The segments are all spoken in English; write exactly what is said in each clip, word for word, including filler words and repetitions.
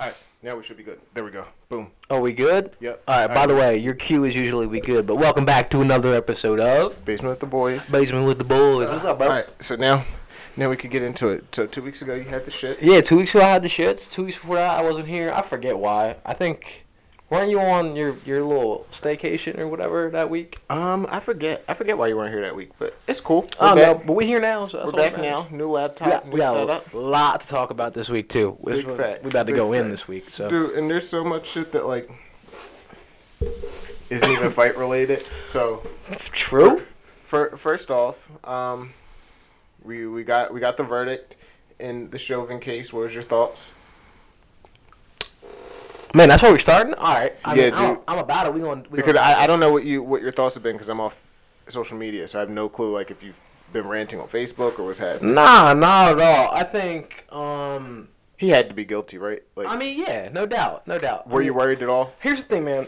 All right, now we should be good. There we go. Boom. Are we good? Yep. All right, All by right. the way, your cue is usually we good, but welcome back to another episode of... Basement with the Boys. Basement with the Boys. Uh, What's up, bro? All right, so now now we can get into it. So two weeks ago, you had the shits. Yeah, two weeks ago, I had the shits. Two weeks before that, I wasn't here. I forget why. I think... Weren't you on your, your little staycation or whatever that week? Um, I forget. I forget why you weren't here that week, but it's cool. We're oh, back. no, but we're here now. So that's we're back now. New laptop, yeah, new yeah, setup. We got a lot to talk about this week, too. Big was, facts. We about to Big go facts. in this week. So. Dude, and there's so much shit that, like, isn't even fight-related. So it's true. For, first off, um, we, we, got, we got the verdict in the Chauvin case. What was your thoughts? Man, that's where we're starting? All right. I yeah, mean, dude. I'm about it. We gonna we because gonna I, I don't know what you what your thoughts have been because I'm off social media, so I have no clue like if you've been ranting on Facebook or what's happening. Nah, not at all. I think um, he had to be guilty, right? Like, I mean, yeah, no doubt, no doubt. Were I mean, you worried at all? Here's the thing, man.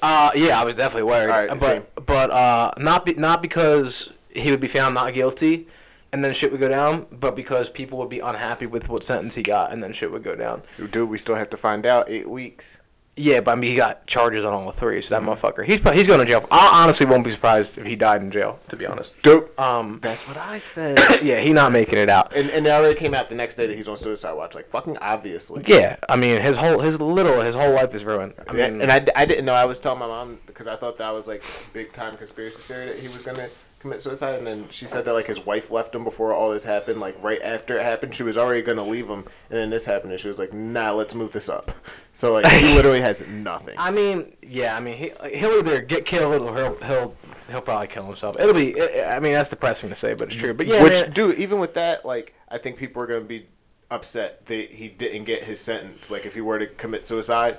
uh, yeah, I was definitely worried, all right, but same. but uh, not be, not because he would be found not guilty. And then shit would go down, but because people would be unhappy with what sentence he got, and then shit would go down. So, dude, we still have to find out eight weeks. Yeah, but I mean, he got charges on all three, so that mm-hmm. motherfucker, he's he's going to jail. I honestly won't be surprised if he died in jail, to be honest. Dope. Um, That's what I said. Yeah, he not making it out. And and it already came out the next day that he's on suicide watch, like fucking obviously. Yeah, I mean, his whole his little his whole life is ruined. I mean, and, and I, I didn't know. I was telling my mom because I thought that was like big time conspiracy theory that he was gonna commit suicide, and then she said that like his wife left him before all this happened. Like right after it happened, she was already gonna leave him, and then this happened, and she was like, "Nah, let's move this up." So like he literally has nothing. I mean, yeah, I mean he he'll either get killed or he'll he'll, he'll probably kill himself. It'll be, it, I mean that's depressing to say, but it's true. But yeah, which man, dude, even with that, like I think people are gonna be upset that he didn't get his sentence. Like if he were to commit suicide,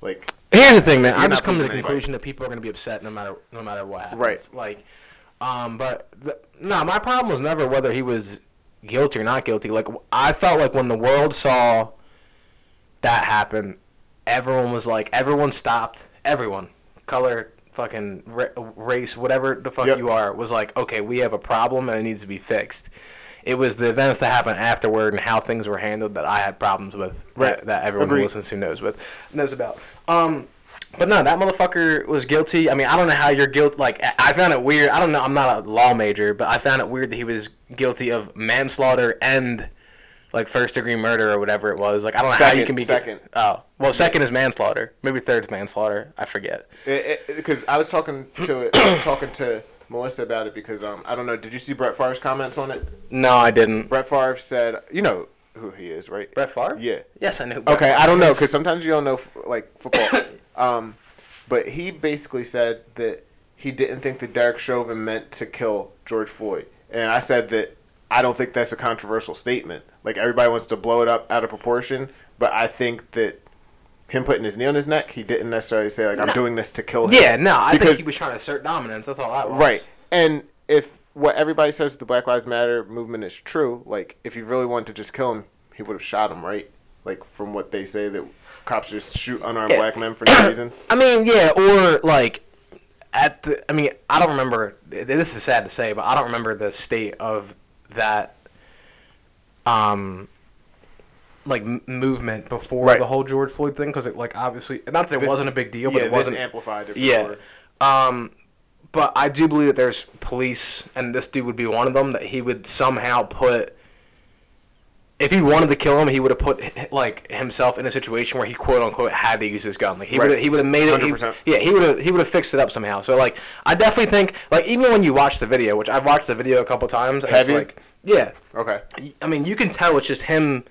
like here's the thing, man. I'm just coming to the conclusion that people are gonna be upset no matter no matter what happens. Right, like. Um, but the, no, my problem was never whether he was guilty or not guilty. Like I felt like when the world saw that happen, everyone was like, everyone stopped. Everyone, color, fucking race, whatever the fuck yep. you are, was like, okay, we have a problem and it needs to be fixed. It was the events that happened afterward and how things were handled that I had problems with. Right. That, that everyone Agreed. who listens to knows with knows about. Um. But no, that motherfucker was guilty. I mean, I don't know how you're guilty. Like, I found it weird. I don't know. I'm not a law major, but I found it weird that he was guilty of manslaughter and, like, first-degree murder or whatever it was. Like, I don't know second, how you can be... Second. Oh. Well, second is manslaughter. Maybe third's manslaughter. I forget. Because I was talking to it, talking to Melissa about it because, um, I don't know, did you see Brett Favre's comments on it? No, I didn't. Brett Favre said, you know... who he is, right? Brett Favre? Yeah. Yes, I knew. Brett okay, Favre I don't know because sometimes you don't know like football. um, but he basically said that he didn't think that Derek Chauvin meant to kill George Floyd, and I said that I don't think that's a controversial statement. Like everybody wants to blow it up out of proportion, but I think that him putting his knee on his neck, he didn't necessarily say like no. I'm doing this to kill him. Yeah, no, I because, think he was trying to assert dominance. That's all that was. Right, and if. What everybody says the Black Lives Matter movement is true, like, if you really wanted to just kill him, he would have shot him, right? Like, from what they say, that cops just shoot unarmed yeah. black men for no reason? I mean, yeah, or, like, at the... I mean, I don't remember... This is sad to say, but I don't remember the state of that, um... like, movement before right. the whole George Floyd thing, because, like, obviously... Not that it this, wasn't a big deal, yeah, but it wasn't... amplified. Yeah, um... But I do believe that there's police, and this dude would be one of them, that he would somehow put... If he wanted to kill him, he would have put like himself in a situation where he, quote-unquote, had to use his gun. Like He right. would have made it... one hundred percent. He, yeah, he would have he would have fixed it up somehow. So, like, I definitely think... Like, even when you watch the video, which I've watched the video a couple times... And have it's you? Like, yeah. Okay. I mean, you can tell it's just him,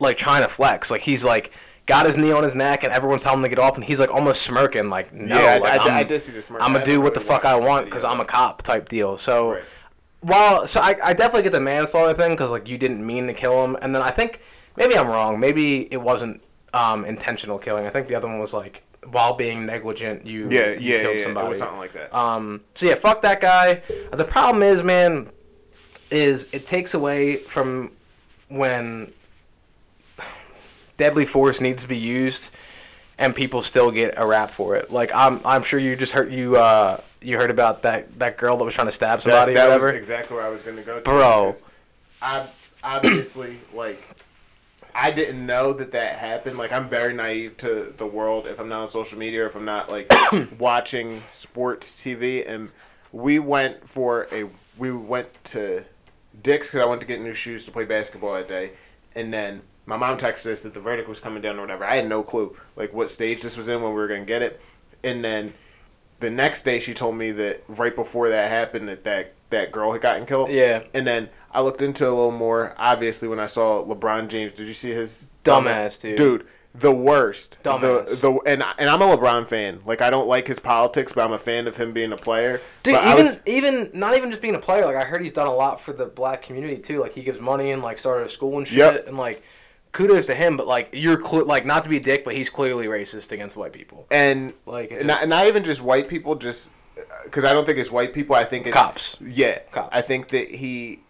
like, trying to flex. Like, he's like... got his knee on his neck, and everyone's telling him to get off, and he's, like, almost smirking, like, no, yeah, like, I, I, I'm, I did see the smirk. I'm going to do what really the fuck I want because I'm a cop type deal. So, right. while, so I, I definitely get the manslaughter thing because, like, you didn't mean to kill him. And then I think, maybe I'm wrong, maybe it wasn't um, intentional killing. I think the other one was, like, while being negligent, you, yeah, you yeah, killed yeah, somebody. Yeah, it was something like that. Um, so, yeah, fuck that guy. The problem is, man, is it takes away from when... deadly force needs to be used, and people still get a rap for it. Like I'm, I'm sure you just heard you, uh, you heard about that, that girl that was trying to stab somebody. That, that or whatever. Was exactly where I was going to go, to bro. I obviously like I didn't know that that happened. Like, I'm very naive to the world if I'm not on social media or if I'm not, like, watching sports T V. And we went for a – we went to Dick's because I went to get new shoes to play basketball that day. And then my mom texted us that the verdict was coming down or whatever. I had no clue, like, what stage this was in when we were going to get it. And then the next day she told me that right before that happened that that, that girl had gotten killed. Yeah. And then – I looked into it a little more, obviously, when I saw LeBron James. Did you see his... Dumbass, dude. Dude, the worst. Dumbass. The, the, and, and I'm a LeBron fan. Like, I don't like his politics, but I'm a fan of him being a player. Dude, but even, was, even... Not even just being a player. Like, I heard he's done a lot for the black community, too. Like, he gives money and, like, started a school and shit. Yep. And, like, kudos to him, but, like, you're... Cl- like, not to be a dick, but he's clearly racist against white people. And... Like, just, not, not even just white people, just... Because I don't think it's white people. I think it's... Cops. Yeah. Cops. I think that he...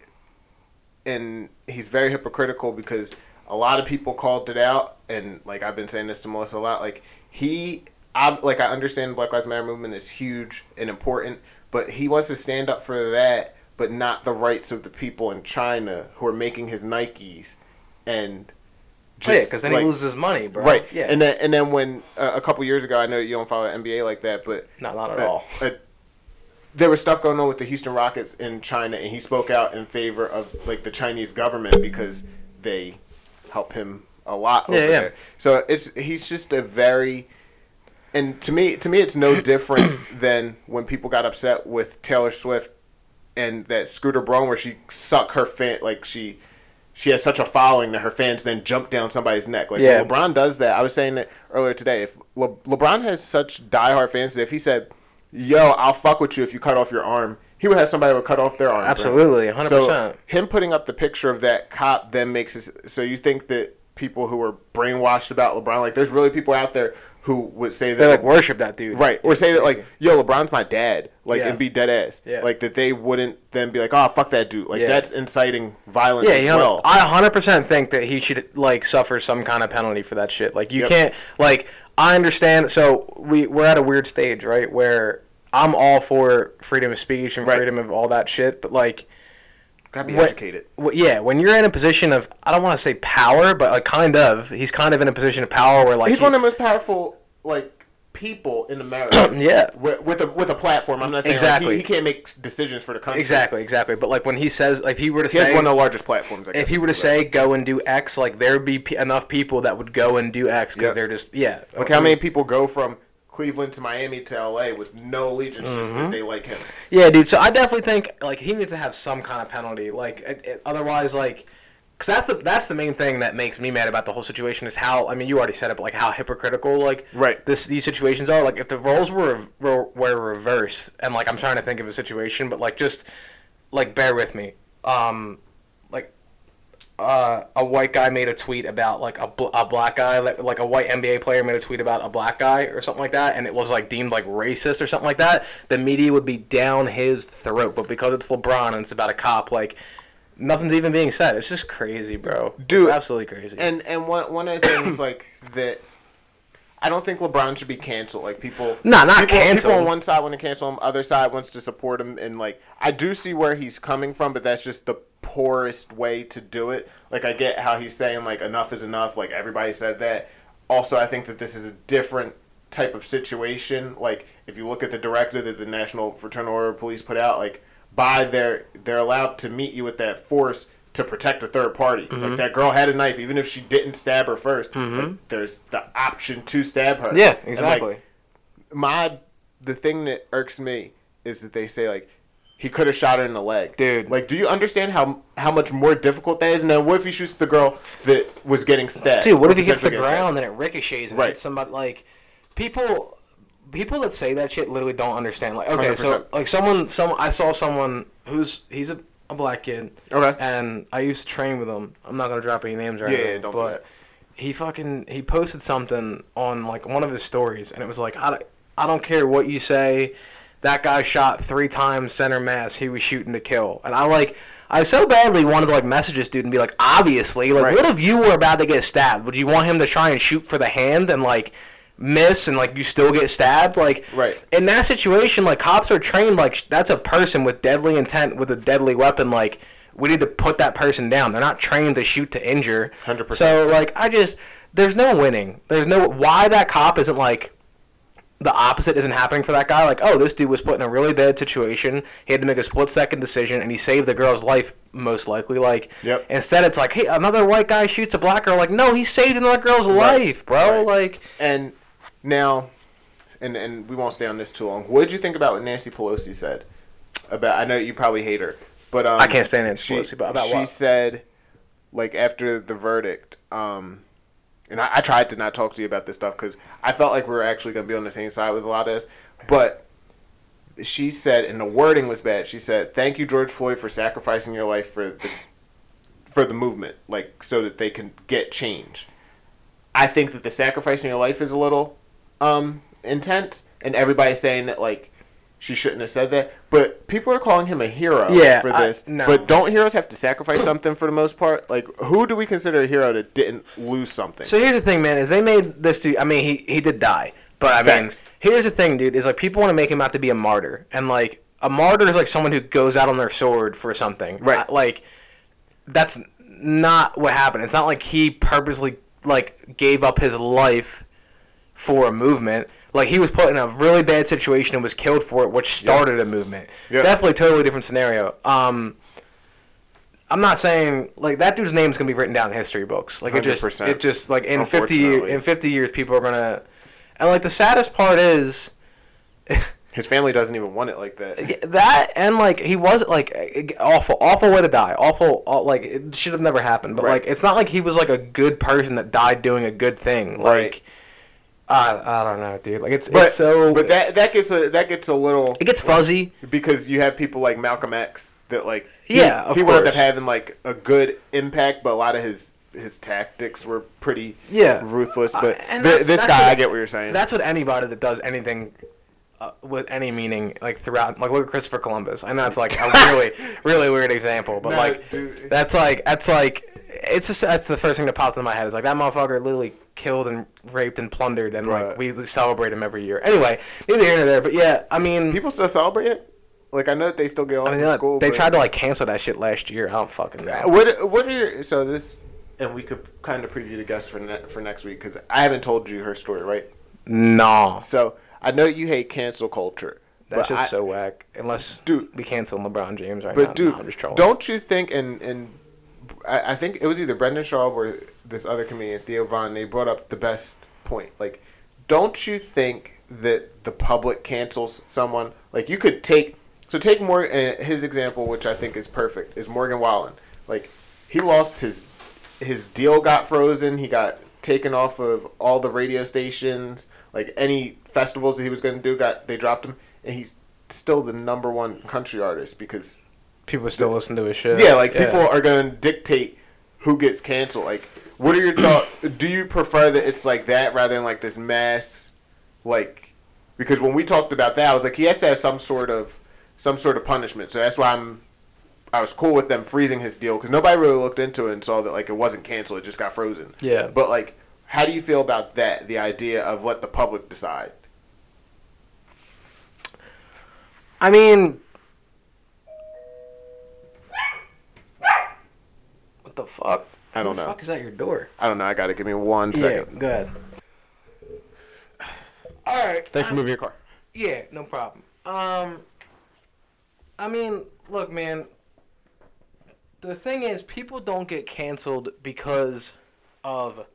And he's very hypocritical because a lot of people called it out, and like I've been saying this to Melissa a lot. Like he, I, like I understand the Black Lives Matter movement is huge and important, but he wants to stand up for that, but not the rights of the people in China who are making his Nikes, and just, yeah, because then like, he loses money, bro. Right? Yeah. And then and then when uh, a couple years ago, I know you don't follow the N B A like that, but no, not at a, all. A, There was stuff going on with the Houston Rockets in China, and he spoke out in favor of, like, the Chinese government because they help him a lot over yeah, yeah. there. So it's he's just a very – and to me, to me, it's no different than when people got upset with Taylor Swift and that Scooter Braun where she sucked her fan – like, she she has such a following that her fans then jump down somebody's neck. Like, yeah. LeBron does that. I was saying that earlier today. If Le- LeBron has such diehard fans that if he said – yo, I'll fuck with you if you cut off your arm. He would have somebody would cut off their arm. Absolutely, one hundred percent. So him putting up the picture of that cop then makes it... So you think that people who are brainwashed about LeBron... Like, there's really people out there who would say that... They, like, worship that dude. Right, or say that, like, yo, LeBron's my dad. Like, yeah. and be dead ass. Yeah. Like, that they wouldn't then be like, oh, fuck that dude. Like, yeah. that's inciting violence yeah, as well. I one hundred percent think that he should, like, suffer some kind of penalty for that shit. Like, you yep. can't... Like... I understand. So we, we're at a weird stage, right, where I'm all for freedom of speech and right. freedom of all that shit. But, like... Gotta be when, educated. Well, yeah, when you're in a position of, I don't want to say power, but like kind of. He's kind of in a position of power where, like... He's he, one of the most powerful, like, people in America. yeah. With, with, a, with a platform. I'm not saying exactly. like, he, he can't make decisions for the country. Exactly, exactly. But, like, when he says... Like, if he were to he say... He has one of the largest platforms, I guess. If he were to say, go and do X, like, there would be p- enough people that would go and do X because yep. they're just... Yeah. Like, okay. How many people go from Cleveland to Miami to L A with no allegiance mm-hmm. just that they like him? Yeah, dude. So, I definitely think, like, he needs to have some kind of penalty. Like, it, it, otherwise, like... Because that's the that's the main thing that makes me mad about the whole situation is how, I mean, you already said it, but, like, how hypocritical, like, right. this these situations are. Like, if the roles were, were were reversed, and, like, I'm trying to think of a situation, but, like, just, like, bear with me. Um, like, uh, a white guy made a tweet about, like, a, bl- a black guy, like, a white N B A player made a tweet about a black guy or something like that, and it was, like, deemed, like, racist or something like that, the media would be down his throat. But because it's LeBron and it's about a cop, like... Nothing's even being said. It's just crazy, bro. Dude, it's absolutely crazy. And and one one of the things like that, I don't think LeBron should be canceled. Like people, no, nah, not people, canceled. People on one side want to cancel him, other side wants to support him, and like I do see where he's coming from, but that's just the poorest way to do it. Like I get how he's saying like enough is enough. Like everybody said that. Also, I think that this is a different type of situation. Like if you look at the directive that the National Fraternal Order of Police put out, like. By their, they're allowed to meet you with that force to protect a third party. Mm-hmm. Like that girl had a knife, even if she didn't stab her first. Mm-hmm. Like there's the option to stab her. Yeah, exactly. Like, my the thing that irks me is that they say like he could have shot her in the leg, dude. Like, do you understand how how much more difficult that is? And then what if he shoots the girl that was getting stabbed? Dude, what if he gets to the ground and it ricochets and right. hits somebody? Like people. People that say that shit literally don't understand. Like, okay, one hundred percent. So like someone, some I saw someone who's he's a, a black kid. Okay. And I used to train with him. I'm not gonna drop any names right yeah, now. Yeah, don't. But he fucking he posted something on like one of his stories, and it was like, I, I don't care what you say. That guy shot three times center mass. He was shooting to kill, and I like I so badly wanted to like message this dude and be like, obviously, like right. what if you were about to get stabbed? Would you want him to try and shoot for the hand and like? Miss and like you still get stabbed like right in that situation like cops are trained like that's a person with deadly intent with a deadly weapon like we need to put that person down. They're not trained to shoot to injure. one hundred percent. So, like, I just – there's no winning. There's no – why that cop isn't, like – the opposite isn't happening for that guy. Like, oh, this dude was put in a really bad situation. He had to make a split-second decision, and he saved the girl's life, most likely. Like, yep. Instead it's like, hey, another white guy shoots a black girl. Like, no, he saved another girl's right. life, bro. Right. Like, and now, and and we won't stay on this too long. What did you think about what Nancy Pelosi said? About, I know you probably hate her, but um, I can't stand Nancy Pelosi. But about she what? said, like, after the verdict, um. And I, I tried to not talk to you about this stuff because I felt like we were actually going to be on the same side with a lot of this. But she said, and the wording was bad, she said, thank you, George Floyd, for sacrificing your life for the, for the movement, like, so that they can get change. I think that the sacrificing your life is a little um, intense, and everybody's saying that, like, she shouldn't have said that. But people are calling him a hero yeah, for this. I, no. But don't heroes have to sacrifice something for the most part? Like, who do we consider a hero that didn't lose something? So here's the thing, man, is they made this dude – I mean, he, he did die. But, I Thanks. mean, here's the thing, dude, is, like, people want to make him out to be a martyr. And, like, a martyr is, like, someone who goes out on their sword for something. Right. Like, that's not what happened. It's not like he purposely, like, gave up his life for a movement. Like, he was put in a really bad situation and was killed for it, which started yeah. a movement. Yeah. Definitely totally different scenario. Um, I'm not saying, like, that dude's name's going to be written down in history books. Like, it just, it just, like, in fifty, in fifty years, people are going to... And, like, the saddest part is... His family doesn't even want it like that. That, and, like, he was, like, awful, awful way to die. Awful, all, like, it should have never happened. But, right. like, it's not like he was, like, a good person that died doing a good thing. Like... Right. I, I don't know, dude. Like, it's but, it's so. But that that gets a that gets a little. It gets fuzzy because you have people like Malcolm X that like he, yeah, of he course. wound up having like a good impact, but a lot of his, his tactics were pretty yeah. ruthless. But uh, th- this guy, what, I get what you're saying. That's what anybody that does anything uh, with any meaning like throughout. Like look at Christopher Columbus. I know it's like a really really weird example, but no, like dude. that's like that's like. It's just, that's the first thing that popped into my head. It's like, that motherfucker literally killed and raped and plundered, and, right. like, we celebrate him every year. Anyway, neither here nor there, but, yeah, I mean... People still celebrate it? Like, I know that they still get off I mean, from school, They but, tried to, like, cancel that shit last year. I don't fucking know. What, what are your... So this... And we could kind of preview the guest for, ne- for next week, because I haven't told you her story, right? No. So, I know you hate cancel culture. That's just I, so whack. Unless dude, we cancel LeBron James right but now. But, dude, no, I'm just trolling. Don't you think... and and I think it was either Brendan Schaub or this other comedian, Theo Von, they brought up the best point. Like, don't you think that the public cancels someone? Like, you could take... So take Morgan, his example, which I think is perfect, is Morgan Wallen. Like, he lost his... His deal got frozen. He got taken off of all the radio stations. Like, any festivals that he was going to do, got they dropped him. And he's still the number one country artist because... People still the, listen to his shit. Yeah, like, yeah. people are going to dictate who gets canceled. Like, what are your thoughts? Do you prefer that it's like that rather than, like, this mass, like... Because when we talked about that, I was like, he has to have some sort of some sort of punishment. So that's why I'm... I was cool with them freezing his deal. Because nobody really looked into it and saw that, like, it wasn't canceled. It just got frozen. Yeah. But, like, how do you feel about that? The idea of let the public decide? I mean... What the fuck? I don't know. What the fuck is at your door? I don't know. I got to give me one second. Yeah, go ahead. All right. Thanks for moving your car. Yeah, no problem. Um, I mean, look, man. The thing is, people don't get canceled because of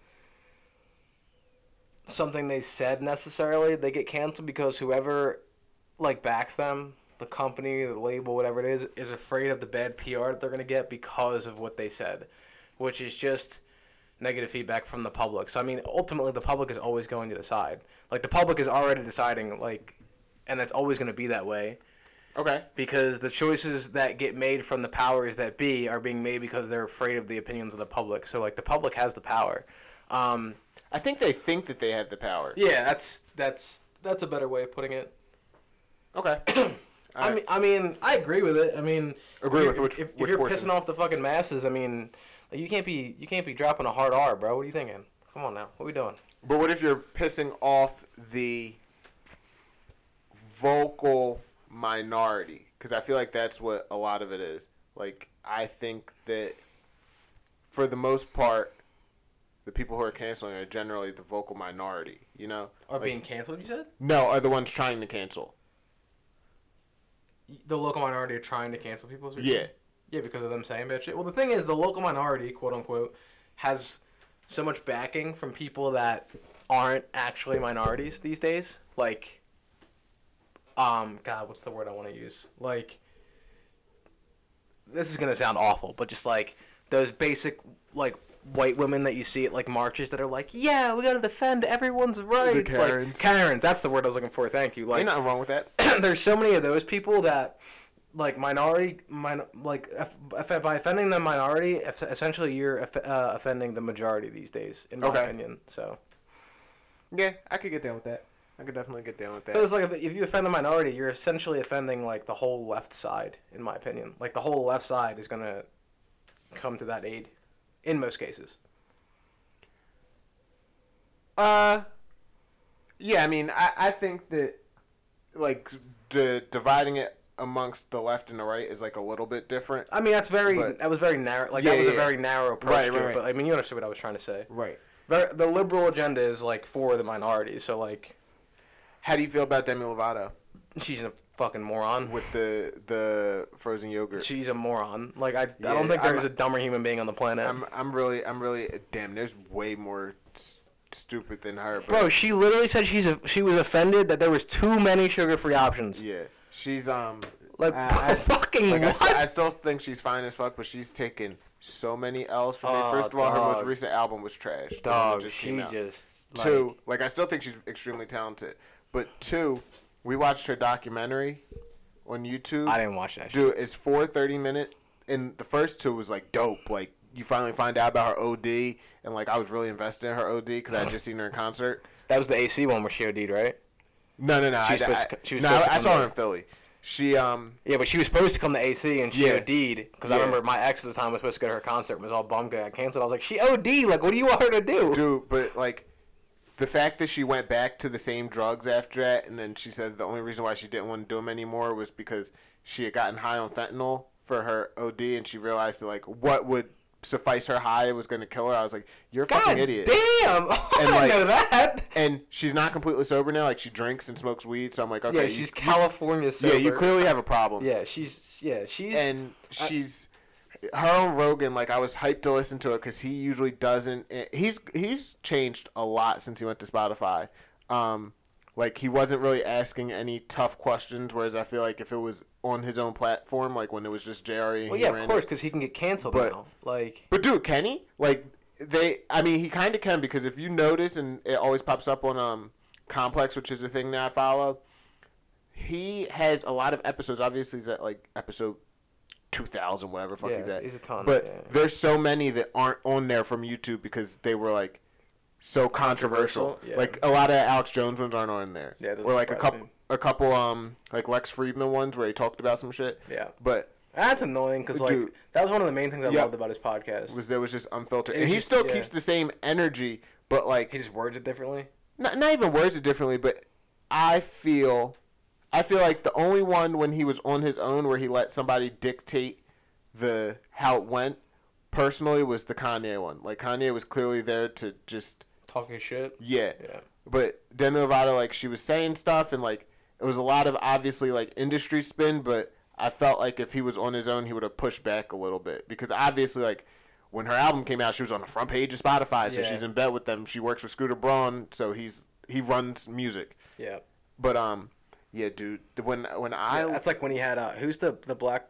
something they said necessarily. They get canceled because whoever, like, backs them... the company, the label, whatever it is, is afraid of the bad P R that they're going to get because of what they said, which is just negative feedback from the public. So, I mean, ultimately, the public is always going to decide. Like, the public is already deciding, like, and that's always going to be that way. Okay. Because the choices that get made from the powers that be are being made because they're afraid of the opinions of the public. So, like, the public has the power. Um, I think they think that they have the power. Yeah, that's that's that's a better way of putting it. Okay. I mean, I mean, I agree with it. I mean, agree with which, if, if which you're portion? Pissing off the fucking masses, I mean, you can't be you can't be dropping a hard R, bro. What are you thinking? Come on now, what are we doing? But what if you're pissing off the vocal minority? Because I feel like that's what a lot of it is. Like, I think that for the most part, the people who are canceling are generally the vocal minority, you know? Are like, being canceled, you said? No, are the ones trying to cancel. The local minority are trying to cancel people? Yeah. Saying? Yeah, because of them saying bad shit. Well, the thing is, the local minority, quote-unquote, has so much backing from people that aren't actually minorities these days. Like, um, God, what's the word I want to use? Like, this is going to sound awful, but just, like, those basic, like, white women that you see at, like, marches that are like, yeah, we got to defend everyone's rights. Karens. Like, Karens. That's the word I was looking for. Thank you. Like, ain't nothing wrong with that. There's so many of those people that, like, minority, min- like, if, if, by offending the minority, if, essentially you're if, uh, offending the majority these days, in my okay. opinion. So, yeah, I could get down with that. I could definitely get down with that. So it's like if, if you offend the minority, you're essentially offending, like, the whole left side, in my opinion. Like, the whole left side is going to come to that aid. In most cases. Uh, yeah, I mean, I, I think that, like, d- dividing it amongst the left and the right is, like, a little bit different. I mean, that's very, but, that was very narrow, like, yeah, that was yeah, a very yeah. narrow approach right, to right, it, right. But, I mean, you understood what I was trying to say. Right. The, the liberal agenda is, like, for the minorities, so, like. How do you feel about Demi Lovato? She's a fucking moron. With the the frozen yogurt. She's a moron. Like, I, yeah, I don't think there's I'm, a dumber human being on the planet. I'm I'm really, I'm really, damn, there's way more st- stupid than her. But bro, she literally said she's a, she was offended that there was too many sugar-free options. Yeah. She's, um. Like, I, I, fucking like what? I, st- I still think she's fine as fuck, but she's taken so many L's from oh, me. First of all, dog. her most recent album was trash. Dog, just she just. Like, two, like, I still think she's extremely talented. But two... We watched her documentary on YouTube. I didn't watch that shit. Dude, it's four thirty-minute, and the first two was, like, dope. Like, you finally find out about her O D, and, like, I was really invested in her O D because I had just seen her in concert. That was the A C one where she O D'd, right? No, no, no. She was I, supposed I, to, she was no, supposed I, to come I saw there. her in Philly. She, um... Yeah, but she was supposed to come to A C, and she yeah. O D'd, because yeah. I remember my ex at the time was supposed to go to her concert, and was all bummed, got canceled. I was like, she O D'd, like, what do you want her to do? Dude, but, like... The fact that she went back to the same drugs after that, and then she said the only reason why she didn't want to do them anymore was because she had gotten high on fentanyl for her O D, and she realized that, like, what would suffice her high was going to kill her. I was like, you're a God fucking idiot. Damn! Oh, and, like, I know that! And she's not completely sober now. Like, she drinks and smokes weed, so I'm like, okay. Yeah, she's you, California sober. Yeah, you clearly have a problem. Yeah, she's... Yeah, she's... And she's... I, her own Rogan, like, I was hyped to listen to it because he usually doesn't. He's he's changed a lot since he went to Spotify. Um, like, he wasn't really asking any tough questions, whereas I feel like if it was on his own platform, like when it was just Jerry. Well, yeah, of course, because he can get canceled but, now. Like, but dude, can he? Like, they. I mean, he kind of can because if you notice, and it always pops up on um Complex, which is the thing that I follow. He has a lot of episodes. Obviously, he's at like episode. two thousand, whatever fuck yeah, he's at. He's a ton. But yeah, yeah. There's so many that aren't on there from YouTube because they were, like, so controversial. controversial? Yeah. Like, a lot of Alex Jones ones aren't on there. Yeah, or, like, a couple, me. a couple, um, like, Lex Friedman ones where he talked about some shit. Yeah. But... That's annoying because, like, dude, that was one of the main things I yeah, loved about his podcast. Was there was just unfiltered. And, and he just, still yeah. keeps the same energy, but, like... He just words it differently? Not, not even words it differently, but I feel... I feel like the only one when he was on his own where he let somebody dictate the how it went personally was the Kanye one. Like, Kanye was clearly there to just... Talking shit? Yeah. yeah. But Demi Lovato, like, she was saying stuff, and, like, it was a lot of, obviously, like, industry spin, but I felt like if he was on his own, he would have pushed back a little bit. Because, obviously, like, when her album came out, she was on the front page of Spotify, so yeah. she's in bed with them. She works with Scooter Braun, so he's he runs music. Yeah. But, um... Yeah, dude. When when I yeah, that's like when he had uh, who's the the black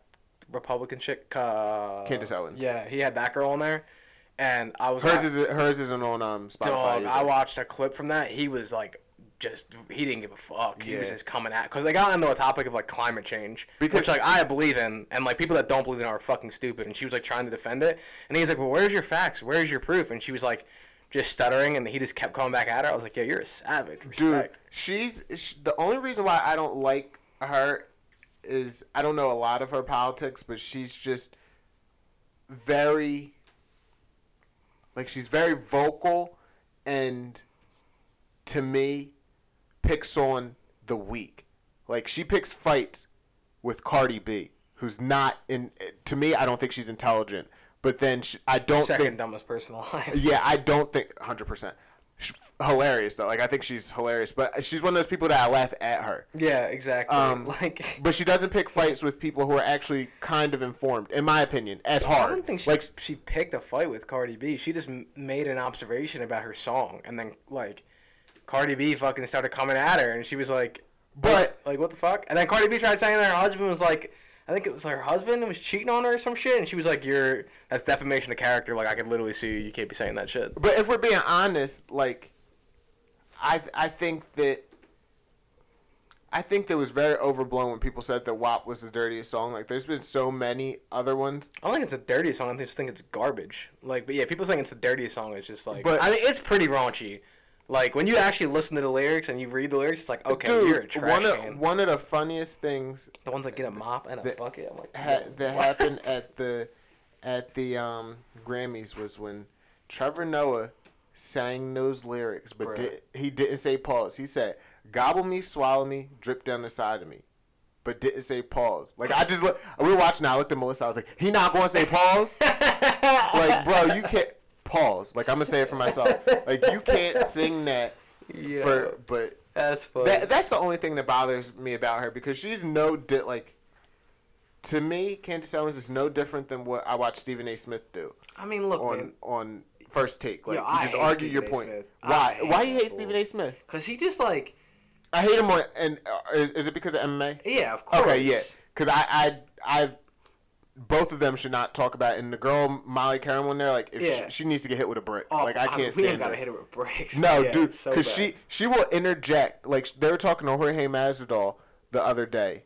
Republican chick? Uh, Candace Owens. Yeah, he had that girl on there, and I was hers is hers isn't on um Spotify. Dog, I watched a clip from that. He was like, just he didn't give a fuck. Yeah. He was just coming at because they got into a topic of like climate change, because, which like I believe in, and like people that don't believe in are fucking stupid. And she was like trying to defend it, and he's like, well, where's your facts? Where's your proof? And she was like. Just stuttering, and he just kept coming back at her. I was like, "Yeah, you're a savage." Respect. Dude, she's she, the only reason why I don't like her is I don't know a lot of her politics, but she's just very, like, she's very vocal, and to me, picks on the weak. Like, she picks fights with Cardi B. who's not in. To me, I don't think she's intelligent. But then she, I don't Second think... Second dumbest person alive. Yeah, I don't think... one hundred percent. She's hilarious, though. Like, I think she's hilarious. But she's one of those people that I laugh at her. Yeah, exactly. Um, like, but she doesn't pick fights with people who are actually kind of informed, in my opinion, as hard. I don't think she, like, she picked a fight with Cardi B. She just made an observation about her song. And then, like, Cardi B fucking started coming at her. And she was like... But... Like, what the fuck? And then Cardi B tried saying that her husband was like... I think it was her husband who was cheating on her or some shit, and she was like, "You're that's defamation of character. Like, I could literally see you. You can't be saying that shit." But if we're being honest, like, I I think that I think that was very overblown when people said that W A P was the dirtiest song. Like, there's been so many other ones. I don't think it's the dirtiest song. I just think it's garbage. Like, but yeah, people saying it's the dirtiest song is just like, but, I mean, it's pretty raunchy. Like, when you actually listen to the lyrics and you read the lyrics, it's like, okay, dude, you're a trash one of, can. One of the funniest things... The ones that get a mop and a that, bucket. I'm like, ha- that happened at the at the um, Grammys was when Trevor Noah sang those lyrics, but did, he didn't say pause. He said, "Gobble me, swallow me, drip down the side of me," but didn't say pause. Like, I just... Look, we were watching, I looked at Melissa, I was like, he not going to say pause? Like, bro, you can't... Pause. Like, I'm gonna say it for myself. Like, you can't sing that. Yeah. For, but that's funny. That, that's the only thing that bothers me about her, because she's no di- like. To me, Candace Owens is no different than what I watched Stephen A. Smith do. I mean, look, on man. on First Take, like, yo, you I just argue Stephen your a. point. Smith. Why? Why you hate Stephen A. Smith? Because he just like. I hate him on, and uh, is, is it because of M M A? Yeah, of course. Okay, yeah, because I I I. Both of them should not talk about it. And the girl, Molly Caramel, in there, like, if yeah. she, she needs to get hit with a brick. Oh, like, I can't I mean, stand it. We ain't got to hit her with bricks. No, yeah, dude, because so she, she will interject. Like, they were talking to Jorge Masvidal the other day.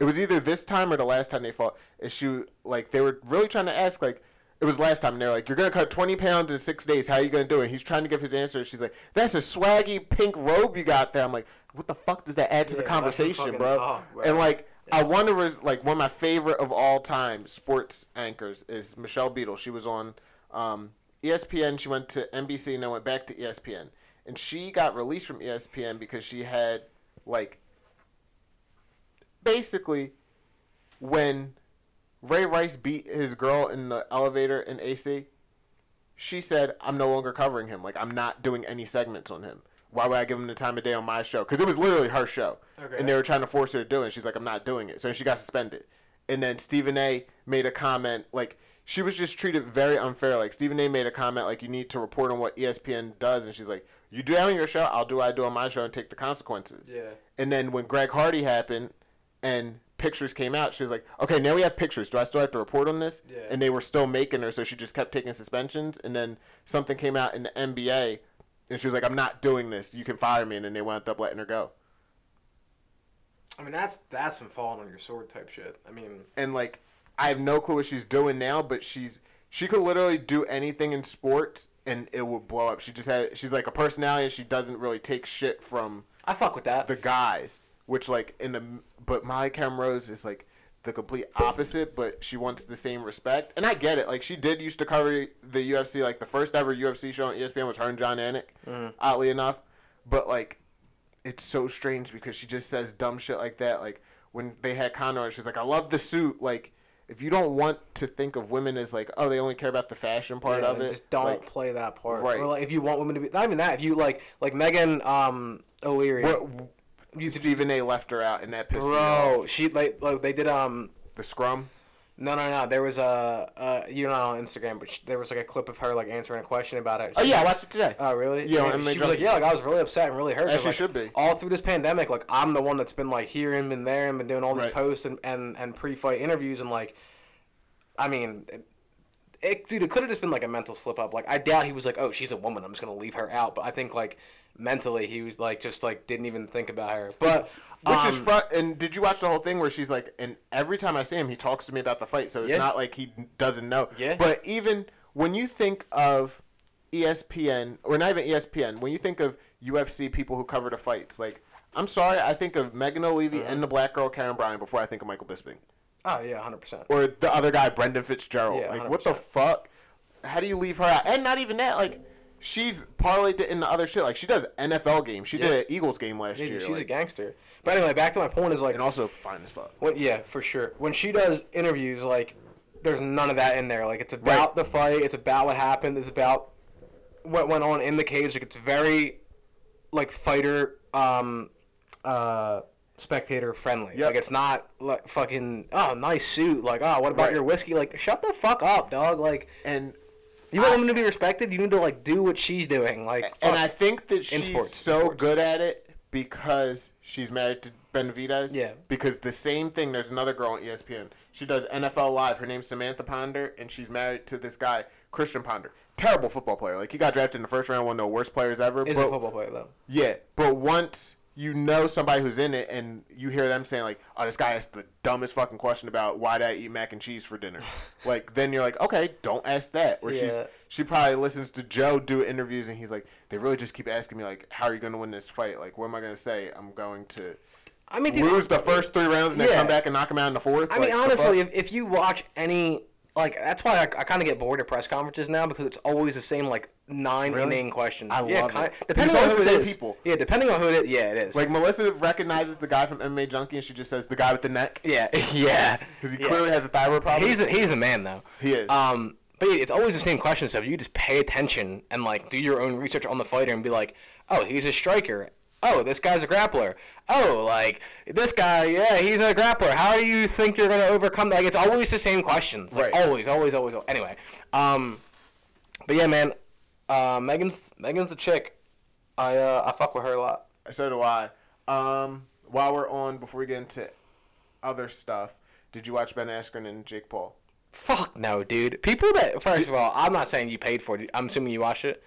It was either this time or the last time they fought. And she, like, they were really trying to ask, like, it was last time. And they were like, "You're going to cut twenty pounds in six days. How are you going to do it?" And he's trying to give his answer. And she's like, "That's a swaggy pink robe you got there." I'm like, what the fuck does that add to yeah, the conversation, fucking, bro? Oh, bro? And, like, I wonder, like, one of my favorite of all time sports anchors is Michelle Beadle. She was on um, E S P N. She went to N B C and then went back to E S P N. And she got released from E S P N because she had, like, basically when Ray Rice beat his girl in the elevator in A C, she said, "I'm no longer covering him. Like, I'm not doing any segments on him. Why would I give him the time of day on my show?" Because it was literally her show. Okay. And they were trying to force her to do it. And she's like, "I'm not doing it." So she got suspended. And then Stephen A. made a comment. Like, she was just treated very unfair. Like, Stephen A. made a comment, like, "You need to report on what E S P N does." And she's like, "You do that on your show, I'll do what I do on my show and take the consequences." Yeah. And then when Greg Hardy happened and pictures came out, she was like, "Okay, now we have pictures. Do I still have to report on this?" Yeah. And they were still making her, so she just kept taking suspensions. And then something came out in the N B A. And she was like, "I'm not doing this. You can fire me." And then they wound up letting her go. I mean, that's that's some falling on your sword type shit. I mean... And, like, I have no clue what she's doing now, but she's... She could literally do anything in sports, and it will blow up. She just had... She's, like, a personality, and she doesn't really take shit from... I fuck with that. The guys. Which, like, in the... But Molly Caramel is, like, the complete opposite, but she wants the same respect. And I get it. Like, she did used to cover the U F C. Like, the first ever U F C show on E S P N was her and John Anik, mm. oddly enough. But, like, it's so strange because she just says dumb shit like that. Like, when they had Conor, she's like, "I love the suit." Like, if you don't want to think of women as, like, oh, they only care about the fashion part yeah, of it. Just don't like, play that part. Right. Or, like, if you want women to be... Not even that. If you, like, like Megan um, O'Leary... What, You Stephen A. left her out, and that pissed me off. Bro, she like, like they did um the scrum. No, no, no. There was a uh you're not on Instagram, but she, there was like a clip of her like answering a question about it. She, oh yeah, I watched it today. Oh really? Yeah, and she was like, yeah, like I was really upset and really hurt. As she like, should be. All through this pandemic, like I'm the one that's been like here and been there and been doing all these right. posts and, and and pre-fight interviews and like, I mean. It, It, dude, it could have just been, like, a mental slip-up. Like, I doubt he was like, "Oh, she's a woman. I'm just going to leave her out." But I think, like, mentally he was, like, just, like, didn't even think about her. But Which um, is front. And did you watch the whole thing where she's like, and every time I see him, he talks to me about the fight. So it's yeah. not like he doesn't know. Yeah. But even when you think of E S P N, or not even E S P N, when you think of U F C people who cover the fights, like, I'm sorry, I think of Megan Olivi mm-hmm. and the black girl Karen Bryan before I think of Michael Bisping. Oh, yeah, one hundred percent. Or the other guy, Brendan Fitzgerald. Yeah, like, what the fuck? How do you leave her out? And not even that. Like, she's parlayed it into other shit. Like, she does N F L games. She yeah. did an Eagles game last yeah, year. She's like, a gangster. But anyway, back to my point is, like... And also fine as fuck. When, yeah, for sure. When she does interviews, like, there's none of that in there. Like, it's about right. the fight. It's about what happened. It's about what went on in the cage. Like, it's very, like, fighter, um, uh... spectator friendly. Yep. Like, it's not like fucking, oh, nice suit. Like, oh, what about right. your whiskey? Like, shut the fuck up, dog. Like, and you want I, women to be respected, you need to, like, do what she's doing. Like, fuck. And I think that she's sports, so good at it because she's married to Benavidez. Yeah. Because the same thing, there's another girl on E S P N. She does N F L Live. Her name's Samantha Ponder, and she's married to this guy, Christian Ponder. Terrible football player. Like, he got drafted in the first round, one of the worst players ever. Is but, a football player, though. Yeah. But once... you know somebody who's in it, and you hear them saying, like, oh, this guy asked the dumbest fucking question about why did I eat mac and cheese for dinner. Like, then you're like, okay, don't ask that. Or yeah. she's she probably listens to Joe do interviews, and he's like, they really just keep asking me, like, how are you going to win this fight? Like, what am I going to say? I'm going to I mean, dude, lose the first three rounds and yeah. then come back and knock him out in the fourth? I like, mean, honestly, if, if you watch any... Like, that's why I, I kind of get bored at press conferences now because it's always the same, like, nine really? inane questions. I yeah, love it. Depending on who it is. People. Yeah, depending on who it is. Yeah, it is. Like, Melissa recognizes the guy from M M A Junkie, and she just says, the guy with the neck. Yeah. Yeah. Because he yeah. clearly has a thyroid problem. He's the, he's the man, though. He is. Um, but yeah, it's always the same question, so if you just pay attention and, like, do your own research on the fighter and be like, oh, he's a striker. Oh, this guy's a grappler. Oh, like, this guy, yeah, he's a grappler. How do you think you're going to overcome that? Like, it's always the same questions. Like, right. always, always, always, always. Anyway. Um, but, yeah, man, uh, Megan's Megan's the chick. I uh, I fuck with her a lot. So do I. Um, while we're on, before we get into other stuff, did you watch Ben Askren and Jake Paul? Fuck no, dude. People that, first did, of all, I'm not saying you paid for it. I'm assuming you watched it.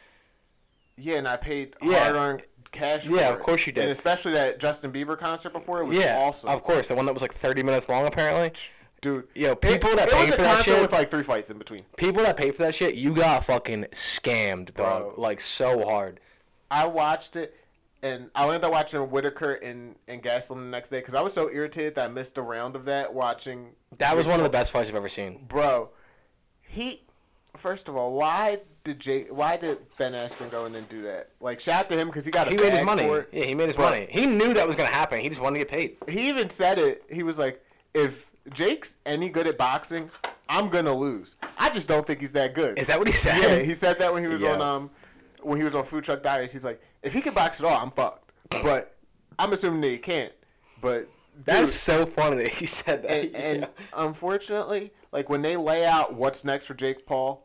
Yeah, and I paid yeah. hard-earned cash yeah for of course you did, and especially that Justin Bieber concert before it was yeah, awesome. Of course, the one that was like thirty minutes long apparently, dude. Yo, people it, that it pay was for a that shit with like three fights in between. People that pay for that shit, you got fucking scammed, dog. Bro, like so hard. I watched it, and I ended up watching Whitaker and and Gaslam the next day because I was so irritated that I missed a round of that watching. That was one of the best fights I've ever seen, bro. He, first of all, why? Did Jake, why did Ben Askren go in and do that? Like, shout out to him because he got a he bag made his money. For it. Yeah, he made his but money. He knew that was going to happen. He just wanted to get paid. He even said it. He was like, if Jake's any good at boxing, I'm going to lose. I just don't think he's that good. Is that what he said? Yeah, he said that when he was yeah. on um, when he was on Food Truck Diaries. He's like, if he can box at all, I'm fucked. But I'm assuming that he can't. But that's so funny that he said that. And, yeah. and unfortunately, like when they lay out what's next for Jake Paul,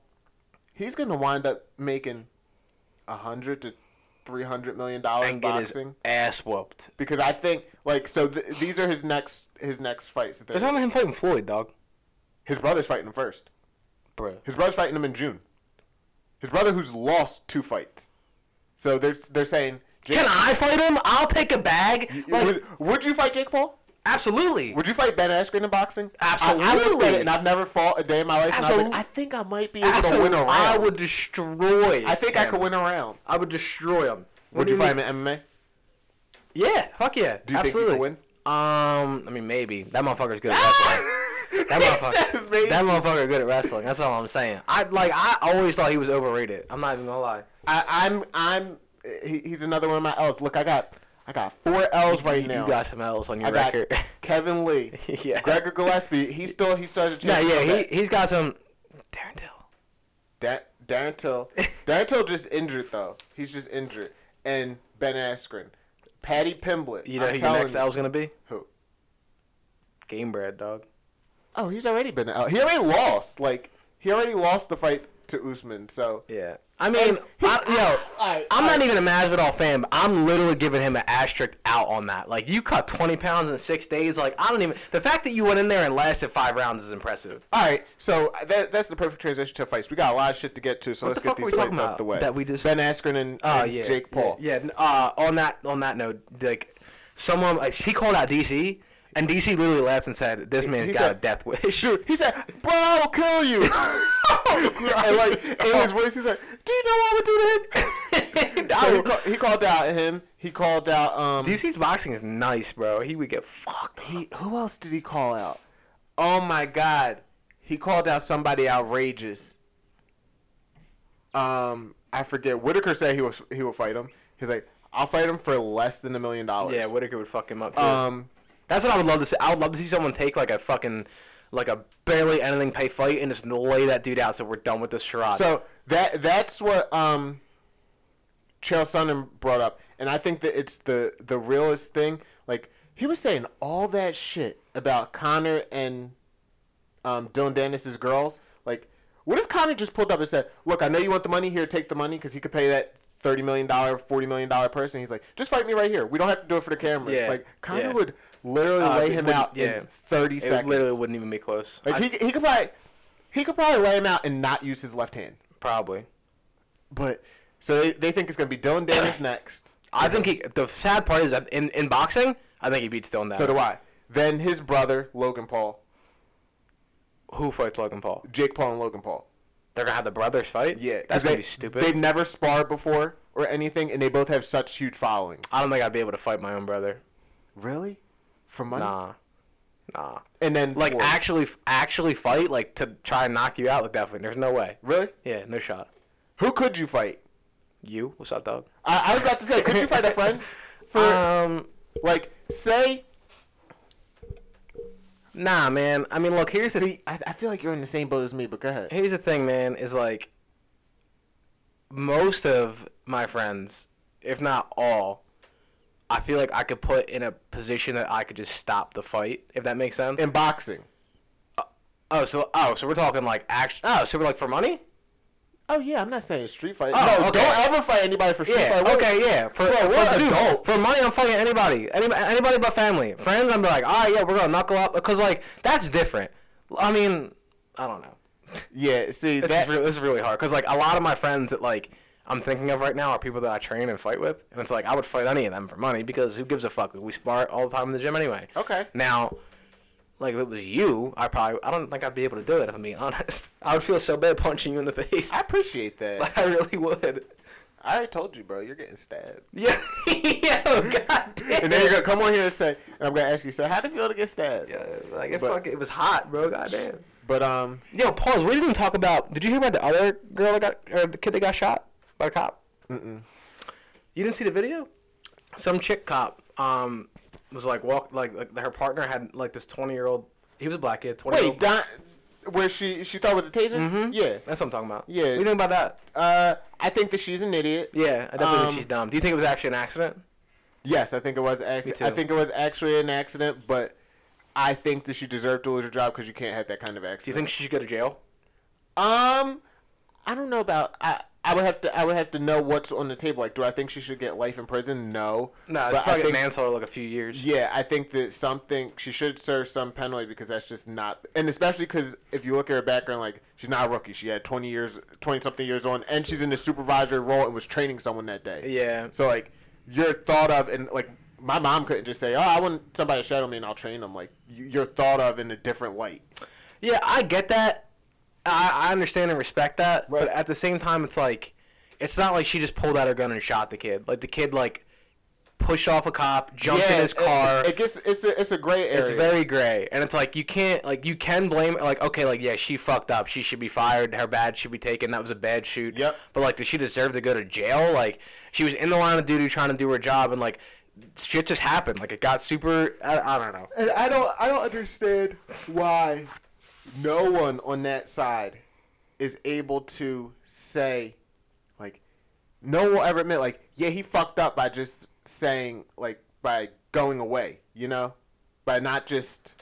he's going to wind up making one hundred to three hundred million dollars and get boxing. His ass whooped. Because I think, like, so th- these are his next his next fights. That There's not him fighting Floyd, dog. His brother's fighting him first. Bro. His brother's fighting him in June. His brother who's lost two fights. So they're, they're saying... Jake, can I fight him? I'll take a bag. You, like, would, would you fight Jake Paul? Absolutely. Would you fight Ben Askren in boxing? Absolutely. I, I would fight it, and I've never fought a day in my life. And I, was like, I think I might be able Absolutely. to win a round. I would destroy. I think him. I could win a round. I would destroy him. Would you, you fight him in M M A? Yeah, fuck yeah. Do you Absolutely. think you could win? Um, I mean, maybe. That motherfucker's good at wrestling. that motherfucker. That motherfucker good at wrestling. That's all I'm saying. I like. I always thought he was overrated. I'm not even gonna lie. I, I'm. I'm. He, he's another one of my L's. Look, I got. I got four L's right you, now. You got some L's on your I record. Got Kevin Lee, yeah. Gregor Gillespie. He's still he still has a chance. Yeah, yeah. He he's got some. Darren Till. Da- Darren Till. Darren Till just injured though. He's just injured. And Ben Askren, Patty Pimblett. You know I'm who your next L's gonna be? Who? Game Brad, dog. Oh, he's already been out. He already lost. Like he already lost the fight to Usman. So yeah. I mean, he, I, yo, I, I, I'm not I, even a Masvidal fan, but I'm literally giving him an asterisk out on that. Like, you cut twenty pounds in six days. Like, I don't even – the fact that you went in there and lasted five rounds is impressive. All right, so that, that's the perfect transition to fights. We got a lot of shit to get to, so what let's the get these fights out of the way. That we just, Ben Askren and, uh, and yeah, Jake Paul. Yeah, yeah. Uh, on that on that note, like, someone like, – he called out D C, and D C literally laughed and said, this man's he got said, a death wish. He said, bro, I'll kill you. And like in his voice, he's like, do you know what I would do to him? So he, call, he called out him. He called out. Um, D C's boxing is nice, bro. He would get fucked. He, who else did he call out? Oh my god, he called out somebody outrageous. Um, I forget. Whitaker said he was he would fight him. He's like, I'll fight him for less than a million dollars. Yeah, Whitaker would fuck him up too. Um, that's what I would love to see. I would love to see someone take like a fucking like a barely anything pay fight and just lay that dude out. So we're done with this charade. So that that's what um, Chael Sonnen brought up, and I think that it's the the realest thing. Like he was saying all that shit about Conor and um, Dylan Dennis's girls. Like, what if Conor just pulled up and said, "Look, I know you want the money. Here, take the money," because he could pay that thirty million dollars, forty million dollars person. He's like, just fight me right here. We don't have to do it for the camera. Yeah, like, Conor yeah. would literally uh, lay him out yeah. in thirty seconds. It literally wouldn't even be close. Like, I, he, he, could probably, he could probably lay him out and not use his left hand. Probably. But, so they, they think it's going to be Dylan Dennis next. I think he, the sad part is that in, in boxing, I think he beats Dylan Dennis. So do I. Then his brother, Logan Paul. Who fights Logan Paul? Jake Paul and Logan Paul. They're going to have the brothers fight? Yeah. That's going to be stupid. They've never sparred before or anything, and they both have such huge followings. I don't think I'd be able to fight my own brother. Really? For money? Nah. Nah. And then... Like, what? actually actually fight, like, to try and knock you out like that. There's no way. Really? Yeah, no shot. Who could you fight? You? What's up, dog? I, I was about to say, could you fight a friend? For, um, like, say... Nah, man. I mean, look, here's the... See, I, I feel like you're in the same boat as me, but go ahead. Here's the thing, man, is, like, most of my friends, if not all, I feel like I could put in a position that I could just stop the fight, if that makes sense. In boxing. Uh, oh, so oh, so we're talking, like, action... Oh, so we're, like, for money? Oh, yeah, I'm not saying street fight. Oh, no, okay. Don't ever fight anybody for street yeah, fight. Okay, yeah. For, Bro, for, dude, for money, I'm fighting anybody. Any, anybody but family. Friends, I'm like, all right, yeah, we're going to knuckle up. Because, like, that's different. I mean, I don't know. Yeah, see, this, that, is, re- this is really hard. Because, like, a lot of my friends that, like, I'm thinking of right now are people that I train and fight with. And it's like, I would fight any of them for money because who gives a fuck? We spar all the time in the gym anyway. Okay. Now... Like, if it was you, I probably... I don't think I'd be able to do it, if I'm being honest. I would feel so bad punching you in the face. I appreciate that. Like, I really would. I already told you, bro. You're getting stabbed. Yeah. Yo, God damn. And then you're going to come on here and say... And I'm going to ask you, so how did you feel to get stabbed? Yeah, like, it, but, fuck, it was hot, bro. God damn. But, um... Yo, pause. We didn't even talk about... Did you hear about the other girl that got... Or the kid that got shot by a cop? Mm-mm. You didn't see the video? Some chick cop, um... was like walk like, like her partner had like this twenty year old. He was a black kid. twenty Wait, year old Don, where she she thought it was a taser? Mm-hmm. Yeah, that's what I'm talking about. Yeah, what do you think about that? Uh, I think that she's an idiot. Yeah, I definitely um, think she's dumb. Do you think it was actually an accident? Yes, I think it was. Ac- Me too. I think it was actually an accident, but I think that she deserved to lose her job because you can't have that kind of accident. Do you think she should go to jail? Um, I don't know about. I, I would have to I would have to know what's on the table. Like, do I think she should get life in prison? No. No, it's but probably I think, manslaughter, like a few years. Yeah, I think that something she should serve some penalty because that's just not, and especially because if you look at her background, like she's not a rookie. She had twenty years, twenty something years on, and she's in the supervisory role and was training someone that day. Yeah. So like, you're thought of, and like my mom couldn't just say, "Oh, I want somebody to shadow me and I'll train them." Like you're thought of in a different light. Yeah, I get that. I understand and respect that, right. But at the same time, it's like, it's not like she just pulled out her gun and shot the kid. Like, the kid, like, pushed off a cop, jumped yeah, in his car. It gets, it's a, it's a gray area. It's very gray. And it's like, you can't, like, you can blame, like, okay, like, yeah, she fucked up. She should be fired. Her badge should be taken. That was a bad shoot. Yep. But, like, does she deserve to go to jail? Like, she was in the line of duty trying to do her job, and, like, shit just happened. Like, it got super, I, I don't know. And I don't, I don't understand why... No one on that side is able to say, like, no one will ever admit, like, yeah, he fucked up by just saying, like, by going away, you know? By not just...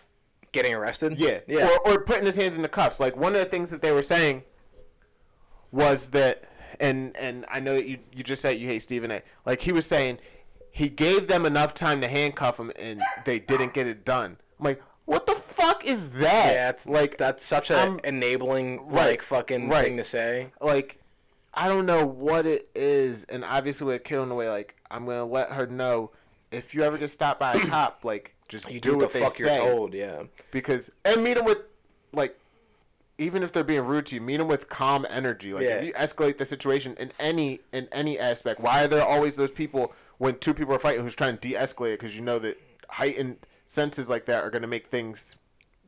Getting arrested? Yeah. yeah. Or, or putting his hands in the cuffs. Like, one of the things that they were saying was that, and and I know that you, you just said you hate Stephen A. Like, he was saying he gave them enough time to handcuff him, and they didn't get it done. I'm like... What the fuck is that? Yeah, it's like that's such an enabling right, like fucking right. thing to say. Like, I don't know what it is, and obviously with a kid on the way, like I'm gonna let her know if you ever get stopped by a cop, like just you do, do what the they fuck say. You're told, yeah. Because and meet them with like, even if they're being rude to you, meet them with calm energy. Like yeah. If you escalate the situation in any in any aspect, why are there always those people when two people are fighting who's trying to de-escalate it? Because you know that heightened senses like that are going to make things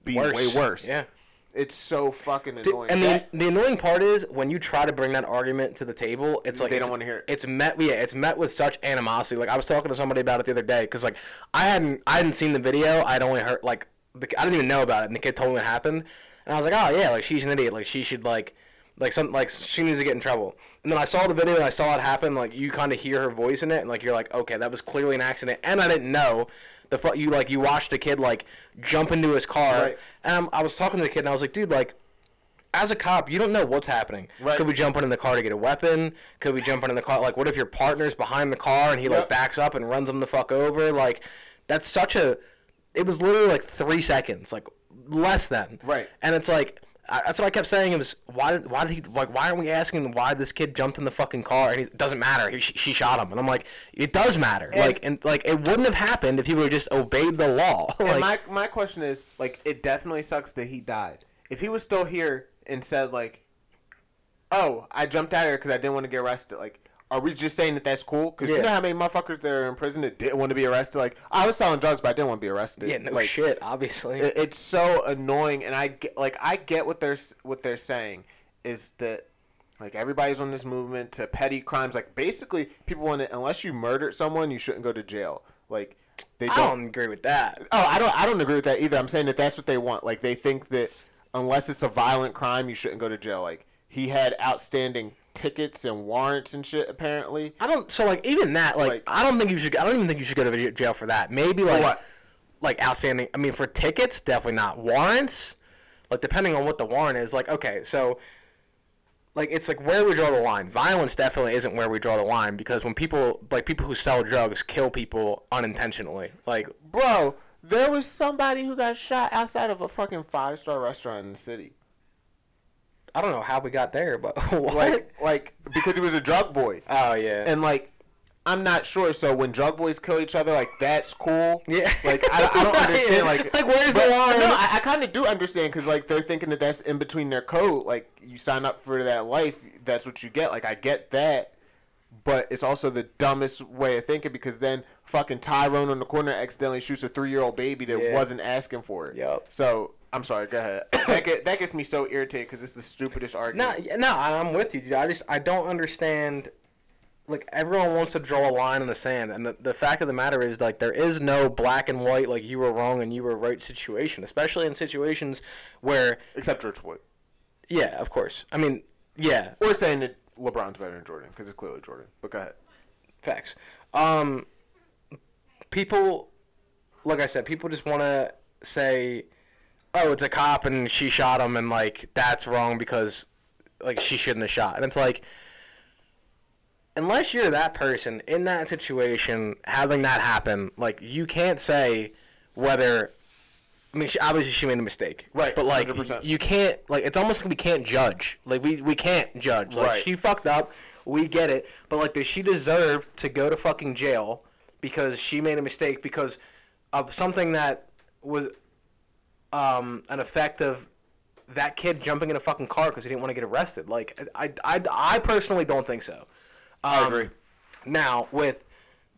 be worse. way worse. Yeah. It's so fucking annoying. I mean, the annoying part is when you try to bring that argument to the table, it's like they it's, don't want to hear it. It's met, yeah, it's met with such animosity. Like I was talking to somebody about it the other day because like I hadn't, I hadn't seen the video. I'd only heard like the, I didn't even know about it, and the kid told me what happened, and I was like, oh yeah, like she's an idiot. Like she should like, like some, like she needs to get in trouble. And then I saw the video and I saw it happen. Like you kind of hear her voice in it, and like you're like, okay, that was clearly an accident, and I didn't know. The fu- you like you watched the kid like jump into his car, right. and I'm, I was talking to the kid and I was like, dude, like as a cop, you don't know what's happening. Right. Could we jump in the car to get a weapon? Could we jump in the car? Like, what if your partner's behind the car and he yep. like backs up and runs him the fuck over? Like, that's such a. It was literally like three seconds, like less than. Right. And it's like I, that's what I kept saying. It was why did why did he like why aren't we asking why this kid jumped in the fucking car? And it doesn't matter. He, she, she shot him, and I'm like, it does matter. And, like and like it wouldn't have happened if he would have just obeyed the law. Like, and my my question is like it definitely sucks that he died. If he was still here and said like, oh, I jumped out of here because I didn't want to get arrested, like. Are we just saying that that's cool? Because yeah. you know how many motherfuckers that are in prison that didn't want to be arrested? Like, I was selling drugs, but I didn't want to be arrested. Yeah, no like, shit, obviously. It, it's so annoying, and I get, like, I get what they're what they're saying is that, like, everybody's on this movement to petty crimes. Like, basically, people want to, unless you murdered someone, you shouldn't go to jail. Like, they don't, I don't agree with that. Oh, I don't, I don't agree with that either. I'm saying that that's what they want. Like, they think that unless it's a violent crime, you shouldn't go to jail. Like, he had outstanding tickets and warrants and shit apparently. I don't so like even that like, like I don't think you should I don't even think you should go to jail for that. Maybe like what? Like outstanding I mean for tickets definitely not. Warrants? Like depending on what the warrant is like okay so like it's like where we draw the line. Violence definitely isn't where we draw the line because when people like people who sell drugs kill people unintentionally. Like bro, there was somebody who got shot outside of a fucking five-star restaurant in the city. I don't know how we got there, but what? Like, like, because he was a drug boy. Oh, yeah. And, like, I'm not sure. So, when drug boys kill each other, like, that's cool. Yeah. Like, I, I don't understand. Like, like where's but, the line? No, I, I kind of do understand because, like, they're thinking that that's in between their code. Like, you sign up for that life, that's what you get. Like, I get that. But it's also the dumbest way of thinking because then fucking Tyrone on the corner accidentally shoots a three-year-old baby that yeah. wasn't asking for it. Yep. So... I'm sorry, go ahead. That, get, that gets me so irritated because it's the stupidest argument. No, no, I'm with you, dude. I just, I don't understand. Like, everyone wants to draw a line in the sand. And the, the fact of the matter is, like, there is no black and white, like, you were wrong and you were right situation. Especially in situations where... Except George Floyd. Yeah, of course. I mean, yeah. Or saying that LeBron's better than Jordan because it's clearly Jordan. But go ahead. Facts. Um, people, like I said, people just want to say... oh, it's a cop and she shot him and, like, that's wrong because, like, she shouldn't have shot. And it's like, unless you're that person in that situation having that happen, like, you can't say whether, I mean, she, obviously she made a mistake. Right, but, like, one hundred percent. You can't, like, it's almost like we can't judge. Like, we, we can't judge. Like, right. She fucked up. We get it. But, like, does she deserve to go to fucking jail because she made a mistake because of something that was... Um, an effect of that kid jumping in a fucking car because he didn't want to get arrested. Like, I, I, I personally don't think so. Um, I agree. Now, with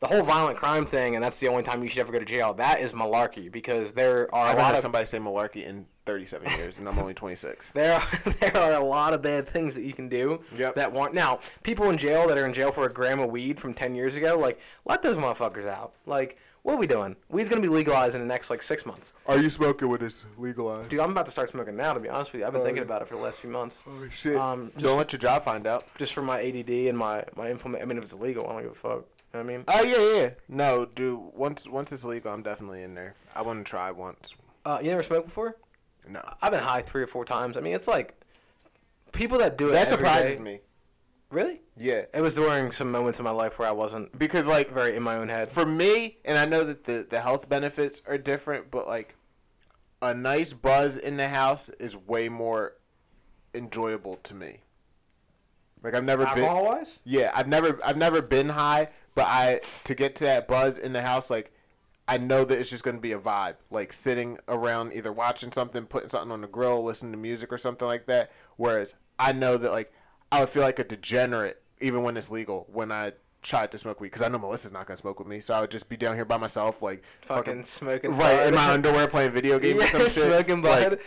the whole violent crime thing, and that's the only time you should ever go to jail, that is malarkey because there are I've a lot of... somebody say malarkey in thirty-seven years, and I'm only twenty-six. There are, there are a lot of bad things that you can do yep. that want... Now, people in jail that are in jail for a gram of weed from ten years ago, like, let those motherfuckers out. Like... what are we doing? Weed's going to be legalized in the next, like, six months. Are you smoking when it's legalized? Dude, I'm about to start smoking now, to be honest with you. I've been oh, thinking about it for the last few months. Oh, shit. Um, just, don't let your job find out. Just for my A D D and my, my implement. I mean, if it's illegal, I don't give a fuck. You know what I mean? Oh, yeah, yeah. No, dude, once once it's legal, I'm definitely in there. I want to try once. Uh, you never smoked before? No. I've been high three or four times. I mean, it's like, people that do it That surprises day, me. Really? Yeah. It was during some moments in my life where I wasn't because like very in my own head. For me, and I know that the, the health benefits are different, but like a nice buzz in the house is way more enjoyable to me. Like I've never been alcohol wise? Yeah, I've never I've never been high, but I to get to that buzz in the house, like I know that it's just going to be a vibe, like sitting around either watching something, putting something on the grill, listening to music or something like that. Whereas I know that like I would feel like a degenerate, even when it's legal, when I tried to smoke weed, because I know Melissa's not going to smoke with me, so I would just be down here by myself, like, fucking, fucking smoking. Right, blood. In my underwear, playing video games yeah, or some shit. Smoking blood. Like,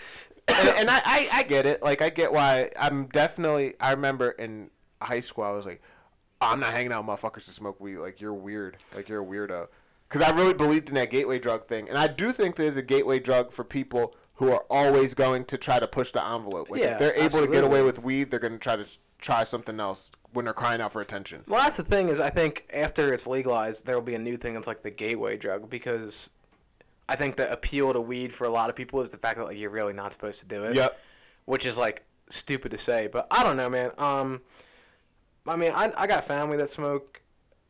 and and I, I, I get it. Like, I get why. I'm definitely, I remember in high school, I was like, oh, I'm not hanging out with motherfuckers to smoke weed. Like, you're weird. Like, you're a weirdo. Because I really believed in that gateway drug thing. And I do think there's a gateway drug for people who are always going to try to push the envelope. Like, yeah, if they're able absolutely. to get away with weed, they're going to try to try something else when they're crying out for attention. Well, that's the thing is I think after it's legalized, there will be a new thing that's like the gateway drug, because I think the appeal to weed for a lot of people is the fact that like you're really not supposed to do it. Yep. Which is like stupid to say, but I don't know, man. Um, I mean, I I got family that smoke.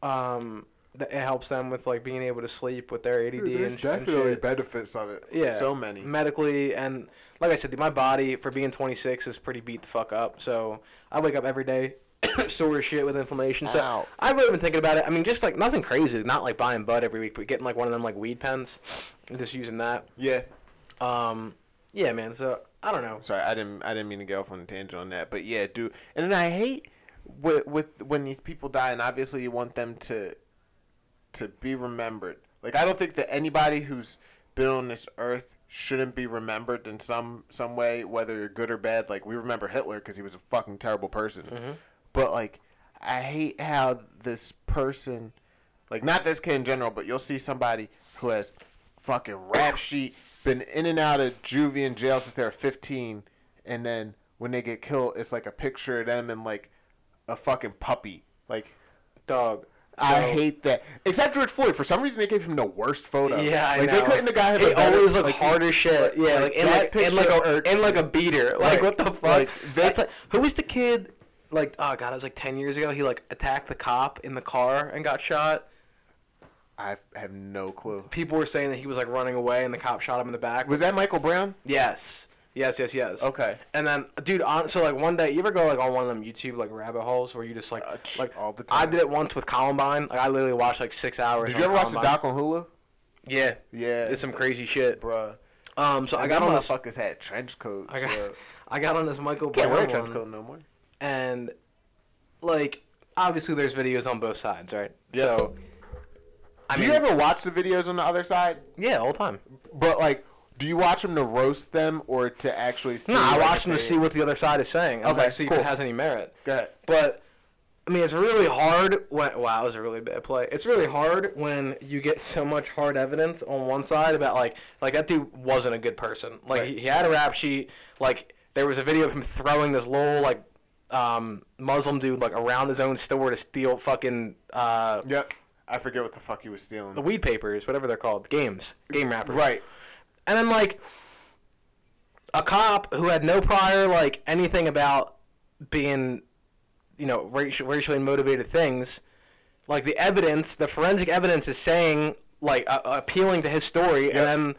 Um, that it helps them with like being able to sleep with their A D D Dude, there's and definitely and benefits of it. Yeah, so many medically and like I said, my body for being twenty-six is pretty beat the fuck up. So I wake up every day. Sore shit with inflammation. So Ow. I've really been thinking about it. I mean, just like nothing crazy, not like buying bud every week, but getting like one of them like weed pens and just using that. Yeah. Um. Yeah, man. So I don't know. Sorry, I didn't. I didn't mean to go off on a tangent on that, but yeah, dude. And then I hate with, with when these people die, and obviously you want them to to be remembered. Like I don't think that anybody who's been on this earth shouldn't be remembered in some some way, whether you're good or bad. Like we remember Hitler because he was a fucking terrible person. Mm-hmm. But, like, I hate how this person, like, not this kid in general, but you'll see somebody who has fucking rap sheet, been in and out of juvie and jail since they were fifteen, and then when they get killed, it's, like, a picture of them and, like, a fucking puppy. Like, dog. So, I hate that. Except George Floyd. For some reason, they gave him the worst photo. Yeah, I like, know. They couldn't the guy have it always looked like, hard as shit. Yeah, like, in like, in, like, a, in, like, a beater. Like, right. What the fuck? Like, that's like, who was the kid... Like, oh, God, it was, like, ten years ago. He, like, attacked the cop in the car and got shot. I have no clue. People were saying that he was, like, running away and the cop shot him in the back. Was that Michael Brown? Yes. Yes, yes, yes. Okay. And then, dude, on, so, like, one day, you ever go, like, on one of them YouTube, like, rabbit holes where you just, like, uh, like all the time. I did it once with Columbine. Like, I literally watched, like, six hours Did you ever Columbine. watch the doc on Hulu? Yeah. Yeah. It's some crazy shit. Bruh. Um, so, and I got on this... motherfuckers had trench coats. I got, I got on this Michael Brown one. Can't wear a trench coat no more. And, like, obviously there's videos on both sides, right? Yep. So, I do mean, you ever watch the videos on the other side? Yeah, all the time. But, like, do you watch them to roast them or to actually see? No, I watch them to see what the other side is saying. Okay, like, see cool. if it has any merit. Go ahead. But, I mean, it's really hard when... Wow, it was a really bad play. It's really hard when you get so much hard evidence on one side about, like, like that dude wasn't a good person. Like, right. he, he had a rap sheet. Like, there was a video of him throwing this little, like... Um, Muslim dude like around his own store to steal fucking uh, yep I forget what the fuck he was stealing, the weed papers, whatever they're called, games game wrappers, right? And then like a cop who had no prior like anything about being, you know, racial, racially motivated things, like the evidence, the forensic evidence is saying like uh, appealing to his story. Yep. And then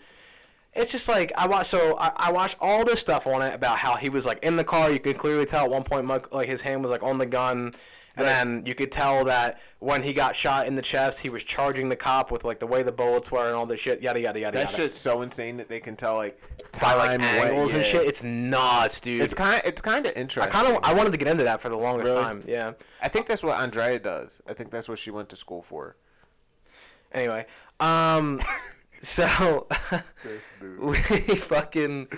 it's just like, I watch, so I, I watched all this stuff on it about how he was like in the car. You could clearly tell at one point, Mike, like his hand was like on the gun. And right. then you could tell that when he got shot in the chest, he was charging the cop with like the way the bullets were and all this shit. Yada, yada, yada. That yada. Shit's so insane that they can tell like time like, angles yeah. and shit. It's nuts, dude. It's kind of, it's kind of interesting. I kind of, I wanted to get into that for the longest really? time. Yeah. I think that's what Andrea does. I think that's what she went to school for. Anyway. Um... So, we fucking...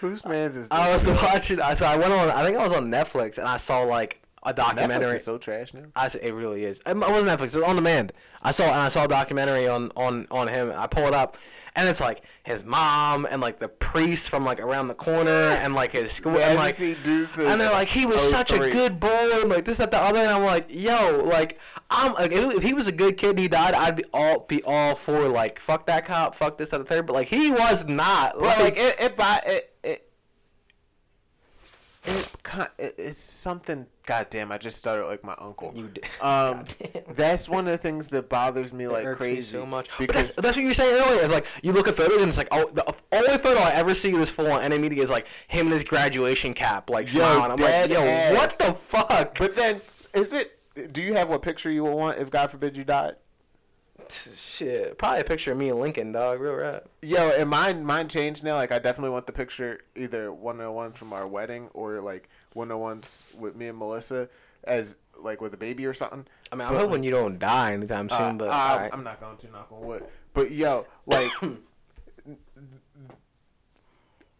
Whose man's is this? I was watching... I So, I went on... I think I was on Netflix, and I saw, like, a documentary. Netflix is so trash now. I, it really is. It wasn't Netflix. It was on demand. I saw... And I saw a documentary on, on, on him. I pull it up, and it's, like, his mom, and, like, the priest from, like, around the corner, and, like, his school. Yeah, and, like, and they're like, he was oh, such three. a good boy, and, like, this, that, the other. And I'm like, yo, like... I'm, like, if he was a good kid and he died, I'd be all be all for like fuck that cop, fuck this, that, the third. But like he was not. Like, like it, it, it, it, it, it, it's something. Goddamn, I just stuttered like my uncle. You did. Um, that's one of the things that bothers me like crazy so much. Because that's, that's what you were saying earlier. It's like you look at photos and it's like, oh, the only photo I ever see was full on any media is like him in his graduation cap, like smiling. I'm like, yo, ass. What the fuck? But then is it? Do you have what picture you will want if, God forbid, you died? Shit. Probably a picture of me and Lincoln, dog. Real rap. Yo, and mine mine changed now. Like, I definitely want the picture, either one oh one from our wedding or, like, one oh ones with me and Melissa as, like, with a baby or something. I mean, I'm but, hoping you don't die anytime soon. Uh, but I, all right. I'm not going to, knock on wood. But yo, like,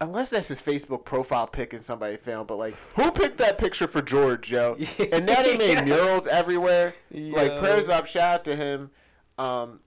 unless that's his Facebook profile pic and somebody found, but like, who picked that picture for George, yo? Yeah. And now they made yeah. murals everywhere. Yo. Like, prayers up, shout out to him. Um,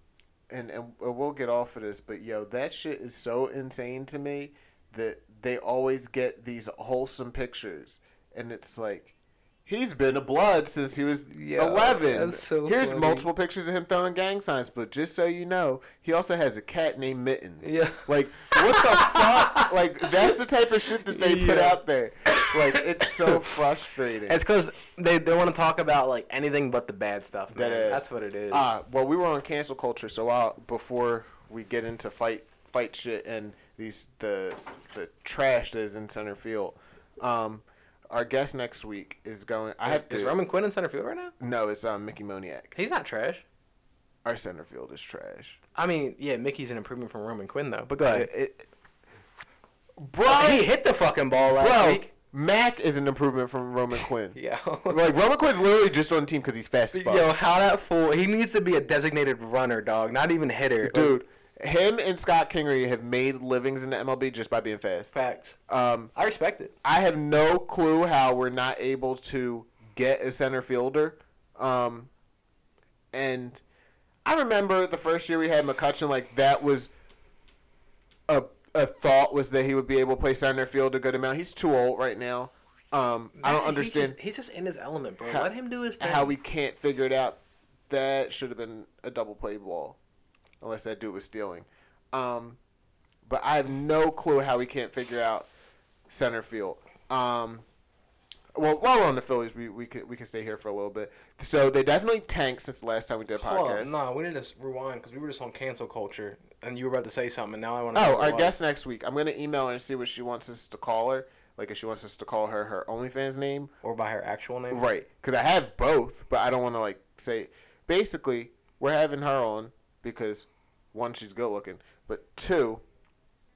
and and we'll get off of this, but yo, that shit is so insane to me that they always get these wholesome pictures, and it's like, he's been a blood since he was Yo, eleven. That's so Here's funny. Multiple pictures of him throwing gang signs, but just so you know, he also has a cat named Mittens. Yeah. Like, what the fuck? Like, that's the type of shit that they yeah. put out there. Like, it's so frustrating. It's because they, they want to talk about, like, anything but the bad stuff, man. That is. That's what it is. Uh, well, we were on cancel culture, so I'll, before we get into fight fight shit and these the the trash that is in center field, um... our guest next week is going. I have is, to. Is Roman Quinn in center field right now? No, it's um, Mickey Moniak. He's not trash. Our center field is trash. I mean, yeah, Mickey's an improvement from Roman Quinn though. But go ahead. It, it, bro, he hit the fucking ball last bro, week. Mac is an improvement from Roman Quinn. Yeah, like Roman Quinn's literally just on the team because he's fast as fuck. Yo, how that fool? He needs to be a designated runner, dog. Not even hitter, dude. Like, him and Scott Kingery have made livings in the M L B just by being fast. Facts. Um, I respect it. I have no clue how we're not able to get a center fielder. Um, and I remember the first year we had McCutchen, like, that was a a thought was that he would be able to play center field a good amount. He's too old right now. Um, Man, I don't understand. He's just, he's just in his element, bro. How, Let him do his thing. How we can't figure it out. That should have been a double play ball. Unless that dude was stealing. Um, but I have no clue how we can't figure out center field. Um, well, while we're on the Phillies, we, we can we can stay here for a little bit. So they definitely tanked since the last time we did a podcast. Oh, no, we need to rewind because we were just on cancel culture. And you were about to say something, and now I want to Oh, our guest next week. I'm going to email her and see what she wants us to call her. Like, if she wants us to call her her OnlyFans name. Or by her actual name. Right. Because I have both, but I don't want to, like, say. Basically, we're having her on. Because, one, she's good looking. But, two,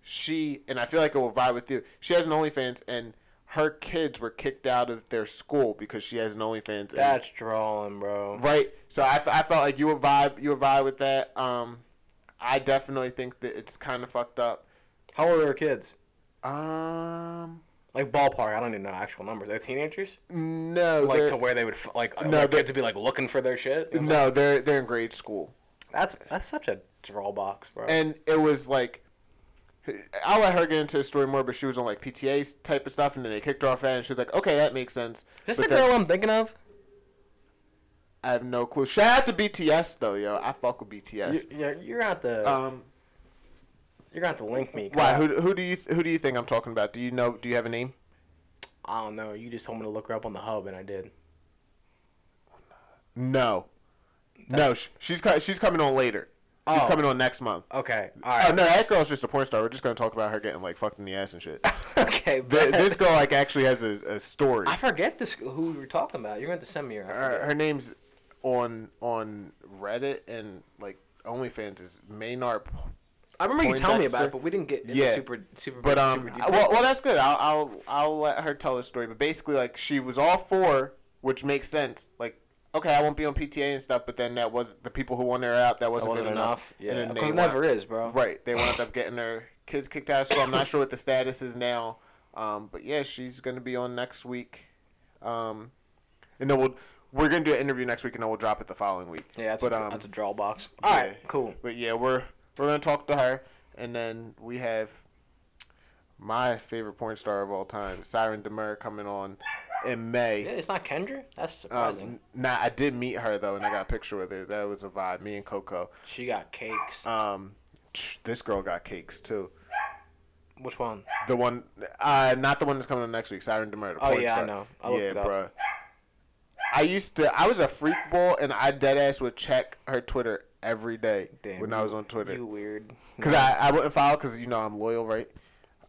she, and I feel like it will vibe with you, she has an OnlyFans, and her kids were kicked out of their school because she has an OnlyFans. That's and, drawing, bro. Right. So, I, I felt like you would vibe, you would vibe with that. Um, I definitely think that it's kind of fucked up. How old are her kids? Um... Like, ballpark, I don't even know actual numbers. They're teenagers? No. Like, to where they would, like, no, kids would be, like, looking for their shit? You know? No, they're they're in grade school. That's that's such a draw box, bro. And it was like, I'll let her get into the story more, but she was on like P T A type of stuff, and then they kicked her off that, and she was like, okay, that makes sense. Is this the girl I'm thinking of? I have no clue. Shout out to B T S though, yo. I fuck with B T S. You, you're you're out the um, you're gonna have to link me. Why? Who who do you who do you think I'm talking about? Do you know? Do you have a name? I don't know. You just told me to look her up on the hub, and I did. No. That. No, she's she's coming on later. She's oh. coming on next month. Okay. All right. Oh, no, that girl's just a porn star. We're just going to talk about her getting, like, fucked in the ass and shit. Okay. The, this girl, like, actually has a, a story. I forget this, who we were talking about. You're going to have to send me her. Her, her name's on on Reddit and, like, OnlyFans is Maynard. I remember you telling me about it, but we didn't get into yeah. super, super, but, um, super deep. Well, well, that's good. I'll, I'll, I'll let her tell the story. But basically, like, she was all for, which makes sense, like, okay, I won't be on P T A and stuff, but then that was the people who wanted her out. That wasn't, that wasn't good enough. enough. Yeah, and then it never is, bro. Right, they wound up getting her kids kicked out of school. I'm not sure what the status is now, um, but yeah, she's gonna be on next week, um, and then we'll we're gonna do an interview next week, and then we'll drop it the following week. Yeah, that's, but, a, um, that's a draw box. All yeah. right, cool. But yeah, we're we're gonna talk to her, and then we have my favorite porn star of all time, Siren Demure, coming on. In May. Yeah, it's not Kendra? That's surprising. Um, nah, I did meet her, though, and I got a picture with her. That was a vibe. Me and Coco. She got cakes. Um, This girl got cakes, too. Which one? The one... Uh, not the one that's coming up next week. Siren Demure. Oh, yeah, star. I know. I yeah, bruh. I used to... I was a freak ball, and I deadass would check her Twitter every day. Damn, when you, I was on Twitter. You weird. Because I, I wouldn't follow because, you know, I'm loyal, right?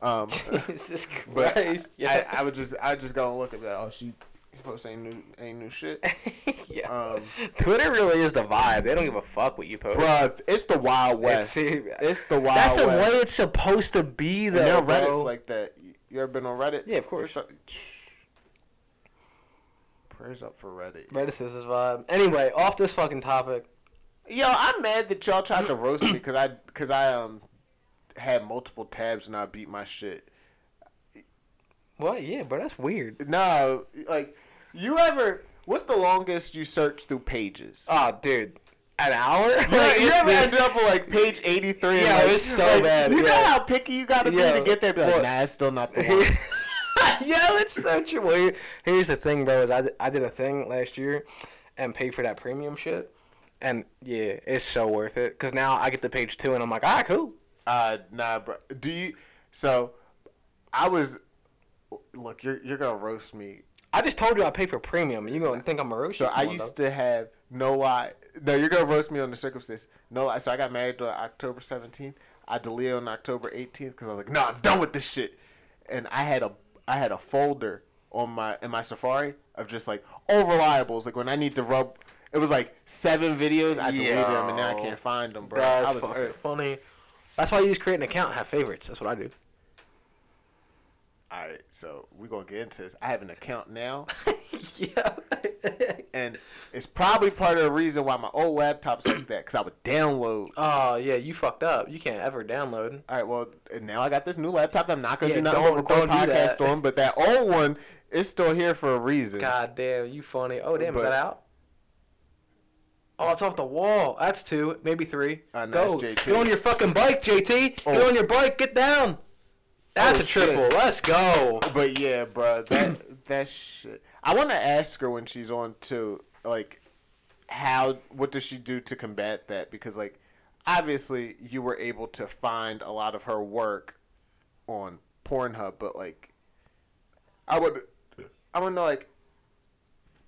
Um, Jesus Christ! But I, yeah. I, I would just, I would just go and look at that. Oh, she posts ain't new, ain't new shit. yeah. Um, Twitter really is the vibe. They don't give a fuck what you post. Bruh, it's the Wild West. It's, it's the Wild West. That's the way it's supposed to be, though. And there are Reddits like that. You ever been on Reddit? Yeah, of course. Prayers up for Reddit. Reddit's this vibe. Anyway, off this fucking topic. Yo, I'm mad that y'all tried to roast me because I because I um had multiple tabs and I beat my shit. What? Yeah, bro, that's weird. No, like, you ever? What's the longest you search through pages? Oh, dude. An hour? Yeah, like, you ever ended up with, like, page eighty-three? Yeah, like, it's so like, bad. You yeah. know how picky you gotta yeah. be to get there? Be like, well, nah, it's still not the one. Yeah, it's so true. Well, here's the thing, bro. Is I, I did a thing last year and paid for that premium shit. And, yeah, it's so worth it. Because now I get to page two and I'm like, all right, cool. Uh, nah, bro. Do you... So, I was... Look, you're, you're gonna roast me. I just told you I pay for premium, and you're gonna think I'm a roast. So I used to have no lie. No, you're gonna roast me on the circumstance. No lie. So I got married on October seventeenth. I deleted on October eighteenth because I was like, no, I'm done with this shit. And I had a I had a folder on my in my Safari of just like all reliables. Like when I need to rub, it was like seven videos. I deleted Yo, them, and now I can't find them, bro. That's I was fucking hurt. Funny. That's why you just create an account and have favorites. That's what I do. All right, so we're going to get into this. I have an account now. Yeah. And it's probably part of the reason why my old laptop's like that, because I would download. Oh, yeah, you fucked up. You can't ever download. All right, well, and now I got this new laptop that I'm not going to yeah, do nothing but record podcasts on, but that old one is still here for a reason. God damn, you funny. Oh, damn, but, is that out? Oh, it's off the wall. That's two, maybe three. Uh, no, go. J T. Get on your fucking bike, J T. Oh. Get on your bike. Get down. That's oh, a triple. Shit. Let's go. But yeah, bro, that that shit. I want to ask her when she's on too, like, how what does she do to combat that? Because like, obviously, you were able to find a lot of her work on Pornhub, but like, I would, I want to know like,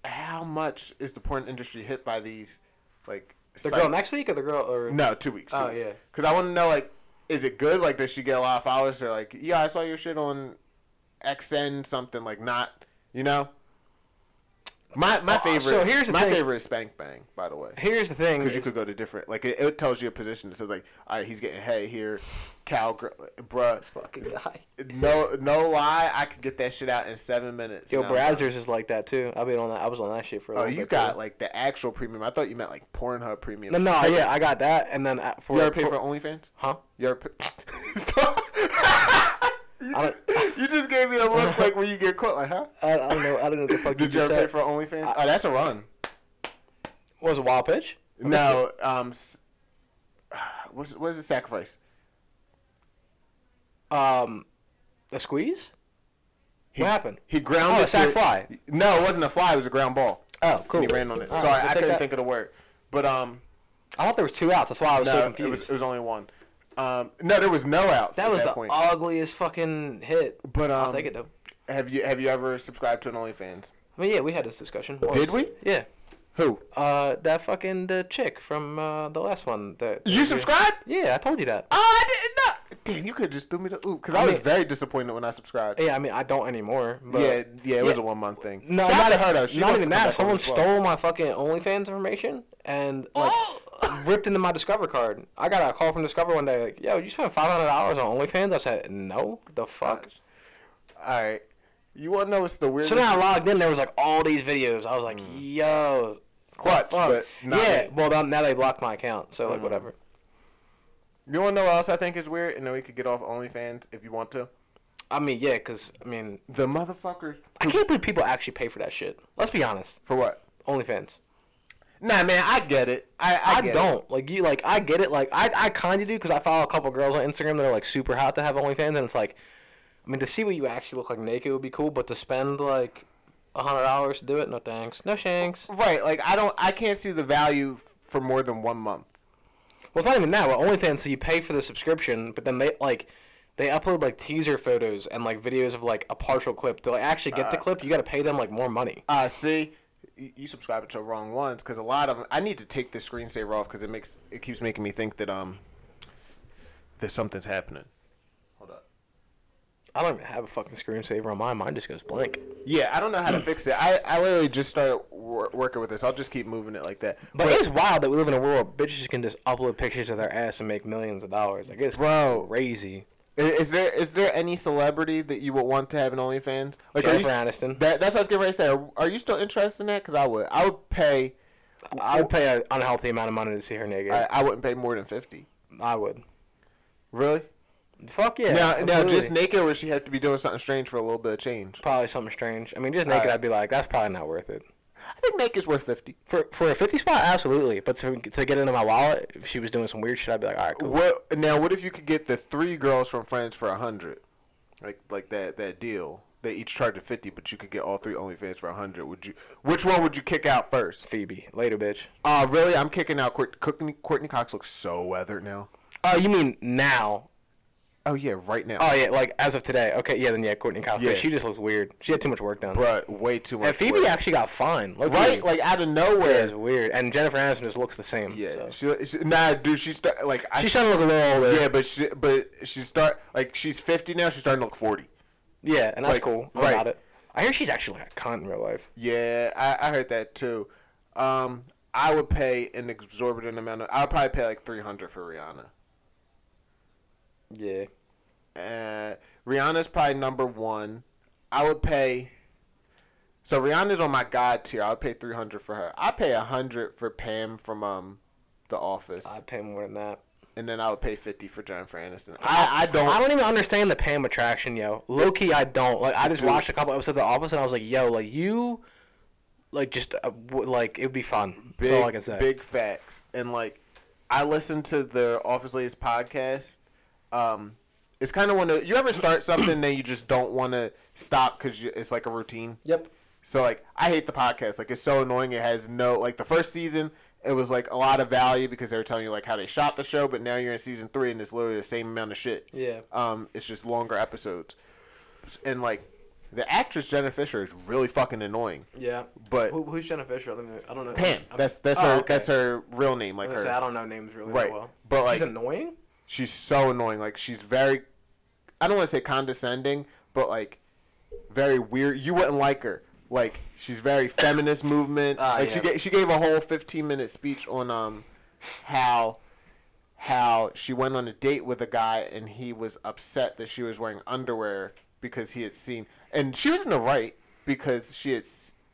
how much is the porn industry hit by these, like, the sites? Girl next week or the girl or no two weeks? Two oh weeks. Yeah, because I want to know like. Is it good? Like, does she get a lot of followers? They're like, yeah, I saw your shit on X N something, like not, you know? My my favorite so here's the my thing. favorite is Spank Bang, by the way. Here's the thing. Because you could go to different, like, it, it tells you a position. It says, like, all right, he's getting hay here, cowgirl, bruh. This fucking guy. No no lie, I could get that shit out in seven minutes. Yo, browsers is like that, too. I've been on that. I was on that shit for a oh, little bit. Oh, you got, too. Like, the actual premium. I thought you meant, like, Pornhub premium. No, no, yeah, I got that. And then for... You ever pay for OnlyFans? Huh? You ever pay... You just, you just gave me a look like when you get caught, like, huh? I, I don't know. I don't know what the fuck did you ever pay for OnlyFans? I, oh, that's a run. What was it, Wild Pitch? What no. Um, what's what's the sacrifice? Um, a squeeze? He, what happened? He grounded. Oh, a sack fly. No, it wasn't a fly. It was a ground ball. Oh, cool. And he ran on it. All Sorry, right, I couldn't that. think of the word. But um, I thought there was two outs. That's why I was no, so confused. It was, it was only one. Um, no, there was no outs. That was that the point. Ugliest fucking hit. But um, I'll take it though. Have you have you ever subscribed to an OnlyFans? I mean, yeah, we had this discussion. Once. Did we? Yeah. Who? Uh, that fucking the chick from uh, the last one. That you subscribed? Yeah, I told you that. Oh, I didn't know. Damn, you could just do me the oop because I, I mean, was very disappointed when I subscribed. Yeah, I mean, I don't anymore. But yeah, yeah, it was yeah. a one month thing. No, so not, I heard she not even that. Someone stole well. my fucking OnlyFans information and. Like, ripped into my Discover card. I got a call from Discover one day, like, yo, you spent five hundred dollars on OnlyFans? I said, no, the fuck? All right. You want to know what's the weirdest? So now I logged in, there was, like, all these videos. I was like, mm. yo. Clutch, but not Yeah, me. Well, now they blocked my account, so, like, mm. whatever. You want to know what else I think is weird? And then we could get off OnlyFans if you want to. I mean, yeah, because, I mean. The motherfucker. I can't believe people actually pay for that shit. Let's be honest. For what? OnlyFans. Nah, man, I get it. I I, I get don't it. like you like I get it. Like I I kind of do because I follow a couple girls on Instagram that are like super hot to have OnlyFans, and it's like, I mean, to see what you actually look like naked would be cool, but to spend like a hundred dollars to do it, no thanks, no shanks. Right? Like I don't, I can't see the value for more than one month. Well, it's not even that. Well, OnlyFans, so you pay for the subscription, but then they like. They upload, like, teaser photos and, like, videos of, like, a partial clip. To, like, actually get uh, the clip, you got to pay them, like, more money. Uh, see? You subscribe to the wrong ones because a lot of them, I need to take this screensaver off because it makes it keeps making me think that um that something's happening. Hold up, I don't even have a fucking screensaver on mine. Mine just goes blank. Yeah, I don't know how to fix it. I, I literally just started wor- working with this. I'll just keep moving it like that. But, but it's wild that we live in a world where bitches can just upload pictures of their ass and make millions of dollars. Like it's bro, crazy. Is there is there any celebrity that you would want to have an OnlyFans? Like Jennifer you, Aniston. That, that's what I was getting ready to say. Are, are you still interested in that? Because I would. I would pay. I would pay an unhealthy amount of money to see her naked. I, I wouldn't pay more than fifty. I would. Really? Fuck yeah. Now, now just naked, or she had to be doing something strange for a little bit of change? Probably something strange. I mean, just naked, right. I'd be like, that's probably not worth it. I think naked's worth fifty. For for a fifty spot, absolutely. But to, to get into my wallet, if she was doing some weird shit, I'd be like, all right, cool. What, now, what if you could get the three girls from Friends for one hundred? Like like that, that deal. They each charge a fifty, but you could get all three OnlyFans for one hundred. Would you? Which one would you kick out first? Phoebe. Later, bitch. Uh, really? I'm kicking out Courtney. Courtney Cox looks so weathered now. Oh, uh, you mean now? Oh, yeah, right now. Oh, yeah, like as of today. Okay, yeah, then, yeah, Courtney Cox. Yeah. She just looks weird. She had too much work done. Bruh, way too much. And Phoebe work. actually got fine. Look right? Weird. Like, out of nowhere. Yeah, it's weird. And Jennifer Aniston just looks the same. Yeah. So. She, she, nah, dude, she start, like, I, she's starting to look a little older. Yeah, but she, but she start, like, she's fifty now. She's starting to look forty. Yeah, and that's like, cool. I right. got it. I hear she's actually like a cunt in real life. Yeah, I, I heard that too. Um, I would pay an exorbitant amount of. I would probably pay like three hundred for Rihanna. Yeah. Uh, Rihanna's probably number one. I would pay. So Rihanna's on my God tier. I would pay three hundred for her. I'd pay a hundred for Pam from um, The Office. I'd pay more than that. And then I would pay fifty for Jennifer Aniston. I, I don't. I don't even understand the Pam attraction, yo. Low key, I don't. Like, I just Dude. watched a couple episodes of The Office, and I was like, yo, like you, like just uh, w- like it would be fun. Big, That's all I can say. Big facts. And like, I listened to the Office Ladies podcast. Um, it's kind of one of you ever start something that you just don't want to stop because it's like a routine. Yep. So like, I hate the podcast. Like, it's so annoying. It has no like the first season. It was, like, a lot of value because they were telling you, like, how they shot the show. But now you're in season three, and it's literally the same amount of shit. Yeah. Um, it's just longer episodes. And, like, the actress Jenna Fisher is really fucking annoying. Yeah. But Who, who's Jenna Fisher? I don't know. I don't know. Pam. That's that's oh, her okay. that's her real name. Like, her. Say, I don't know names really right. that well. But, like, she's annoying? She's so annoying. Like, she's very, I don't want to say condescending, but, like, very weird. You wouldn't like her. Like, she's very feminist movement. Uh, like yeah. she gave, she gave a whole fifteen minute speech on um how how she went on a date with a guy and he was upset that she was wearing underwear because he had seen, and she was in the right because she had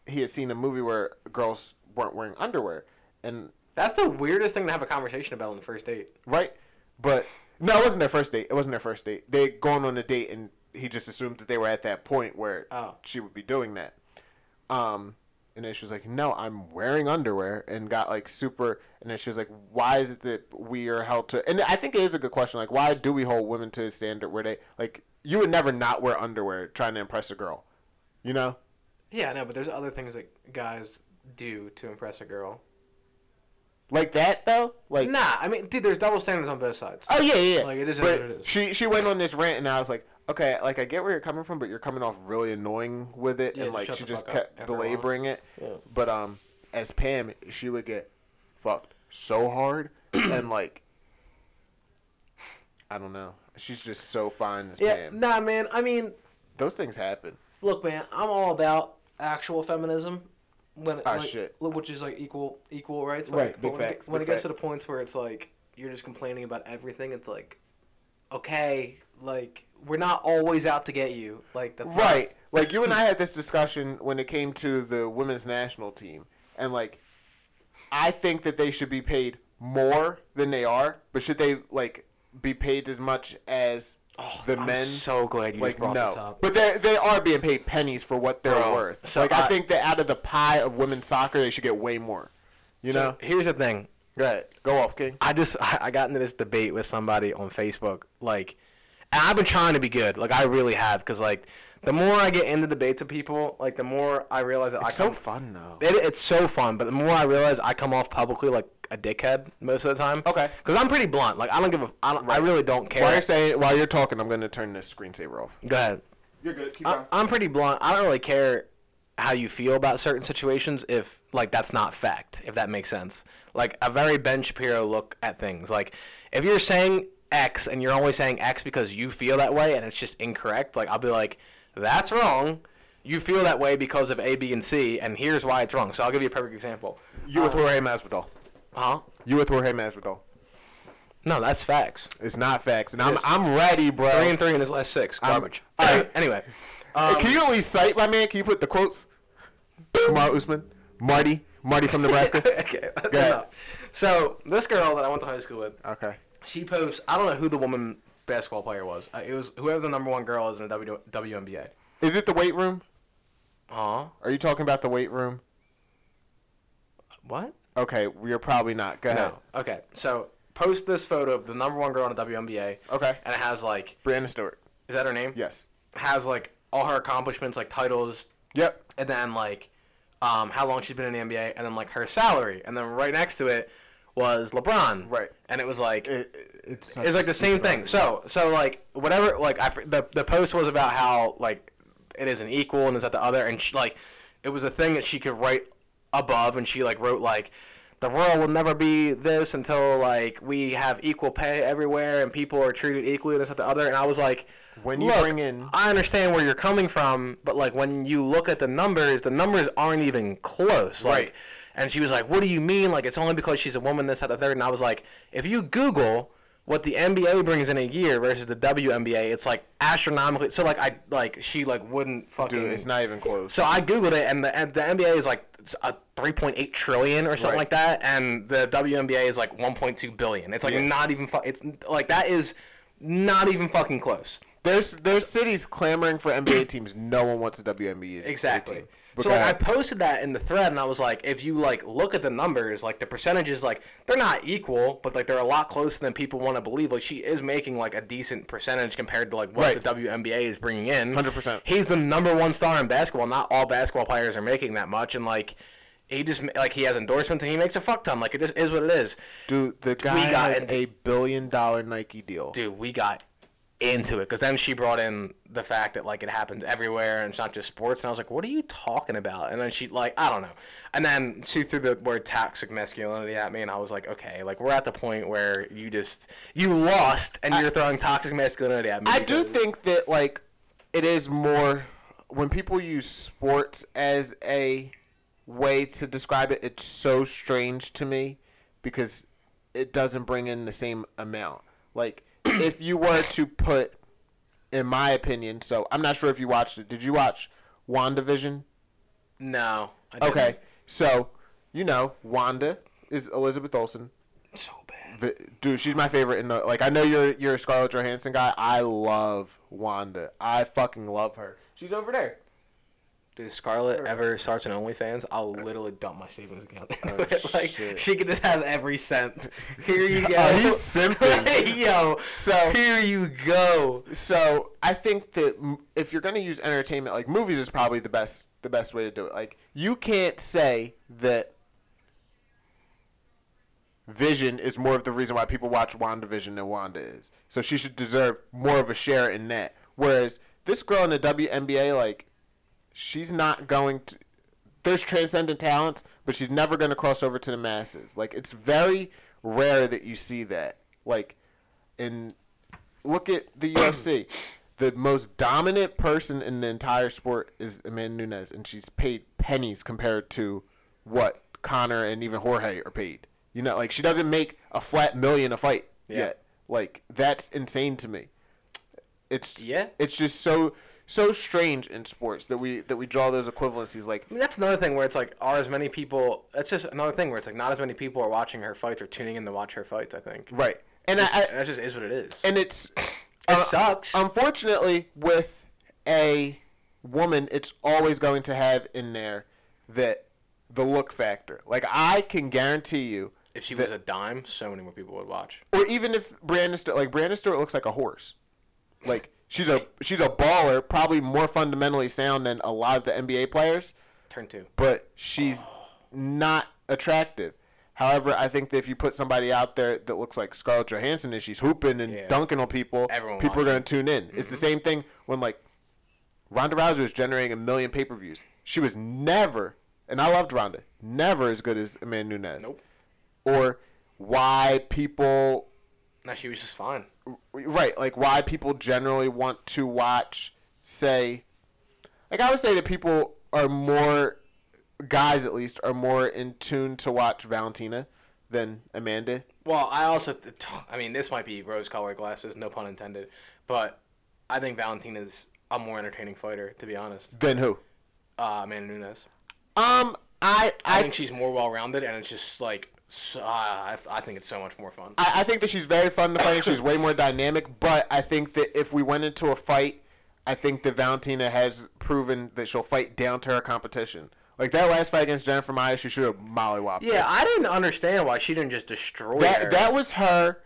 he had seen a movie where girls weren't wearing underwear, and that's the weirdest thing to have a conversation about on the first date. Right, but no, it wasn't their first date. It wasn't their first date. They had gone on a date and he just assumed that they were at that point where oh. she would be doing that. Um, and then she was like, no, I'm wearing underwear, and got like super, and then she was like, why is it that we are held to, and I think it is a good question, like, why do we hold women to a standard where they, like, you would never not wear underwear trying to impress a girl, you know? Yeah, I know, but there's other things that guys do to impress a girl. Like that, though? Like, nah, I mean, dude, there's double standards on both sides. Oh, yeah, yeah. Like, it is what it is. She, she went on this rant, and I was like, okay, like, I get where you're coming from, but you're coming off really annoying with it, yeah, and, like, she just kept belaboring it. Yeah. But, um, as Pam, she would get fucked so hard, and, like, I don't know. She's just so fine as yeah, Pam. Nah, man, I mean, those things happen. Look, man, I'm all about actual feminism. When it, oh, like, shit. Which is, like, equal equal rights. Right, like, big when facts. It, when big it gets facts. to the points where it's, like, you're just complaining about everything, it's, like, okay, like, we're not always out to get you. Like, that's right. Not... Like, you and I had this discussion when it came to the women's national team. And, like, I think that they should be paid more than they are. But should they, like, be paid as much as oh, the I'm men? I'm so glad you like, brought no. this up. But they they are being paid pennies for what they're Bro, worth. So like, I, I think that out of the pie of women's soccer, they should get way more. You know? Here's the thing. Go ahead. Go off, King. I just I got into this debate with somebody on Facebook, like... And I've been trying to be good. Like, I really have. Because, like, the more I get into debates with people, like, the more I realize that it's I come... It's so fun, though. It, it's so fun. But the more I realize I come off publicly like a dickhead most of the time. Okay. Because I'm pretty blunt. Like, I don't give a... I, don't, right. I really don't care. While you're, saying, while you're talking, I'm going to turn this screensaver off. Go ahead. You're good. Keep I, going. I'm pretty blunt. I don't really care how you feel about certain situations if, like, that's not fact. If that makes sense. Like, a very Ben Shapiro look at things. Like, if you're saying... X and you're only saying X because you feel that way and it's just incorrect, like I'll be like, that's wrong. You feel that way because of A, B, and C, and here's why it's wrong. So I'll give you a perfect example. You um, with Jorge Masvidal. Huh? You with Jorge Masvidal. No, that's facts. It's not facts. And it I'm is. I'm ready, bro. Three and three in his last six. Garbage. All right. Anyway. Um, can you at least cite my man? Can you put the quotes? Kamaru Usman. Marty. Marty from Nebraska. Okay. Go so, this girl that I went to high school with. Okay. She posts. I don't know who the woman basketball player was. Uh, it was whoever the number one girl is in the w- WNBA. Is it the weight room? Uh-huh. Are you talking about the weight room? What? Okay. You're probably not. Go ahead. No. Okay. So, post this photo of the number one girl in the W N B A. Okay. And it has, like... Brianna Stewart. Is that her name? Yes. It has, like, all her accomplishments, like, titles. Yep. And then, like, um, how long she's been in the N B A. And then, like, her salary. And then right next to it was LeBron. Right. And it was, like... It, it's it's like, the same thing. Right. So, so like, whatever... Like, I, the, the post was about how, like, it isn't equal and is that the other. And, she, like, it was a thing that she could write above. And she, like, wrote, like... The world will never be this until, like, we have equal pay everywhere and people are treated equally, this at the other. And I was like, when you bring in, I understand where you're coming from, but, like, when you look at the numbers, the numbers aren't even close. Right. Like, and she was like, what do you mean? Like, it's only because she's a woman, this at the third. And I was like, if you Google what the N B A brings in a year versus the W N B A, it's, like, astronomically. So, like, I, like, she, like, wouldn't fucking. Dude, it's not even close. So I Googled it, and the, and the N B A is, like, it's a three point eight trillion or something right. like that, and the W N B A is like one point two billion. It's like yeah. not even fu- it's like that is not even fucking close. There's there's cities clamoring for N B A teams. No one wants a W N B A exactly. team. Exactly. So like, I posted that in the thread, and I was like, if you like look at the numbers, like the percentages, like they're not equal, but like they're a lot closer than people want to believe. Like she is making like a decent percentage compared to like what right. the W N B A is bringing in. one hundred percent. He's the number one star in basketball. Not all basketball players are making that much, and like. He just like he has endorsements and he makes a fuck ton. Like it just is what it is. Dude, the guy got has a billion dollar Nike deal. Dude, we got into it because then she brought in the fact that like it happens everywhere and it's not just sports. And I was like, what are you talking about? And then she like I don't know. And then she threw the word toxic masculinity at me, and I was like, okay, like we're at the point where you just you lost and I, you're throwing toxic masculinity at me. I do think that like it is more when people use sports as a way to describe it, it's so strange to me because it doesn't bring in the same amount. Like, if you were to put, in my opinion, so I'm not sure if you watched it. Did you watch WandaVision? No. I didn't. Okay. So, you know, Wanda is Elizabeth Olsen. So bad. Dude, she's my favorite. In the, like, I know you're, you're a Scarlett Johansson guy. I love Wanda. I fucking love her. She's over there. Dude, Scarlett ever starts an OnlyFans, I'll literally dump my savings account into oh, it. Like, shit. She could just have every cent. Here you go. Oh, he's simping. Hey, yo. So, here you go. So, I think that if you're going to use entertainment, like, movies is probably the best the best way to do it. Like, you can't say that Vision is more of the reason why people watch WandaVision than Wanda is. So, she should deserve more of a share in that. Whereas, this girl in the W N B A, like, she's not going to – there's transcendent talents, but she's never going to cross over to the masses. Like, it's very rare that you see that. Like, and look at the U F C. The most dominant person in the entire sport is Amanda Nunes, and she's paid pennies compared to what Conor and even Jorge are paid. You know, like, she doesn't make a flat million a fight yeah. yet. Like, that's insane to me. It's yeah. It's just so – so strange in sports that we that we draw those equivalencies. Like, I mean, that's another thing where it's like, are as many people? That's just another thing where it's like, not as many people are watching her fights or tuning in to watch her fights. I think right, and it's, I, I, that just is what it is. And it's it uh, sucks. Unfortunately, with a woman, it's always going to have in there that the look factor. Like, I can guarantee you, if she that, was a dime, so many more people would watch. Or even if Brianna Stewart, like Brianna Stewart looks like a horse, like. She's a she's a baller, probably more fundamentally sound than a lot of the N B A players. Turn two. But she's oh. not attractive. However, I think that if you put somebody out there that looks like Scarlett Johansson and she's hooping and yeah. dunking on people, Everyone people are going to tune in. Mm-hmm. It's the same thing when, like, Ronda Rousey was generating a million pay-per-views. She was never, and I loved Ronda, never as good as Amanda Nunes. Nope. Or why people... No, she was just fine. Right, like why people generally want to watch, say, like I would say that people are more, guys at least, are more in tune to watch Valentina than Amanda Well, I also, th- I mean, this might be rose-colored glasses, no pun intended, but I think Valentina's a more entertaining fighter, to be honest. Than who? Uh, Amanda Nunes. Um, I, I, I think she's more well-rounded, and it's just like, so, uh, I, I think it's so much more fun. I, I think that she's very fun to fight. She's way more dynamic, but I think that if we went into a fight, I think that Valentina has proven that she'll fight down to her competition. Like, that last fight against Jennifer Maia, she should have mollywopped. Yeah, her. I didn't understand why she didn't just destroy that, her. That was her.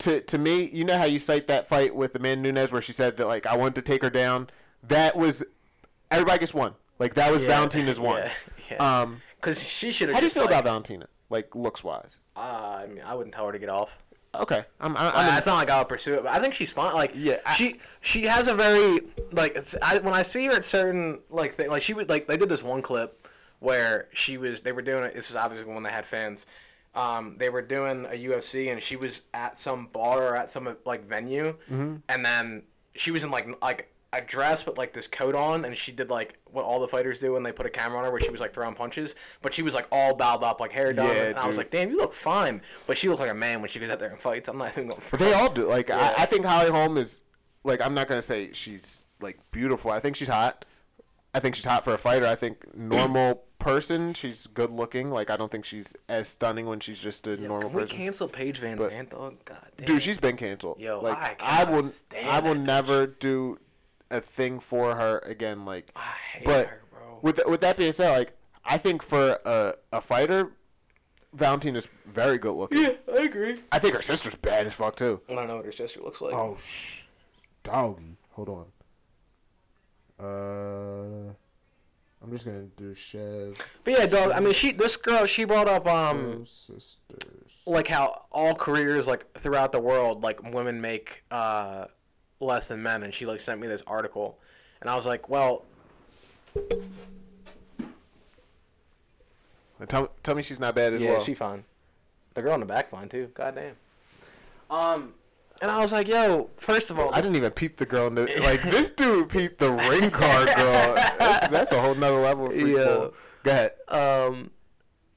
To to me, you know how you cite that fight with Amanda Nunes where she said that, like, I wanted to take her down? That was – everybody gets one. Like, that was yeah, Valentina's one. Yeah, yeah. Um, because she should have. How do you feel like, about Valentina, like, looks-wise? Uh, I mean, I wouldn't tell her to get off. Okay. I'm, I'm, I'm uh, it's not like I would pursue it, but I think she's fine. Like, yeah, I, she she has a very – like, it's, I, when I see her at certain, like, things, like, she would – like, they did this one clip where she was, they were doing it. This is obviously when they had fans. Um, they were doing a U F C, and she was at some bar or at some like venue, mm-hmm. and then she was in like like a dress but like this coat on, and she did like what all the fighters do when they put a camera on her, where she was like throwing punches, but she was like all bowed up, like hair done, yeah, and dude. I was like, damn, you look fine, but she looked like a man when she goes out there and fights. I'm not even going for. But they all do. Like yeah. I, I think Holly Holm is like I'm not gonna say she's like beautiful. I think she's hot. I think she's hot for a fighter. I think normal. person, she's good looking. Like, I don't think she's as stunning when she's just a yeah, normal can we person. Cancel Paige Van Zandt, dog? God damn. Dude, she's been canceled. Yo, like, I, I will, I will never bitch. do a thing for her again. Like, I hate but her, bro. With with that being said, like, I think for a a fighter, Valentina's very good looking. Yeah, I agree. I think her sister's bad as fuck too. I don't know what her sister looks like. Oh, shh, doggy. Hold on. Uh. I'm just gonna do Chev. But yeah, dog. I mean, she. This girl. She brought up um. Sisters. Like how all careers, like throughout the world, like women make uh less than men, and she like sent me this article, and I was like, well. Tell tell me she's not bad as yeah, well. Yeah, she fine. The girl in the back fine too. Goddamn. Um. And I was like, yo, first of all... I didn't even peep the girl. In the, like, this dude peeped the ring card girl. That's, that's a whole nother level of freak yeah. Cool. Go ahead. Um,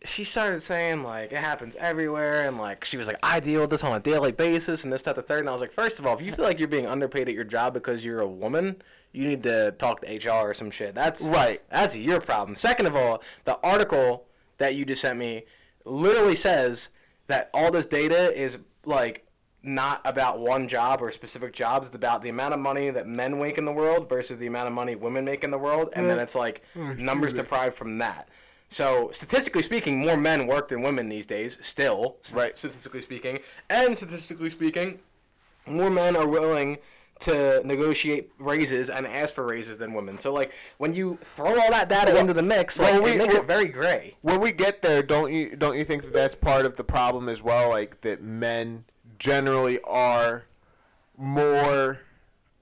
she started saying, like, it happens everywhere. And, like, she was like, I deal with this on a daily basis and this, that, the third. And I was like, first of all, if you feel like you're being underpaid at your job because you're a woman, you need to talk to H R or some shit. That's right. That's your problem. Second of all, the article that you just sent me literally says that all this data is, like... not about one job or specific jobs. It's about the amount of money that men make in the world versus the amount of money women make in the world, and yeah. then it's like oh, numbers me. Deprived from that. So statistically speaking, more men work than women these days still, right. statistically speaking. And statistically speaking, more men are willing to negotiate raises and ask for raises than women. So, like, when you throw all that data well, into the mix, like, well, we, it makes it very gray. When we get there, don't you don't you think that that's part of the problem as well, like, that men... generally are more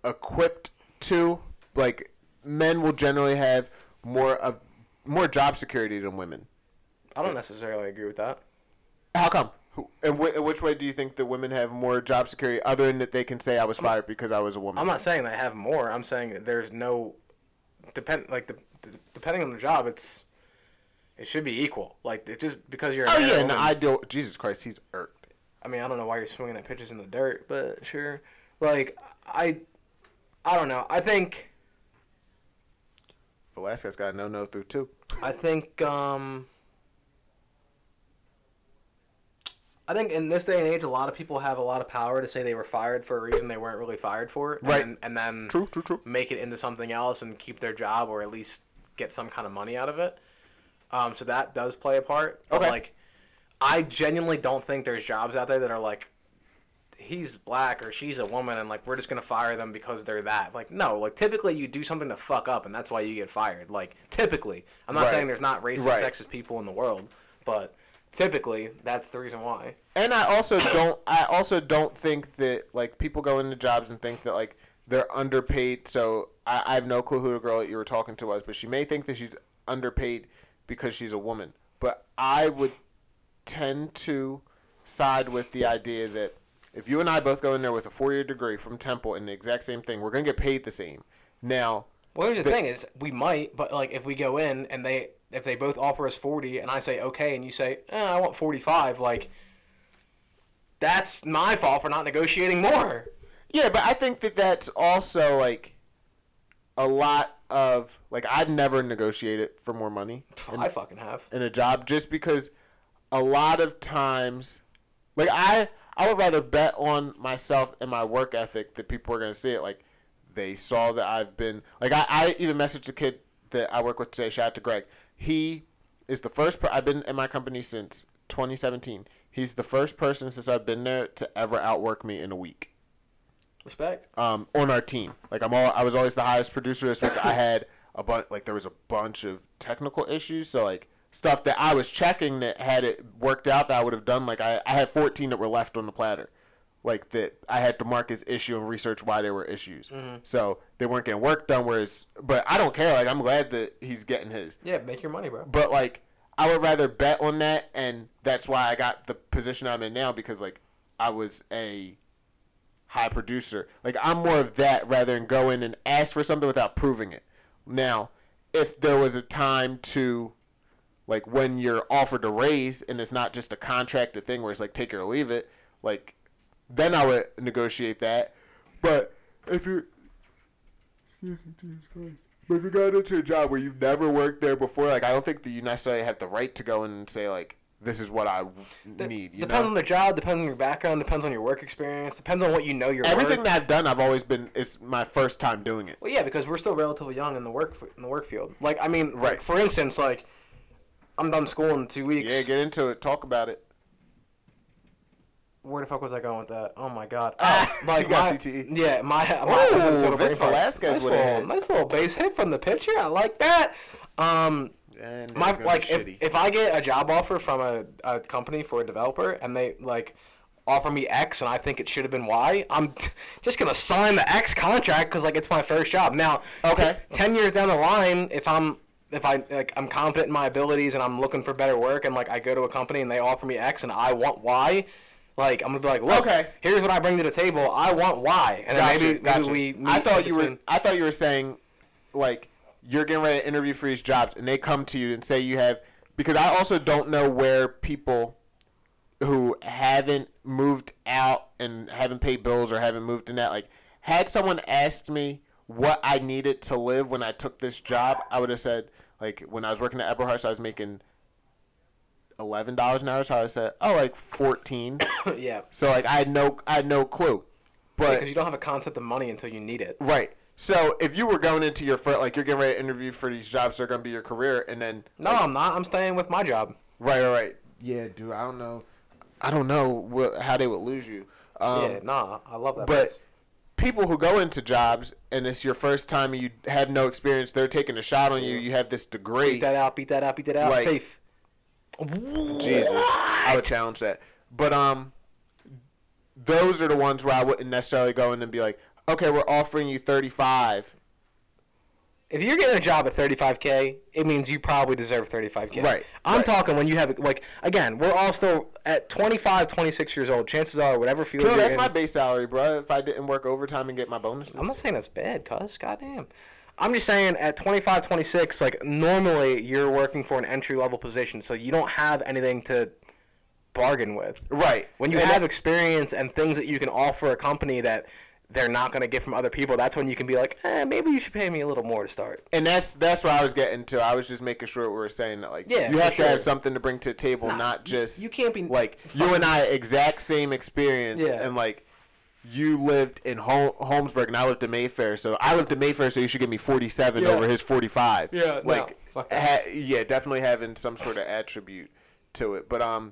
equipped to, like, men will generally have more of more job security than women. I don't necessarily agree with that. How come? And wh- which way do you think that women have more job security other than that they can say I was fired because I was a woman? I'm not saying they have more. I'm saying that there's no depend like the, the depending on the job, it's it should be equal. Like it just because you're a oh yeah, woman, no, I do. Jesus Christ, he's irked. I mean, I don't know why you're swinging at pitches in the dirt, but sure. Like, I I don't know. I think... Velasquez got a no-no through two. I think, um... I think in this day and age, a lot of people have a lot of power to say they were fired for a reason they weren't really fired for. Right. And, and then true, true, true. Make it into something else and keep their job or at least get some kind of money out of it. Um, so that does play a part. But okay. Like, I genuinely don't think there's jobs out there that are like, he's black or she's a woman and like we're just gonna fire them because they're that. Like no, like typically you do something to fuck up and that's why you get fired. Like typically, I'm not right. saying there's not racist, right. sexist people in the world, but typically that's the reason why. And I also don't, I also don't think that like people go into jobs and think that like they're underpaid. So I, I have no clue who the girl that you were talking to was, but she may think that she's underpaid because she's a woman. But I would. Tend to side with the idea that if you and I both go in there with a four-year degree from Temple and the exact same thing, we're going to get paid the same. Now, well, here's the, the thing is we might, but like if we go in and they if they both offer us forty and I say okay and you say eh, I want forty-five, like that's my fault for not negotiating more. Yeah, but I think that that's also, like, a lot of, like, I'd never negotiated for more money. In, I fucking have. In a job, just because a lot of times, like, I, I would rather bet on myself and my work ethic that people are going to see it. Like, they saw that I've been, like, I, I even messaged a kid that I work with today. Shout out to Greg. He is the first, per- I've been in my company since twenty seventeen. He's the first person since I've been there to ever outwork me in a week. Respect. Um, on our team. Like, I'm all, I was always the highest producer. This week I had a bunch, like, there was a bunch of technical issues. So, like, stuff that I was checking that had it worked out that I would have done. Like, I, I had fourteen that were left on the platter. Like, that I had to mark as issue and research why there were issues. Mm-hmm. So, they weren't getting work done, whereas, but I don't care. Like, I'm glad that he's getting his. Yeah, make your money, bro. But, like, I would rather bet on that, and that's why I got the position I'm in now, because, like, I was a high producer. Like, I'm more of that rather than go in and ask for something without proving it. Now, if there was a time to, like, when you're offered a raise and it's not just a contracted thing where it's like take it or leave it, like, then I would negotiate that. But if you're, but if you got into a job where you've never worked there before, like, I don't think that you necessarily have the right to go in and say, like, this is what I need. You depends know? On the job, depends on your background, depends on your work experience, depends on what you know your everything work. That I've done, I've always been, it's my first time doing it. Well, yeah, because we're still relatively young in the work in the work field. Like, I mean, right. Like, for instance, like, I'm done school in two weeks. Yeah, get into it. Talk about it. Where the fuck was I going with that? Oh, my God. Oh, like you got my, C T E. Yeah, my... my Ooh, Vince Velasquez would have. Nice little base hit from the pitcher. I like that. Um... And my, like, if, if I get a job offer from a, a company for a developer and they, like, offer me X and I think it should have been Y, I'm t- just going to sign the X contract because, like, it's my first job. Now, okay, t- ten years down the line, if I'm if I like I'm confident in my abilities and I'm looking for better work and, like, I go to a company and they offer me X and I want Y, like, I'm going to be like, look, okay, here's what I bring to the table. I want Y. And then maybe, maybe we meet I thought you were I thought you were saying, like, you're getting ready to interview for these jobs, and they come to you and say you have – because I also don't know where people who haven't moved out and haven't paid bills or haven't moved in that – like, had someone asked me what I needed to live when I took this job, I would have said – like, when I was working at Eberhardt's, I was making eleven dollars an hour, so I would have said, oh, like fourteen. Yeah. So, like, I had no, I had no clue. But because yeah, you don't have a concept of money until you need it. Right. So, if you were going into your first, like, you're getting ready to interview for these jobs, they're going to be your career, and then... No, like, I'm not. I'm staying with my job. Right, right, right. Yeah, dude, I don't know. I don't know what, how they would lose you. Um, yeah, nah, I love that. But place. People who go into jobs, and it's your first time, and you have no experience, they're taking a shot on you, you have this degree. Beat that out, beat that out, beat that out, like, safe. Jesus, what? I would challenge that. But, um, those are the ones where I wouldn't necessarily go in and be like, okay, we're offering you thirty-five. If you're getting a job at thirty-five K, it means you probably deserve thirty-five K. Right. I'm right. talking when you have, like, again, we're all still at twenty-five, twenty-six years old. Chances are, whatever field True, you're that's in, my base salary, bro, if I didn't work overtime and get my bonuses. I'm not saying that's bad, cuz. Goddamn. I'm just saying at twenty-five, twenty-six, like, normally you're working for an entry-level position, so you don't have anything to bargain with. Right. When you and have that- experience and things that you can offer a company that – they're not going to get from other people, that's when you can be like, eh, maybe you should pay me a little more to start. And that's that's what I was getting to. I was just making sure we were saying that, like, yeah, you have sure. to have something to bring to the table, nah, not just... You can't be... Like, fucking... you and I, exact same experience, yeah. And, like, you lived in Hol- Holmesburg, and I lived in Mayfair, so I lived in Mayfair, so you should give me forty-seven yeah. over his forty-five. Yeah, like, no, fuck ha- yeah, definitely having some sort of attribute to it, but, um...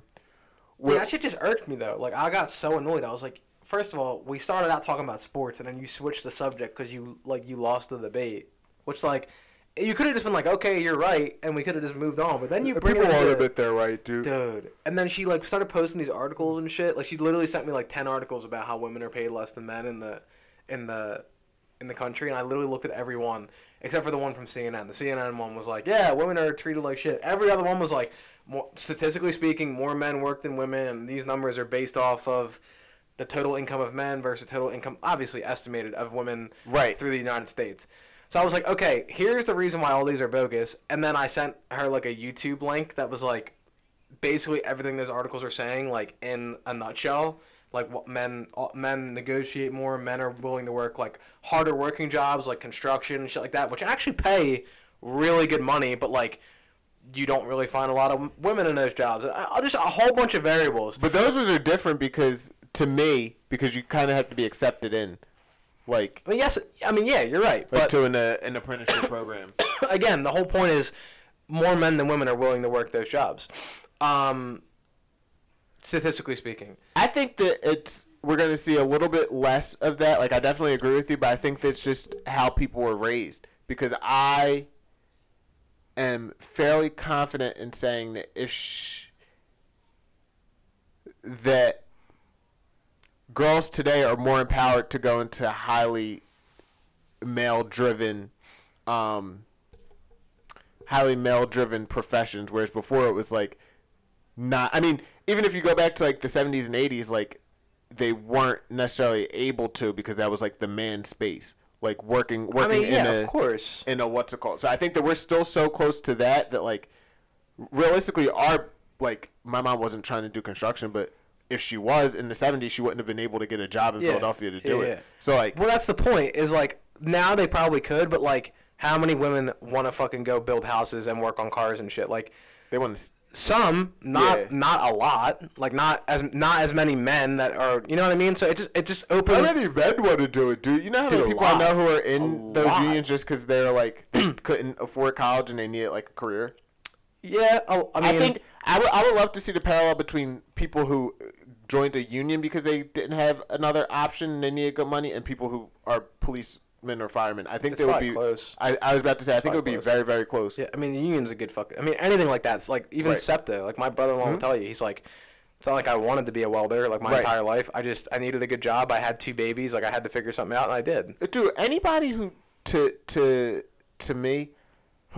With... Yeah, that shit just irked me, though. Like, I got so annoyed. I was like... First of all, we started out talking about sports, and then you switched the subject because you like you lost the debate, which like you could have just been like, "Okay, you're right," and we could have just moved on. But then you bring people want to admit they're right, dude. Dude, and then she like started posting these articles and shit. Like she literally sent me like ten articles about how women are paid less than men in the in the in the country, and I literally looked at every one except for the one from C N N. The C N N one was like, "Yeah, women are treated like shit." Every other one was like, more, statistically speaking, more men work than women, and these numbers are based off of the total income of men versus total income, obviously estimated, of women right. through the United States. So I was like, okay, here's the reason why all these are bogus. And then I sent her, like, a YouTube link that was, like, basically everything those articles are saying, like, in a nutshell. like what men men negotiate more. Men are willing to work like harder working jobs, like construction and shit like that, which actually pay really good money. But like, you don't really find a lot of women in those jobs. There's a whole bunch of variables. But those ones are different because, to me, because you kind of have to be accepted in. Like, I mean, yes, I mean, yeah, you're right. But to an, uh, an apprenticeship program. Again, the whole point is more men than women are willing to work those jobs, um, statistically speaking. I think that it's we're going to see a little bit less of that. Like, I definitely agree with you, but I think that's just how people were raised. Because I am fairly confident in saying that if sh- that. girls today are more empowered to go into highly male-driven, um, highly male-driven professions, whereas before it was like not. I mean, even if you go back to like the seventies and eighties, like they weren't necessarily able to because that was like the man space, like working, working I mean, yeah, in a, of course. in a what's it called. So I think that we're still so close to that that like realistically, our like my mom wasn't trying to do construction, but if she was in the seventies, she wouldn't have been able to get a job in yeah. Philadelphia to do yeah, yeah. it. So like, well, that's the point. Is like now they probably could, but like, how many women want to fucking go build houses and work on cars and shit? Like, they want to. Some, not yeah. not a lot. Like not as not as many men that are. You know what I mean? So it just it just opens. How many men want to do it, dude? You know how many people I know who are in a those lot. unions just because they're like they couldn't afford college and they needed like a career. Yeah, I mean, I think I would I would love to see the parallel between people who joined a union because they didn't have another option and they needed good money, and people who are policemen or firemen. I think they would be close. I, I was about to say I think it would be very very close. Yeah, I mean the union's a good fuck. I mean anything like that's like even right. SEPTA. Like my brother-in-law mm-hmm. will tell you, he's like, it's not like I wanted to be a welder like my right. entire life. I just I needed a good job. I had two babies. Like I had to figure something out, and I did. Dude, anybody who to to to me.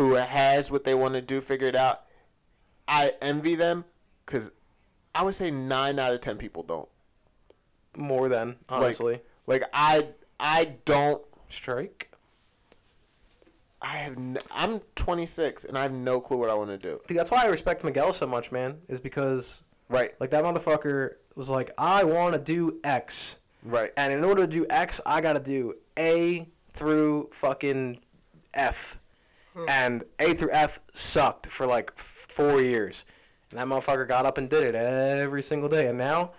who has what they want to do figured out, I envy them because I would say nine out of ten people don't. More than, honestly. Like, like I I don't... Strike? I have n- I'm twenty-six, and I have no clue what I want to do. Dude, that's why I respect Miguel so much, man, is because... Right. Like, that motherfucker was like, I want to do X. Right. And in order to do X, I got to do A through fucking F. And A through F sucked for like four years. And that motherfucker got up and did it every single day. And now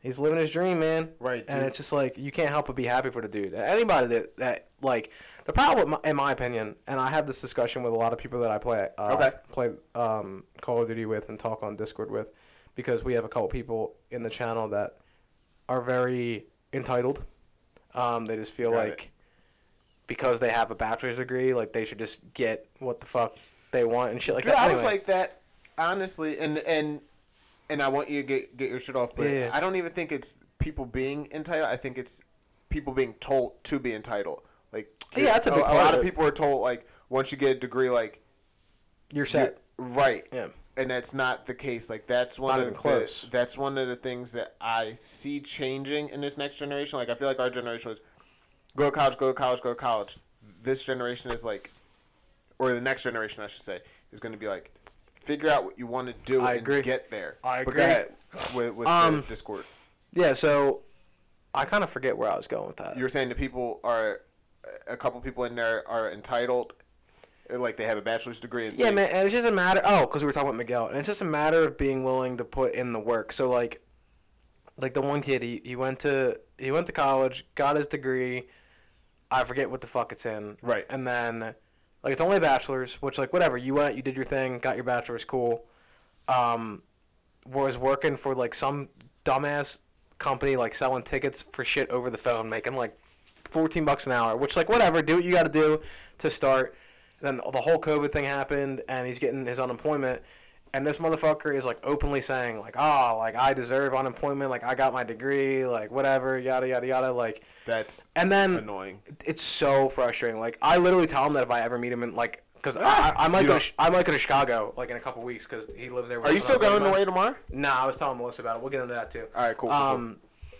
he's living his dream, man. Right. Dude. And it's just like, you can't help but be happy for the dude. Anybody that, that like, the problem, in my opinion, and I have this discussion with a lot of people that I play uh, okay. play um, Call of Duty with and talk on Discord with, because we have a couple people in the channel that are very entitled. Um, they just feel got like... It. Because they have a bachelor's degree, like they should just get what the fuck they want and shit like Dude, that. Anyway. I was like that, honestly, and and and I want you to get get your shit off, but yeah. I don't even think it's people being entitled. I think it's people being told to be entitled. Like yeah, that's a big a, part a lot of, of people are told like once you get a degree, like you're set, you're, right? Yeah, and that's not the case. Like that's one not of even the, close. That's one of the things that I see changing in this next generation. Like I feel like our generation was. Go to college, go to college, go to college. This generation is like, or the next generation, I should say, is going to be like, figure out what you want to do I and agree. get there. I agree. But go ahead with, with um, the Discord. Yeah, so I kind of forget where I was going with that. You were saying that people are, a couple people in there are entitled, like they have a bachelor's degree. And yeah, they, man, and it's just a matter, oh, because we were talking about Miguel, and it's just a matter of being willing to put in the work. So like, like the one kid, he, he went to he went to college, got his degree, I forget what the fuck it's in. Right. And then, like, it's only a bachelor's, which, like, whatever. You went, you did your thing, got your bachelor's, cool. Um, was working for, like, some dumbass company, like, selling tickets for shit over the phone, making, like, fourteen bucks an hour, which, like, whatever. Do what you got to do to start. And then the whole COVID thing happened, and he's getting his unemployment. And this motherfucker is, like, openly saying, like, oh, like, I deserve unemployment. Like, I got my degree. Like, whatever, yada, yada, yada. Like, that's and then annoying. It's so frustrating. Like, I literally tell him that if I ever meet him in, like, because ah, I, I might go to, I might go to Chicago, like, in a couple weeks because he lives there. Are you still going away tomorrow? Nah, I was telling Melissa about it. We'll get into that, too. All right, cool. Um, cool.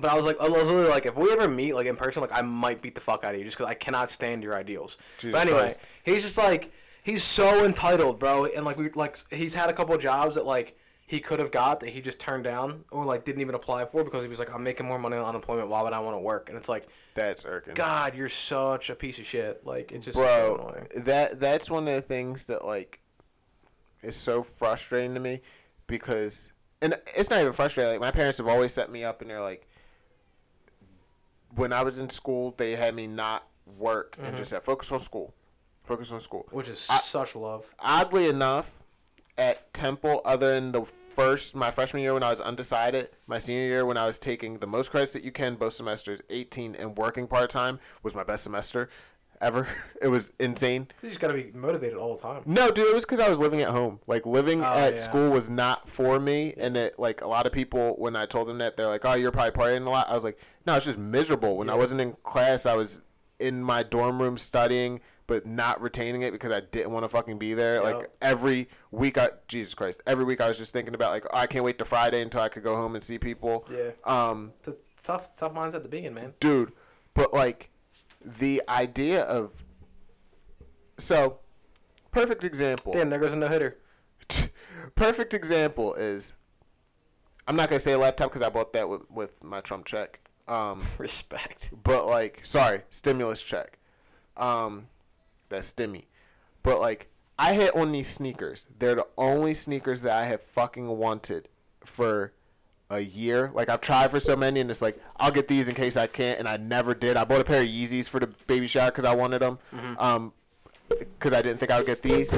But I was, like, I was literally, like, if we ever meet, like, in person, like, I might beat the fuck out of you just because I cannot stand your ideals. Jesus but anyway, Christ. He's just, like... He's so entitled, bro, and like we like he's had a couple of jobs that like he could have got that he just turned down or, like, didn't even apply for because he was like, I'm making more money on unemployment. Why would I want to work? And it's like, that's irking. God, you're such a piece of shit. Like, it's just Bro, so annoying. That, that's one of the things that, like, is so frustrating to me because, and it's not even frustrating. Like, my parents have always set me up and they're like, when I was in school, they had me not work mm-hmm. and just said, focus on school. Focus on school. Which is I, such love. Oddly enough, at Temple, other than the first, my freshman year when I was undecided, my senior year when I was taking the most credits that you can, both semesters, eighteen, and working part-time was my best semester ever. It was insane. You just got to be motivated all the time. No, dude, it was because I was living at home. Like, living oh, at yeah. school was not for me, and it, like, a lot of people, when I told them that, they're like, oh, you're probably partying a lot. I was like, no, it's just miserable. When yeah. I wasn't in class, I was in my dorm room studying, but not retaining it because I didn't want to fucking be there. Yep. Like, every week, I Jesus Christ, every week I was just thinking about, like, oh, I can't wait to Friday until I could go home and see people. Yeah. Um, it's a tough, tough mindset to be in, man. Dude, but, like, the idea of... So, perfect example. Damn, there goes a no-hitter. Perfect example is... I'm not going to say laptop because I bought that with, with my Trump check. Um, Respect. But, like, sorry, stimulus check. Um... That's stimmy. But, like, I hit on these sneakers. They're the only sneakers that I have fucking wanted for a year. Like, I've tried for so many, and it's like, I'll get these in case I can't, and I never did. I bought a pair of Yeezys for the baby shower because I wanted them, mm-hmm. um, because I didn't think I would get these.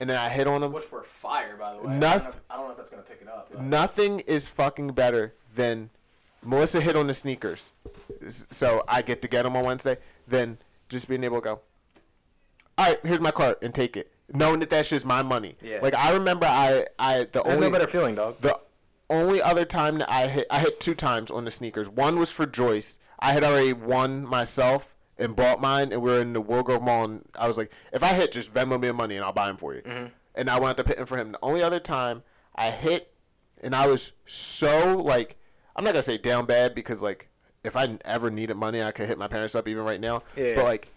And then I hit on them. Which were fire, by the way. Noth- I, don't know if, I don't know if that's going to pick it up. But. Nothing is fucking better than Melissa hit on the sneakers. So I get to get them on Wednesday. Then just being able to go, all right, here's my card, and take it. Knowing that that's just my money. Yeah. Like, I remember I... I the There's only, no better feeling, dog. The only other time that I hit... I hit two times on the sneakers. One was for Joyce. I had already won myself and bought mine, and we were in the Wilgrove Mall, and I was like, if I hit, just Venmo me money, and I'll buy them for you. Mm-hmm. And I wound up hitting for him. The only other time I hit, and I was so, like... I'm not going to say down bad, because, like, if I ever needed money, I could hit my parents up even right now. Yeah. But, like...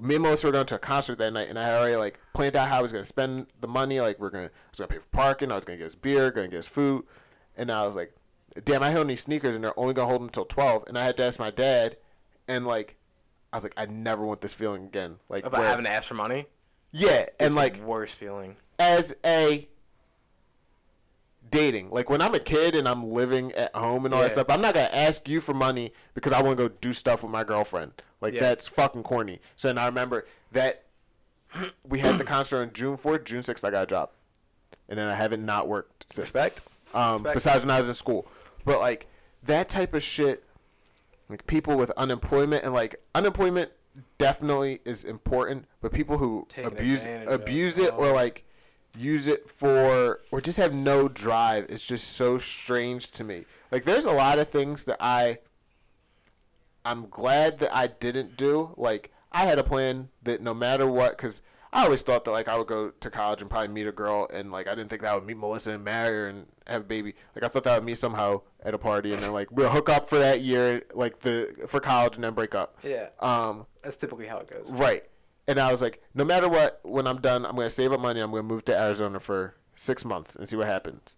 Me and Melissa were going to a concert that night, and I had already, like, planned out how I was going to spend the money. Like, we're gonna, I was going to pay for parking. I was going to get us beer, going to get us food. And I was like, damn, I held these sneakers, and they're only going to hold them until twelve. And I had to ask my dad, and, like, I was like, I never want this feeling again. Like, about where, having to ask for money? Yeah. It's and, like, the worst feeling. As a dating. Like, when I'm a kid and I'm living at home and all yeah. that stuff, I'm not going to ask you for money because I want to go do stuff with my girlfriend. Like, yeah. that's fucking corny. So, and I remember that we had the concert on June fourth. June sixth, I got a job. And then I haven't not worked since. Respect. Um, Respect. Besides when I was in school. But, like, that type of shit, like, people with unemployment, and, like, unemployment definitely is important, but people who Taking abuse abuse it, it or, like, use it for, or just have no drive, it's just so strange to me. Like, there's a lot of things that I... I'm glad that I didn't do. Like, I had a plan that no matter what, because I always thought that, like, I would go to college and probably meet a girl, and, like, I didn't think that I would meet Melissa and marry her and have a baby. Like, I thought that I would meet somehow at a party, and then, like, we'll hook up for that year, like, the for college, and then break up. Yeah. Um, that's typically how it goes. Right. And I was like, no matter what, when I'm done, I'm going to save up money. I'm going to move to Arizona for six months and see what happens.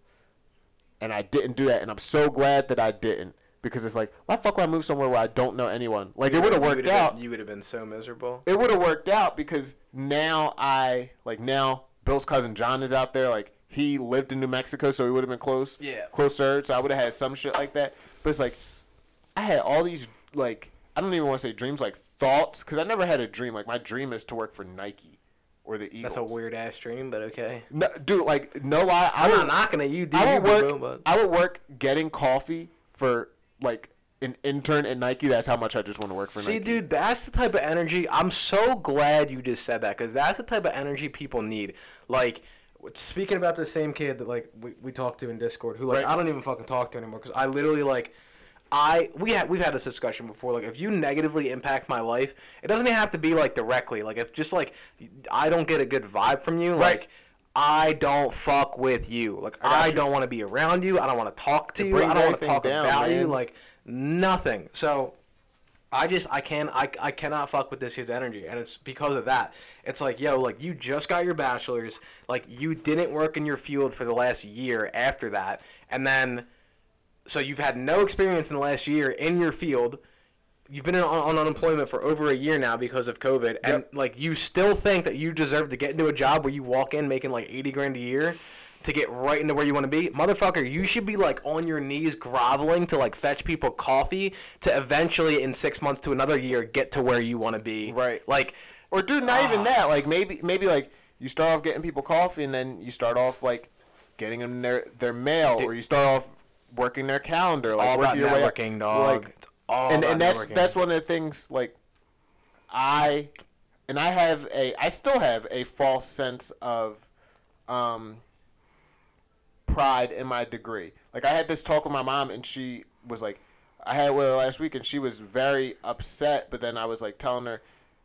And I didn't do that, and I'm so glad that I didn't. Because it's like, why the fuck would I move somewhere where I don't know anyone? Like, you it would have worked out. Been, you would have been so miserable. It would have worked out because now I, like, now Bill's cousin John is out there. Like, he lived in New Mexico, so he would have been close. Yeah. Closer, so I would have had some shit like that. But it's like, I had all these, like, I don't even want to say dreams, like, thoughts. Because I never had a dream. Like, my dream is to work for Nike or the Eagles. That's a weird-ass dream, but okay. No, dude, like, no lie. I I'm would, not knocking at you, dude. I would, work, but... I would work getting coffee for... like an intern at Nike. That's how much I just want to work for See, Nike. See, dude, that's the type of energy. I'm so glad you just said that because that's the type of energy people need. Like, speaking about the same kid that, like, we, we talked to in Discord, who, like, right. I don't even fucking talk to anymore because I literally, like, I we had we've had this discussion before. Like, if you negatively impact my life, it doesn't even have to be, like, directly. Like, if just, like, I don't get a good vibe from you, right. like. I don't fuck with you. Like, I, I don't want to be around you. I don't want to talk to you. I don't want to talk down, about man. you. Like, nothing. So, I just I can I I cannot fuck with this kid's energy, and it's because of that. It's like, yo, like, you just got your bachelor's, like, you didn't work in your field for the last year after that, and then so you've had no experience in the last year in your field. You've been in, on, on unemployment for over a year now because of COVID, and yep. like, you still think that you deserve to get into a job where you walk in making like eighty grand a year to get right into where you want to be? Motherfucker, you should be, like, on your knees groveling to, like, fetch people coffee to eventually, in six months to another year, get to where you want to be. Right. Like, or, dude, not uh, even that. Like, maybe, maybe like, you start off getting people coffee, and then you start off, like, getting them their, their mail, dude, or you start off working their calendar. Like, all about networking, way, dog. Like, it's all and, about and that's, networking. And that's one of the things, like, I, and I have a, I still have a false sense of, um... pride in my degree. Like, I had this talk with my mom, and she was like, I had it with her last week, and she was very upset, but then I was like telling her,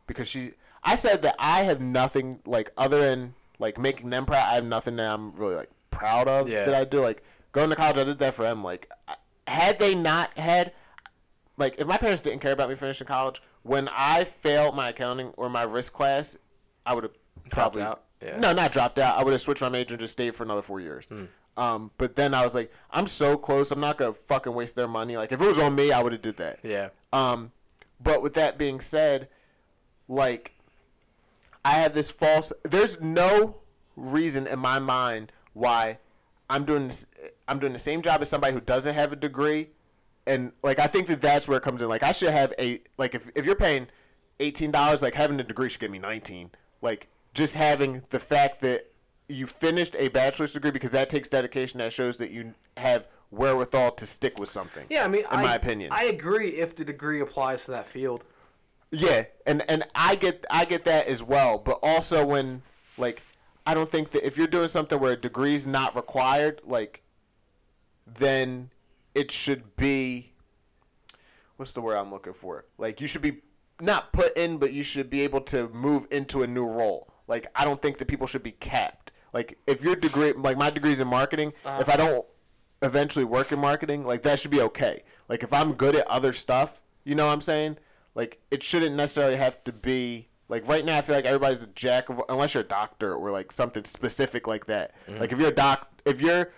because she, I said that I have nothing, like, other than, like, making them proud, I have nothing that I'm really, like, proud of yeah. that I do. Like, going to college, I did that for them. Like, had they not had, like, if my parents didn't care about me finishing college, when I failed my accounting or my risk class, I would have probably, out. Yeah. no, not dropped out. I would have switched my major and just stayed for another four years. Mm. Um, but then I was like, I'm so close. I'm not going to fucking waste their money. Like, if it was on me, I would have did that. Yeah. Um, but with that being said, like, I have this false, there's no reason in my mind why I'm doing this, I'm doing the same job as somebody who doesn't have a degree. And, like, I think that that's where it comes in. Like, I should have a, like, if, if you're paying eighteen dollars, like, having a degree should give me nineteen. Like, just having the fact that you finished a bachelor's degree, because that takes dedication. That shows that you have wherewithal to stick with something. Yeah, I mean, in I, my opinion, I agree if the degree applies to that field. Yeah, and, and I get I get that as well. But also when, like, I don't think that if you're doing something where a degree's not required, like, then it should be, what's the word I'm looking for? Like, you should be not put in, but you should be able to move into a new role. Like, I don't think that people should be capped. Like, if your degree, like, my degree's in marketing, uh, if I don't eventually work in marketing, like, that should be okay. Like, if I'm good at other stuff, you know what I'm saying? Like, it shouldn't necessarily have to be, like, right now I feel like everybody's a jack of, unless you're a doctor or, like, something specific like that. Mm-hmm. Like, if you're a doc, if you're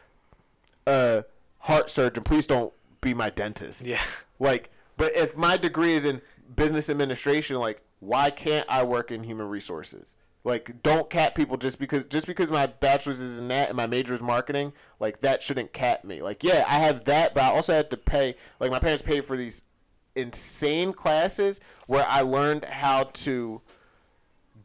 a heart surgeon, please don't be my dentist. Yeah. Like, but if my degree is in business administration, like, why can't I work in human resources? Like, don't cap people just because just because my bachelor's is in that and my major is marketing. Like, that shouldn't cap me. Like, yeah, I have that, but I also had to pay. Like, my parents paid for these insane classes where I learned how to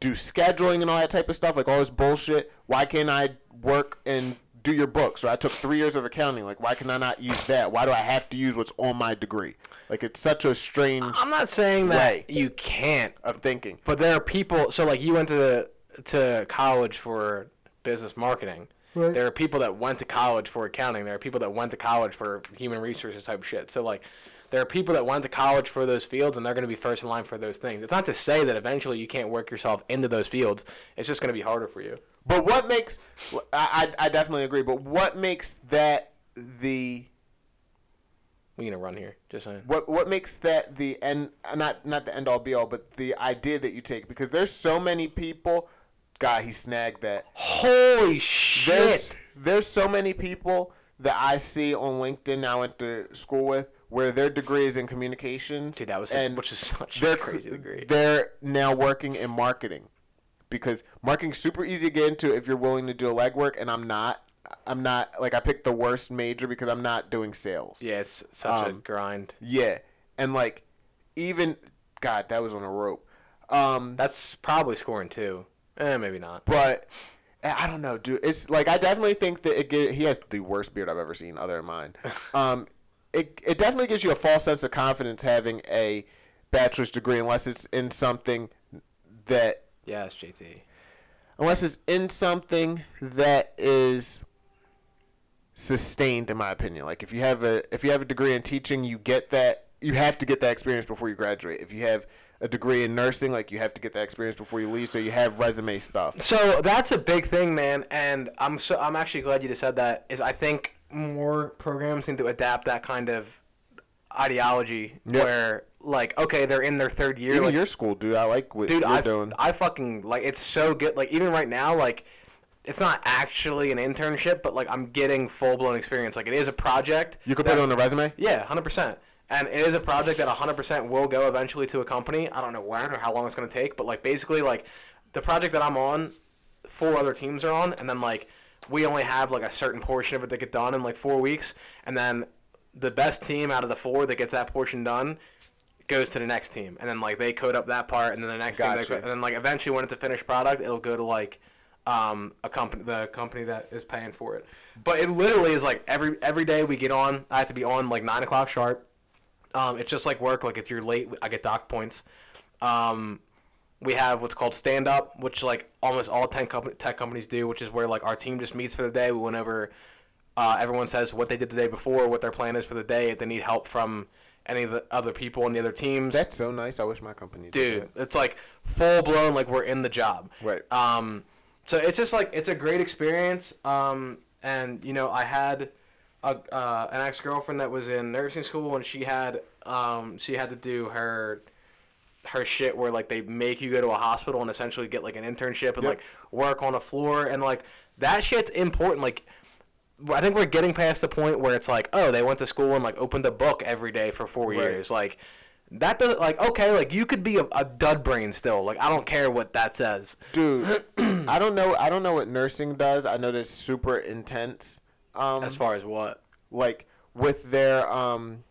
do scheduling and all that type of stuff. Like, all this bullshit. Why can't I work and do your books? Or I took three years of accounting. Like, why can I not use that? Why do I have to use what's on my degree? Like, it's such a strange I'm not saying that you can't of thinking. But there are people, so, like, you went to to college for business marketing. Right. There are people that went to college for accounting. There are people that went to college for human resources type shit. So, like, there are people that went to college for those fields, and they're going to be first in line for those things. It's not to say that eventually you can't work yourself into those fields. It's just going to be harder for you. But what makes – I I definitely agree. But what makes that the – We're going to run here. Just saying. What what makes that the end – not not the end-all, be-all, but the idea that you take. Because there's so many people – God, he snagged that. Holy shit. There's, there's so many people that I see on LinkedIn I went to school with where their degree is in communications. Dude, that was – which is such a crazy degree. They're now working in marketing. Because marketing's super easy to get into if you're willing to do a legwork, and I'm not. I'm not, like, I picked the worst major because I'm not doing sales. Yeah, it's such um, a grind. Yeah, and, like, even, God, that was on a rope. Um, That's probably scoring too. Eh, maybe not. But I don't know, dude. It's, like, I definitely think that it get, he has the worst beard I've ever seen other than mine. um, it, it definitely gives you a false sense of confidence having a bachelor's degree unless it's in something that... Yes, J T. Unless it's in something that is sustained, in my opinion. Like, if you have a if you have a degree in teaching, you get that you have to get that experience before you graduate. If you have a degree in nursing, like, you have to get that experience before you leave, so you have resume stuff. So that's a big thing, man. And I'm so I'm actually glad you just said that. Is I think more programs need to adapt that kind of ideology. Yep. Where like, okay, they're in their third year. Even like, your school, dude, I like what dude, you're I, doing. Dude, I fucking, like, it's so good. Like, even right now, like, it's not actually an internship, but, like, I'm getting full-blown experience. Like, it is a project. You could that, put it on the resume? Yeah, one hundred percent. And it is a project that one hundred percent will go eventually to a company. I don't know when or how long it's going to take, but, like, basically, like, the project that I'm on, four other teams are on, and then, like, we only have, like, a certain portion of it that get done in, like, four weeks, and then the best team out of the four that gets that portion done goes to the next team, and then, like, they code up that part, and then the next gotcha. team, and then, like, eventually when it's a finished product, it'll go to, like, um, a company, the company that is paying for it. But it literally is, like, every every day we get on, I have to be on, like, nine o'clock sharp. Um, it's just like work. Like, if you're late, I get dock points. Um, we have what's called stand-up, which, like, almost all tech, com- tech companies do, which is where, like, our team just meets for the day. We went over uh, everyone says what they did the day before, what their plan is for the day, if they need help from any of the other people on the other teams. That's so nice. I wish my company did Dude, that. It's, like, full-blown, like, we're in the job. Right. Um, so it's just, like, it's a great experience. Um, and, you know, I had... A, uh, an ex-girlfriend that was in nursing school, and she had um, she had to do her her shit where, like, they make you go to a hospital and essentially get, like, an internship and, yep. like, work on a floor. And, like, that shit's important. Like, I think we're getting past the point where it's like, oh, they went to school and, like, opened a book every day for four right. years. Like, that doesn't, like, okay, like, you could be a, a dud brain still. Like, I don't care what that says. Dude, I don't know. I don't know what nursing does. I know that it's super intense. Um, as far as what? Like, with their, um,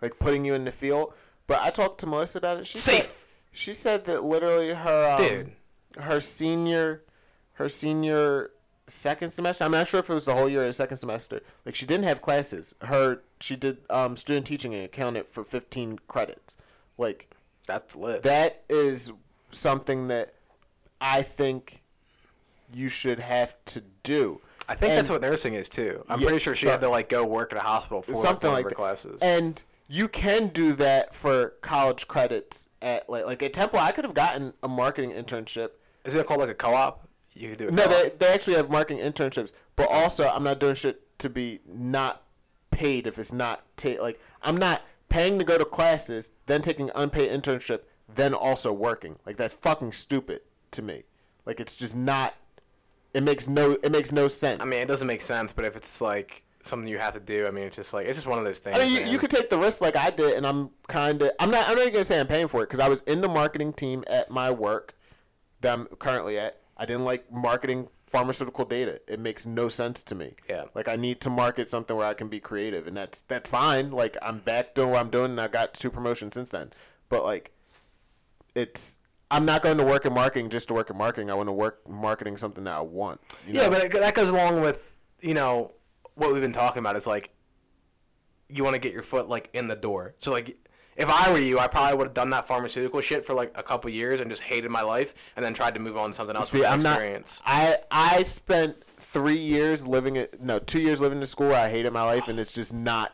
like, putting you in the field. But I talked to Melissa about it. She Safe. Said, she said that literally her, um, Dude. her senior, her senior second semester. I'm not sure if it was the whole year or the second semester. Like, she didn't have classes. Her, she did, um, student teaching and accounted for fifteen credits. Like. That's lit. That is something that I think you should have to do. I think and, that's what nursing is, too. I'm yeah, pretty sure she so, had to, like, go work at a hospital for something like that. Classes. And you can do that for college credits at, like, like at Temple. I could have gotten a marketing internship. Is it called, like, a co-op? You could do it. No, they, they actually have marketing internships. But also, I'm not doing shit to be not paid if it's not ta- – like, I'm not paying to go to classes, then taking unpaid internship, then also working. Like, that's fucking stupid to me. Like, it's just not – It makes no it makes no sense. I mean, it doesn't make sense, but if it's, like, something you have to do, I mean, it's just, like, it's just one of those things. I mean, you, you could take the risk like I did, and I'm kind of – I'm not I'm not even going to say I'm paying for it because I was in the marketing team at my work that I'm currently at. I didn't like marketing pharmaceutical data. It makes no sense to me. Yeah. Like, I need to market something where I can be creative, and that's, that's fine. Like, I'm back doing what I'm doing, and I got two promotions since then. But, like, it's – I'm not going to work in marketing just to work in marketing. I want to work marketing something that I want. You know? Yeah, but that goes along with, you know, what we've been talking about is, like, you want to get your foot, like, in the door. So, like, if I were you, I probably would have done that pharmaceutical shit for, like, a couple years and just hated my life and then tried to move on to something else. See, I'm not, I, I spent three years living at, no, two years living in school. I hated my life, and it's just not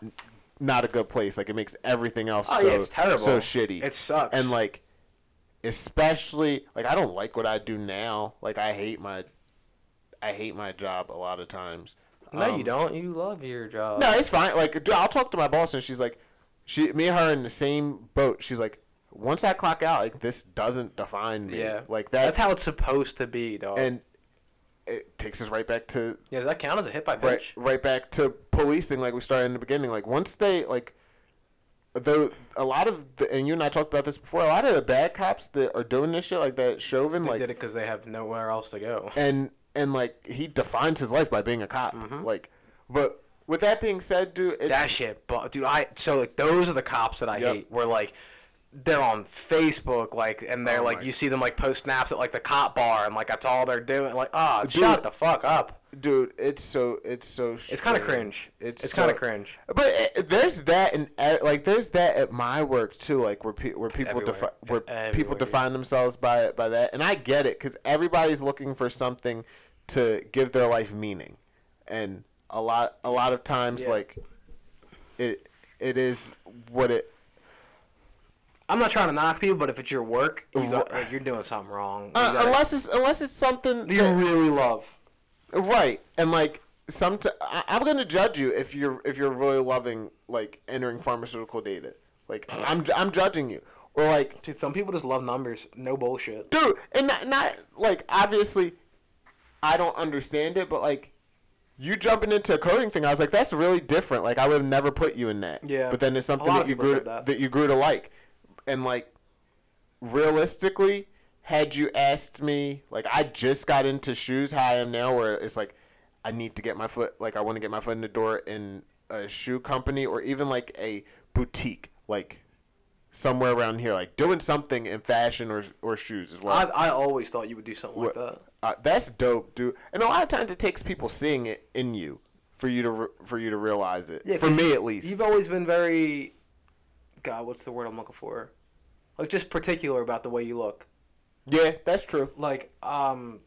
not a good place. Like, it makes everything else oh, so, yeah, it's terrible. So shitty. It sucks. And, like, especially, like, I don't like what I do now. Like, I hate my, I hate my job a lot of times. No, um, you don't. You love your job. No, it's fine. Like, dude, I'll talk to my boss, and she's like, she, me and her in the same boat. She's like, once I clock out, like, this doesn't define me. Yeah. Like, that's, that's how it's supposed to be, dog. And it takes us right back to. Yeah, does that count as a hit by pitch? Right, right back to policing, like we started in the beginning. Like, once they, like. Though a lot of the, and you and I talked about this before, a lot of the bad cops that are doing this shit, like that Chauvin, they like did it because they have nowhere else to go, and and like he defines his life by being a cop, mm-hmm. like. But with that being said, dude, it's, that shit, but dude, I so like those are the cops that I yep. hate. Where like they're on Facebook, like, and they're oh like you see them like post snaps at like the cop bar, and like that's all they're doing. Like, ah, oh, shut the fuck up. Dude, it's so it's so strange. It's kind of cringe. It's, it's so, kind of cringe. But it, there's that and like there's that at my work too, like where pe- where it's people defi- where everywhere. people define themselves by by that, and I get it because everybody's looking for something to give their life meaning, and a lot a lot of times yeah. like it it is what it. I'm not trying to knock people, but if it's your work, you got, like, you're doing something wrong. Uh, gotta, unless it's unless it's something you that, really love. Right, and like some, t- I'm gonna judge you if you're if you're really loving like entering pharmaceutical data. Like, I'm I'm judging you. Or, like... Dude, some people just love numbers. No bullshit. Dude, and not, not like, obviously, I don't understand it, but, like, you jumping into a coding thing, I was like, that's really different. Like, I would have never put you in that. Yeah. But then it's something that you grew to, that. that you grew to like. And, like, realistically, had you asked me... Like, I just got into shoes, how I am now, where it's like, I need to get my foot... Like, I want to get my foot in the door in a shoe company or even, like, a boutique. Like... Somewhere around here, like doing something in fashion or or shoes as well. I I always thought you would do something well, like that. Uh, that's dope, dude. And a lot of times it takes people seeing it in you for you to for you to realize it. Yeah, for me at least. You've always been very, God, what's the word I'm looking for? Like just particular about the way you look. Yeah, that's true. Like um,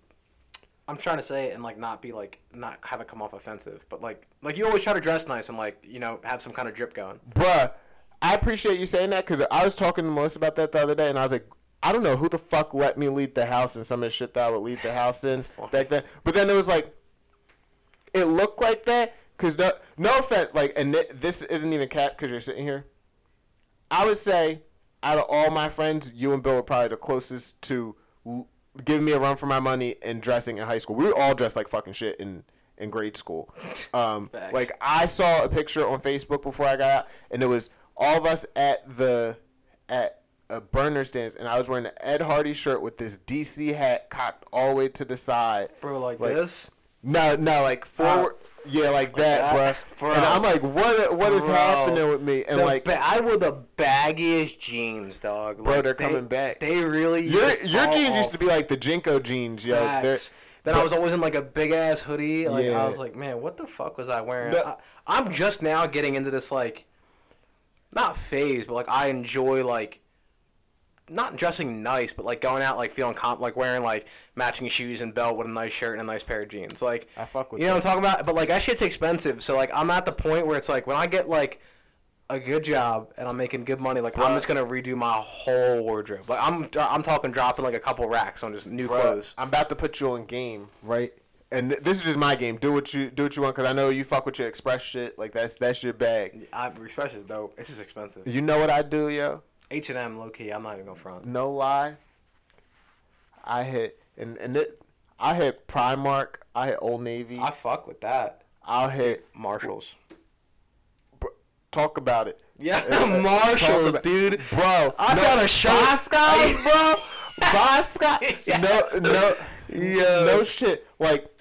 I'm trying to say it and like not be like not have it come off offensive, but like like you always try to dress nice and like you know have some kind of drip going. Bruh. I appreciate you saying that because I was talking to Melissa about that the other day, and I was like, I don't know who the fuck let me lead the house in some of the shit that I would lead the house in back then. But then it was like, it looked like that because no, no offense, like, and th- this isn't even cap because you're sitting here. I would say, out of all my friends, you and Bill were probably the closest to l- giving me a run for my money and dressing in high school. We were all dressed like fucking shit in in grade school. Um, like I saw a picture on Facebook before I got out, and it was. All of us at the at a burner stands, and I was wearing an Ed Hardy shirt with this D C hat cocked all the way to the side. Bro, like, like this? No, no, like forward. Uh, yeah, like, like that, that, bro. And I'm like, what? What is bro, happening with me? And like, ba- I wore the baggiest jeans, dog. Like, bro, they're they, coming back. They really. Your your jeans off. Used to be like the Jinko jeans, yo. Facts. Then but, I was always in like a big ass hoodie. Like yeah. I was like, man, what the fuck was I wearing? No, I, I'm just now getting into this like. Not phase, but, like, I enjoy, like, not dressing nice, but, like, going out, like, feeling, comp- like, wearing, like, matching shoes and belt with a nice shirt and a nice pair of jeans. Like, I fuck with you know that. What I'm talking about? But, like, that shit's expensive. So, like, I'm at the point where it's, like, when I get, like, a good job and I'm making good money, like, right. I'm just going to redo my whole wardrobe. Like, I'm I'm talking dropping, like, a couple racks on just new right. clothes. I'm about to put you on game, right? And this is just my game. Do what you do what you want, because I know you fuck with your Express shit. Like, that's that's your bag. I, Express is dope. It's just expensive. You know what I do, yo? H and M, low-key. I'm not even going to front. No lie. I hit, and, and it, I hit Primark. I hit Old Navy. I fuck with that. I'll hit Marshalls. Bro, talk about it. Yeah, uh, Marshalls, about, dude. Bro. I no, got a shot. Bosco, bro. Bosco. Yes. No, no. Yeah. No shit. Like.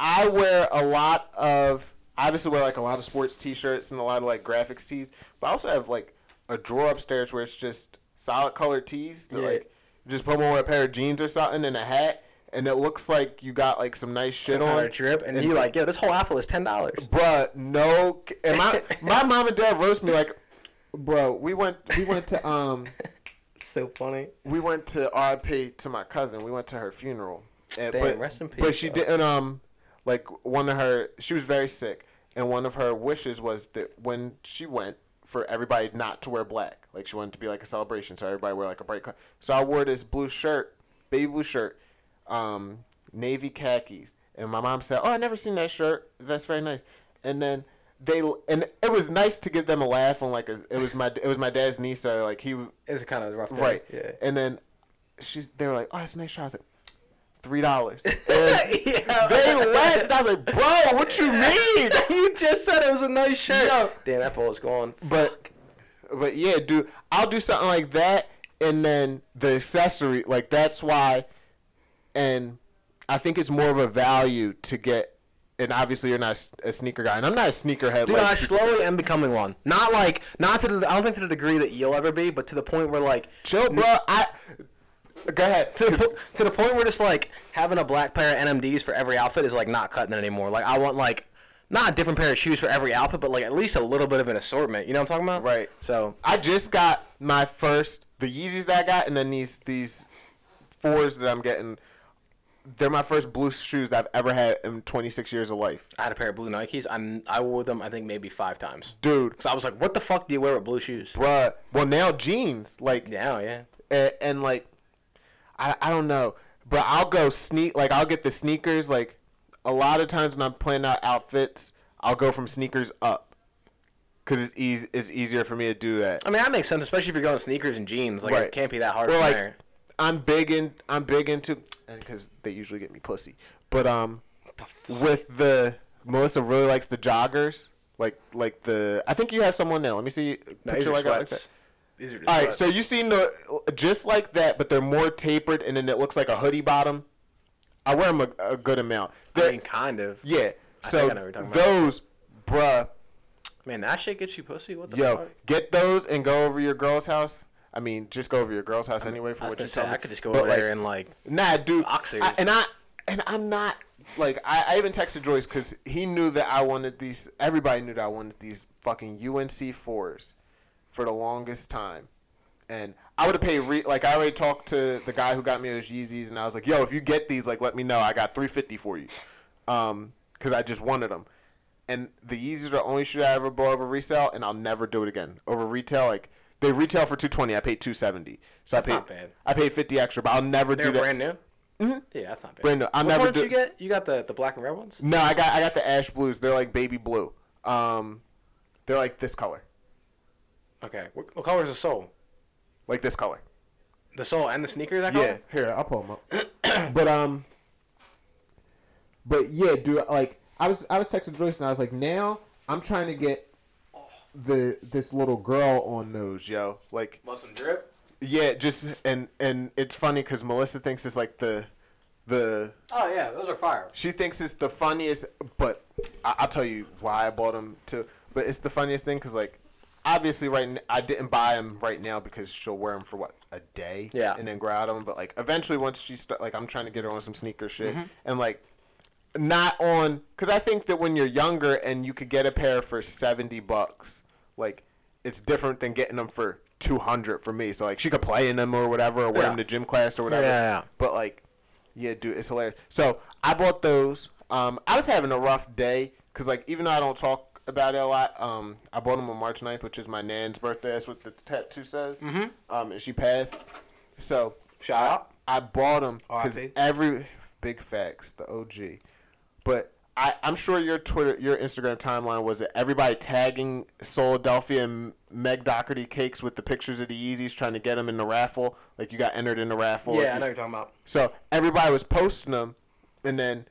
I wear a lot of, I obviously wear like a lot of sports t-shirts and a lot of like graphics tees, but I also have like a drawer upstairs where it's just solid colored tees. That, yeah. Like, just put on a pair of jeans or something and a hat, and it looks like you got like some nice shit some on. Kind of drip, and, and you're like, yo, this whole outfit is ten dollars. Bruh, no. And my my mom and dad roast me like, bro, we went we went to um. So funny. We went to R I P to my cousin. We went to her funeral. And, Damn, but, rest in peace. But she though. didn't um. Like, one of her, she was very sick, and one of her wishes was that when she went, for everybody not to wear black. Like, she wanted to be, like, a celebration, so everybody wear, like, a bright color. So I wore this blue shirt, baby blue shirt, um, navy khakis. And my mom said, oh, I never seen that shirt. That's very nice. And then they, and it was nice to give them a laugh on, like, a, it was my it was my dad's niece, so, like, he. It was kind of rough day. Right. Yeah. And then she's they were like, oh, that's a nice shirt. I was like, Three dollars. yeah. They laughed. And I was like, "Bro, what you mean? You just said it was a nice shirt." Yo. Damn, that ball is gone. But, but yeah, dude, I'll do something like that, and then the accessory, like that's why, and I think it's more of a value to get. And obviously, you're not a sneaker guy, and I'm not a sneakerhead. Dude, like, I slowly am becoming one. Not like, not to the, I don't think to the degree that you'll ever be, but to the point where like, chill, bro. I. Go ahead. To the, po- to the point where just, like, having a black pair of N M Ds for every outfit is, like, not cutting it anymore. Like, I want, like, not a different pair of shoes for every outfit, but, like, at least a little bit of an assortment. You know what I'm talking about? Right. So. I just got my first, the Yeezys that I got, and then these these fours that I'm getting. They're my first blue shoes that I've ever had in twenty-six years of life. I had a pair of blue Nikes. I I wore them, I think, maybe five times. Dude. Because I was like, what the fuck do you wear with blue shoes? Bruh. Well, now jeans. Like. Now, yeah. And, and like. I, I don't know, but I'll go sneak, like, I'll get the sneakers, like, a lot of times when I'm planning out outfits, I'll go from sneakers up, Because it's easy, it's easier for me to do that. I mean, that makes sense, especially if you're going sneakers and jeans. Like, right. It can't be that hard. Well, like, there. I'm big in, I'm big into, because they usually get me pussy. But um, the with the Melissa really likes the joggers, like like the. I think you have someone now. Let me see. No, picture like, like that. These are just all right, sweats. So you've seen the just like that, but they're more tapered, and then it looks like a hoodie bottom. I wear them a, a good amount. They're, I mean, kind of. Yeah. I so think I know what you're talking those, about. Bruh. Man, that shit gets you pussy. What the Yo, fuck? Yo, get those and go over your girl's house. I mean, just go over your girl's house I mean, anyway for what you tell me. I could just go but over like, there and like. Nah, dude. Boxers. I, and I and I'm not like I, I even texted Joyce because he knew that I wanted these. Everybody knew that I wanted these fucking U N C fours for the longest time, and I would have paid. Re- like I already talked to the guy who got me those Yeezys, and I was like, "Yo, if you get these, like, let me know. I got three fifty for you," um, because I just wanted them. And the Yeezys are the only shoe I ever bought over resale, and I'll never do it again. Over retail, like, they retail for two twenty. I paid two seventy. So that's I paid, not bad. I paid fifty extra, but I'll never They're do that. They're brand new? Mm-hmm. Yeah, that's not bad. Brand new. I'll what never one do- did you get? You got the, the black and red ones? No, I got I got the ash blues. They're like baby blue. Um, They're like this color. Okay. What, what color is the sole? Like this color. The sole and the sneaker that yeah. color? Yeah. Here, I'll pull them up. but, um, but, yeah, dude, like... I was I was texting Joyce and I was like, now I'm trying to get the this little girl on those, yo. Like, want some drip? Yeah, just and and it's funny because Melissa thinks it's like the the. Oh yeah, those are fire. She thinks it's the funniest, but I, I'll tell you why I bought them too. But it's the funniest thing because like, obviously right now, I didn't buy them right now because she'll wear them for what a day, yeah, and then grow out of them. But like eventually once she start, like I'm trying to get her on some sneaker shit mm-hmm. and like. Not on, because I think that when you're younger and you could get a pair for seventy bucks, like, it's different than getting them for two hundred for me. So, like, she could play in them or whatever, or wear yeah. them to gym class or whatever. Yeah, yeah. But, like, yeah, dude, it's hilarious. So, I bought those. Um, I was having a rough day, because, like, even though I don't talk about it a lot, um, I bought them on March ninth, which is my nan's birthday. That's what the tattoo says. Mm-hmm. Um, and she passed. So, shout out. I bought them, because oh, every, big facts, the O G. But I, I'm sure your Twitter, your Instagram timeline was it everybody tagging Philadelphia and Meg Doherty Cakes with the pictures of the Yeezys trying to get them in the raffle. Like, you got entered in the raffle. Yeah, I know what you're talking about. So, everybody was posting them, and then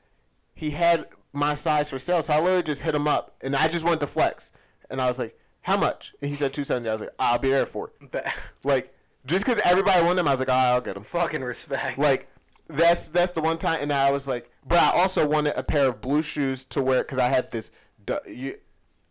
he had my size for sale, so I literally just hit him up, and I just wanted to flex. And I was like, how much? And he said two seventy. I was like, I'll be there for it. Like, just because everybody wanted them, I was like, all right, I'll get them. Fucking respect. Like, That's that's the one time, and I was like, but I also wanted a pair of blue shoes to wear because I had this. You,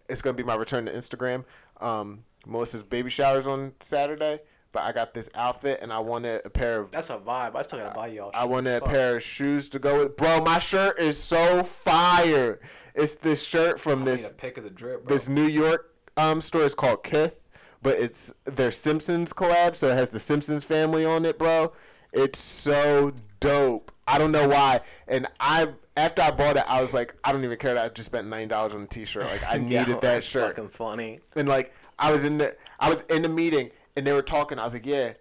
it's gonna be my return to Instagram. Um, Melissa's baby showers on Saturday, but I got this outfit, and I wanted a pair of. That's a vibe. I still gotta buy y'all. I wanted a pair of shoes to go with. Bro, my shirt is so fire. It's this shirt from this. I need a pick of the drip, bro. This New York um store is called Kith, but it's their Simpsons collab, so it has the Simpsons family on it, bro. It's so dope. I don't know why. And I after I bought it, I was like, I don't even care that I just spent nine dollars on a T-shirt. Like I yeah, needed that shirt. Fucking funny. And like I was in the I was in the meeting and they were talking. I was like, yeah,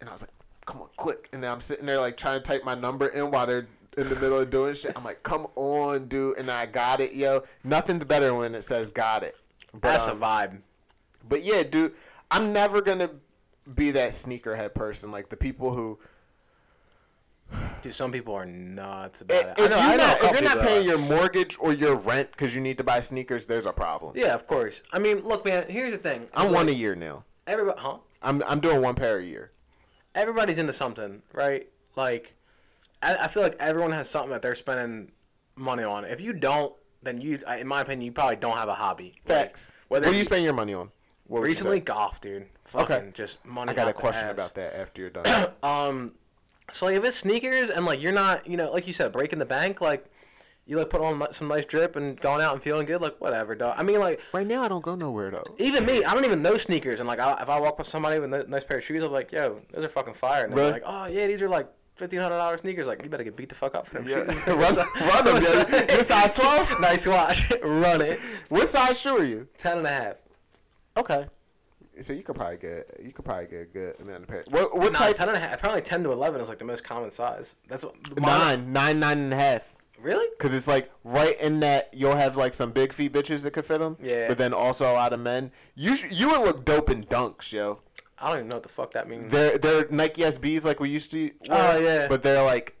and I was like, come on, click. And then I'm sitting there like trying to type my number in while they're in the middle of doing shit. I'm like, come on, dude. And I got it, yo. Nothing's better when it says got it. But, that's um, a vibe. But yeah, dude, I'm never gonna be that sneakerhead person. Like the people who. Dude, some people are nuts about it. it. I know, I know not, if you're not paying your mortgage or your rent because you need to buy sneakers, there's a problem. Yeah, of course. I mean, look, man, here's the thing. I'm like, one a year now. Everybody, huh? I'm I'm doing one pair a year. Everybody's into something, right? Like, I, I feel like everyone has something that they're spending money on. If you don't, then you, in my opinion, you probably don't have a hobby. Facts. Like, what do you, you spend your money on? What recently, golf, dude. Fucking okay. Just money. I got a question about that after you're done. um. So, like, if it's sneakers and, like, you're not, you know, like you said, breaking the bank, like, you, like, put on some nice drip and going out and feeling good, like, whatever, dog. I mean, like... Right now, I don't go nowhere, though. Even me. I don't even know sneakers. And, like, I, if I walk with somebody with a nice pair of shoes, I'm like, yo, those are fucking fire. And they're really? Like, oh, yeah, these are, like, fifteen hundred dollars sneakers. Like, you better get beat the fuck up for them yeah. shoes. run, run them, dude. You're size twelve? Nice watch. Run it. What size shoe are you? Ten and a half. Okay. So you could probably get you could probably get a good amount of pairs. What, what nine, type? Ten and a half. Probably ten to eleven is like the most common size. That's what, nine, nine, nine and a half. Really? Because it's like right in that you'll have like some big feet bitches that could fit them. Yeah. But then also a lot of men. You sh- you would look dope in dunks, yo. I don't even know what the fuck that means. They're they're Nike S Bs like we used to wear. Oh yeah. But they're like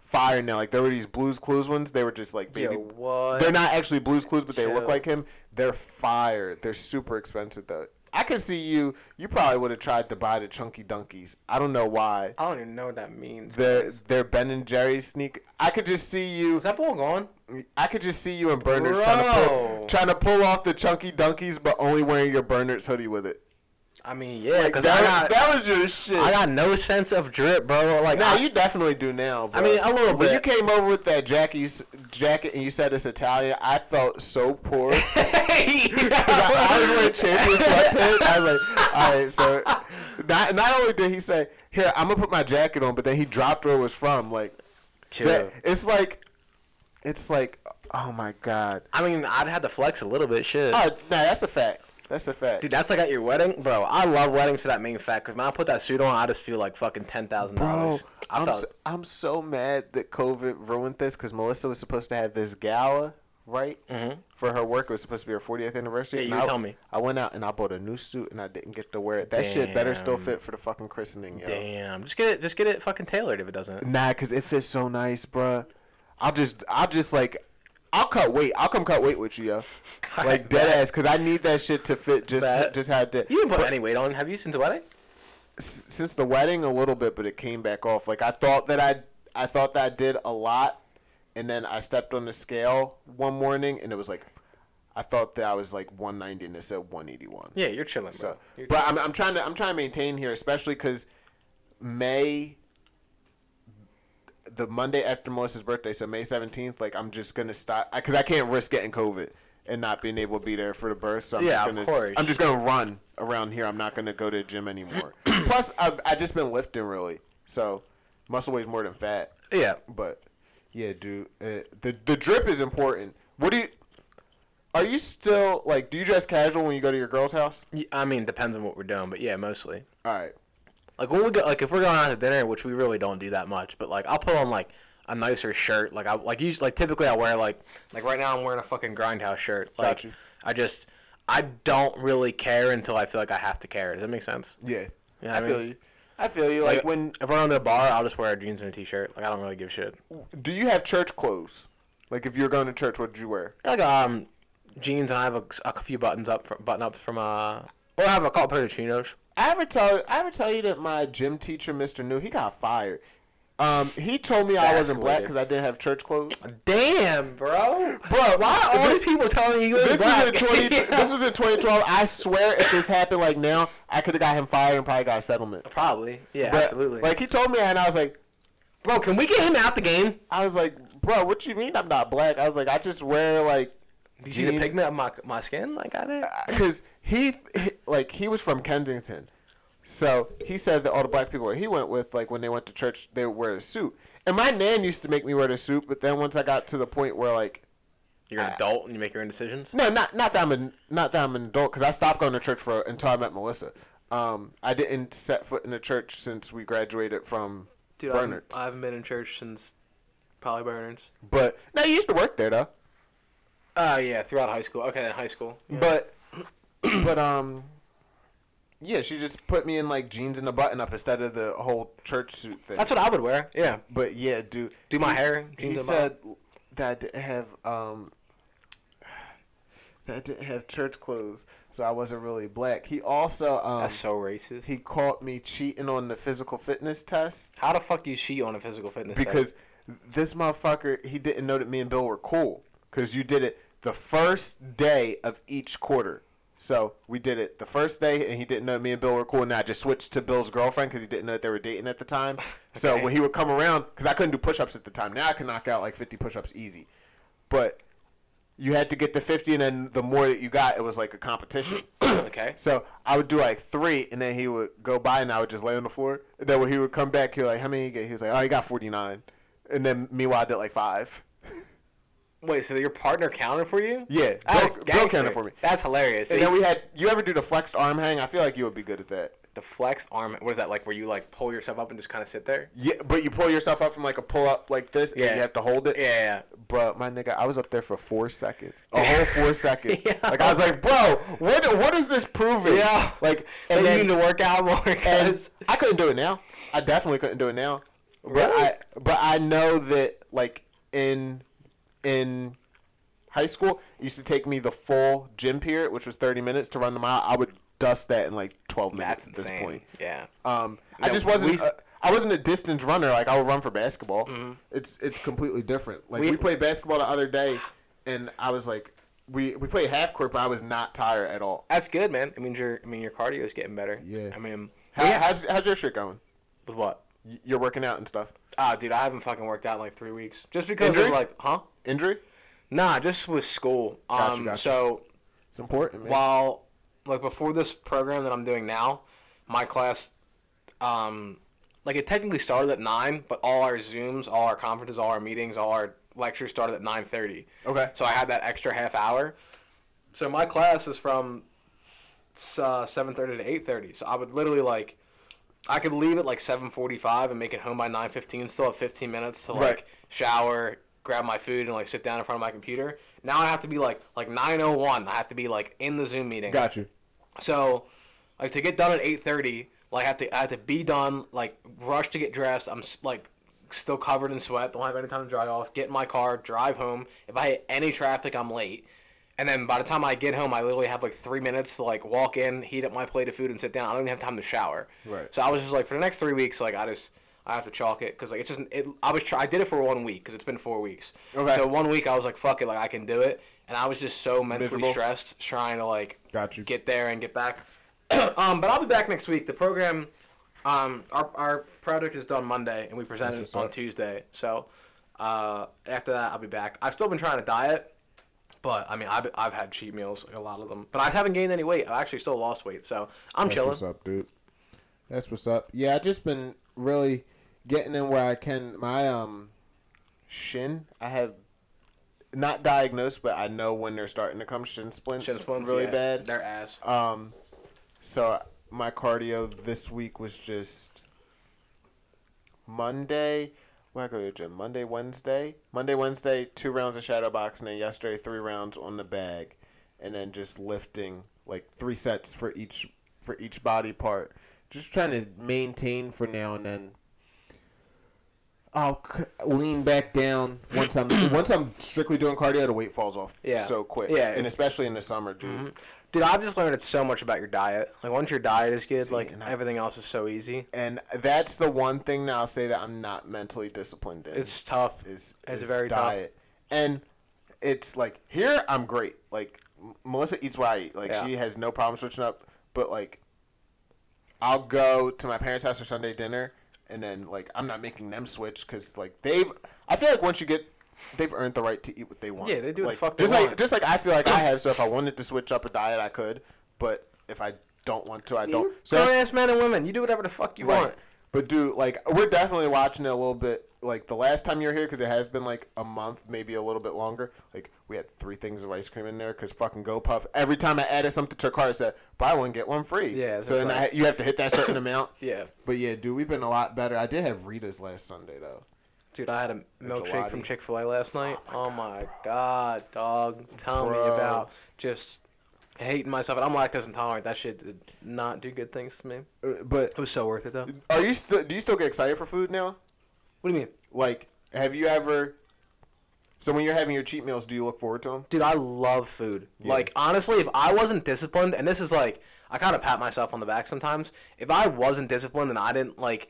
fire now. Like there were these Blues Clues ones. They were just like baby. Yo, what? They're not actually Blues Clues, but they Chill. Look like him. They're fire. They're super expensive though. I could see you. You probably would have tried to buy the Chunky Dunkies. I don't know why. I don't even know what that means. They're, they're Ben and Jerry's sneaker. I could just see you. Is that ball gone? I could just see you in Burners trying to, pull, trying to pull off the Chunky Dunkies, but only wearing your Burners hoodie with it. I mean, yeah. Like, that, I got, that was your shit. I got no sense of drip, bro. Like, nah, I, you definitely do now, bro. I mean, a little bit. When you came over with that Jackie's jacket and you said it's Italian, I felt so poor. yeah. I, I was wearing Champions sweatpants. I was like, all right, so not, not only did he say, here, I'm going to put my jacket on, but then he dropped where it was from. Like, Chill. That, it's like, it's like, oh, my God. I mean, I'd have to flex a little bit, shit. Oh, nah, that's a fact. That's a fact. Dude, that's like at your wedding. Bro, I love weddings for that main fact. Because when I put that suit on, I just feel like fucking ten thousand dollars. Bro, I I'm, felt... so, I'm so mad that COVID ruined this because Melissa was supposed to have this gala, right? Mm-hmm. For her work. It was supposed to be her fortieth anniversary. Yeah, you I, tell me. I went out and I bought a new suit and I didn't get to wear it. That Damn. Shit better still fit for the fucking christening, yo. Damn. Just get it, just get it fucking tailored if it doesn't. Nah, because it fits so nice, bro. I'll just, I'll just like... I'll cut weight. I'll come cut weight with you, yo. Like, dead ass, because I need that shit to fit just bet. just how it did. You didn't put but, any weight on, have you, since the wedding? S- since the wedding, a little bit, but it came back off. Like, I thought that I I thought that I did a lot, and then I stepped on the scale one morning, and it was like, I thought that I was, like, one ninety, and it said one eighty-one. Yeah, you're chilling, so, bro. You're but chilling. I'm, I'm, trying to, I'm trying to maintain here, especially because May... the Monday after Melissa's birthday, so May seventeenth, like, I'm just going to stop. Because I, I can't risk getting COVID and not being able to be there for the birth. So I'm yeah, just gonna, of course. I'm just going to run around here. I'm not going to go to the gym anymore. Plus, I've, I've just been lifting, really. So muscle weighs more than fat. Yeah. But, yeah, dude, uh, the, the drip is important. What do you... Are you still, like, do you dress casual when you go to your girl's house? I mean, depends on what we're doing, but, yeah, mostly. All right. Like, when we go, like if we're going out to dinner, which we really don't do that much, but, like, I'll put on, like, a nicer shirt. Like, I like usually, like typically I wear, like, like right now I'm wearing a fucking Grindhouse shirt. Like, Got you. I just, I don't really care until I feel like I have to care. Does that make sense? Yeah. You know I, I mean? feel you. I feel you. Like, like, when... If we're on the bar, I'll just wear a jeans and a t-shirt. Like, I don't really give a shit. Do you have church clothes? Like, if you were going to church, what did you wear? Like, um, jeans, and I have a, a few buttons up, for, button up from, uh... Or I have a couple pair of chinos. I ever tell I ever tell you that my gym teacher, Mister New, he got fired. Um, he told me That's I wasn't black because I didn't have church clothes. Damn, bro, bro, why are all these people telling you you was black? This was in twenty twelve. I swear, if this happened like now, I could have got him fired and probably got a settlement. Probably, yeah, but, absolutely. Like he told me, and I was like, bro, can we get him out the game? I was like, bro, what you mean I'm not black? I was like, I just wear like. Do you see the pigment of my my skin? Like I did. Because he, he, like, he was from Kensington, so he said that all the black people he went with, like, when they went to church, they would wear a suit. And my nan used to make me wear the suit, but then once I got to the point where, like, you're an I, adult and you make your own decisions. No, not not that I'm an not that I'm an adult because I stopped going to church for until I met Melissa. Um, I didn't set foot in a church since we graduated from Dude, Bernards. I haven't been in church since probably Bernards. But no, you used to work there though. Oh, uh, yeah, throughout high school. Okay, then high school. Yeah. But, but, um, yeah, she just put me in, like, jeans and a button-up instead of the whole church suit thing. That's what I would wear, yeah. But, yeah, dude. Do my hair. He said that I didn't have, um, that I didn't have church clothes, so I wasn't really black. He also, um. That's so racist. He caught me cheating on the physical fitness test. How the fuck you cheat on a physical fitness because test? Because this motherfucker, he didn't know that me and Bill were cool. Because you did it the first day of each quarter. So we did it the first day, and he didn't know me and Bill were cool. And I just switched to Bill's girlfriend because he didn't know that they were dating at the time. Okay. So when he would come around, because I couldn't do push-ups at the time. Now I can knock out like fifty push-ups easy. But you had to get to fifty, and then the more that you got, it was like a competition. Okay. So I would do like three, and then he would go by, and I would just lay on the floor. And then when he would come back, he was like, how many did you get? He was like, oh, you got forty-nine. And then meanwhile, I did like five. Wait, so your partner counted for you? Yeah, Bill, Bill counted for me. That's hilarious. And then we had, you ever do the flexed arm hang? I feel like you would be good at that. the flexed arm, what is that, like where you like pull yourself up and just kind of sit there? Yeah, but you pull yourself up from like a pull up like this, yeah. and you have to hold it. Yeah, yeah. Bro, my nigga, I was up there for four seconds, a whole four seconds. Yeah. Like I was like, bro, what what is this proving? Yeah, like and then, you need to work out more. Cause I couldn't do it now. I definitely couldn't do it now. Really? But I but I know that like in in. high school, it used to take me the full gym period, which was thirty minutes, to run the mile. I would dust that in like twelve minutes. That's at this insane. point. Yeah. Um, I no, just wasn't. We, a, I wasn't a distance runner. Like I would run for basketball. Mm-hmm. It's it's completely different. Like we, we played basketball the other day, and I was like, we we played half court, but I was not tired at all. That's good, man. I mean, your I mean your cardio is getting better. Yeah. I mean, How, yeah. how's how's your shit going? With what? You're working out and stuff. Ah, dude, I haven't fucking worked out in like three weeks. Just because Injury? of like, huh? Injury. Nah, just with school. Um, gotcha, gotcha. So it's important, man. While, like, before this program that I'm doing now, my class, um, like, it technically started at nine, but all our Zooms, all our conferences, all our meetings, all our lectures started at nine thirty. Okay. So I had that extra half hour. So my class is from uh, seven thirty to eight thirty. So I would literally, like, I could leave at, like, seven forty-five and make it home by nine fifteen and still have fifteen minutes to, like, right. shower, grab my food, and, like, sit down in front of my computer. Now I have to be, like, like nine oh one. I have to be, like, in the Zoom meeting. Got you. So, like, to get done at eight thirty, like, I have to I have to be done, like, rush to get dressed. I'm, like, still covered in sweat. Don't have any time to dry off. Get in my car. Drive home. If I hit any traffic, I'm late. And then by the time I get home, I literally have, like, three minutes to, like, walk in, heat up my plate of food, and sit down. I don't even have time to shower. Right. So I was just, like, for the next three weeks, like, I just... I have to chalk it because like it's just it, I was try, I did it for one week because it's been four weeks. Okay. So one week I was like, fuck it, like I can do it, and I was just so mentally Miserable. stressed trying to like Got you. get there and get back. um, but I'll be back next week. The program, um, our our project is done Monday and we presented it on Tuesday. So uh, after that I'll be back. I've still been trying to diet, but I mean I've I've had cheat meals, like a lot of them, but I haven't gained any weight. I've actually still lost weight, so I'm That's chilling. What's up, dude? That's what's up. Yeah, I've just been really getting in where I can. My um shin, I have not diagnosed, but I know when they're starting to come shin splints. Shin splints really yeah, bad. They're ass. Um, so my cardio this week was just Monday. When I go to the gym, Monday, Wednesday, Monday, Wednesday, two rounds of shadow boxing, and yesterday three rounds on the bag, and then just lifting like three sets for each for each body part. Just trying to maintain for now and then. I'll lean back down once I'm once I'm strictly doing cardio. The weight falls off yeah. so quick, yeah, and especially in the summer, dude. Mm-hmm. Dude, I've just learned so much about your diet. Like once your diet is good, See, like everything I, else is so easy. And that's the one thing that I'll say that I'm not mentally disciplined in. It's tough. Is, it's is very diet. tough. And it's like here I'm great. Like Melissa eats what I eat. Like yeah. she has no problem switching up. But like I'll go to my parents' house for Sunday dinner. And then, like, I'm not making them switch because, like, they've – I feel like once you get – they've earned the right to eat what they want. Yeah, they do like, what the fuck they want. Like, just like I feel like I have. So if I wanted to switch up a diet, I could. But if I don't want to, I don't. So ass men and women. You do whatever the fuck you right. want. But, dude, like, we're definitely watching it a little bit. Like, the last time you were here, because it has been, like, a month, maybe a little bit longer. Like, we had three things of ice cream in there because fucking GoPuff. Every time I added something to her cart, it said, buy one, get one free. Yeah. So then like... I, you have to hit that certain amount. Yeah. But, yeah, dude, we've been a lot better. I did have Rita's last Sunday, though. Dude, I had a milkshake from Chick-fil-A last night. Oh, my, oh God, my God, dog. Tell bro. me about just hating myself. And I'm lactose intolerant. That shit did not do good things to me. Uh, but it was so worth it, though. Are you st- do you still get excited for food now? What do you mean? Like, have you ever... So when you're having your cheat meals, do you look forward to them? Dude, I love food. Yeah. Like, honestly, if I wasn't disciplined, and this is like... I kind of pat myself on the back sometimes. If I wasn't disciplined and I didn't, like,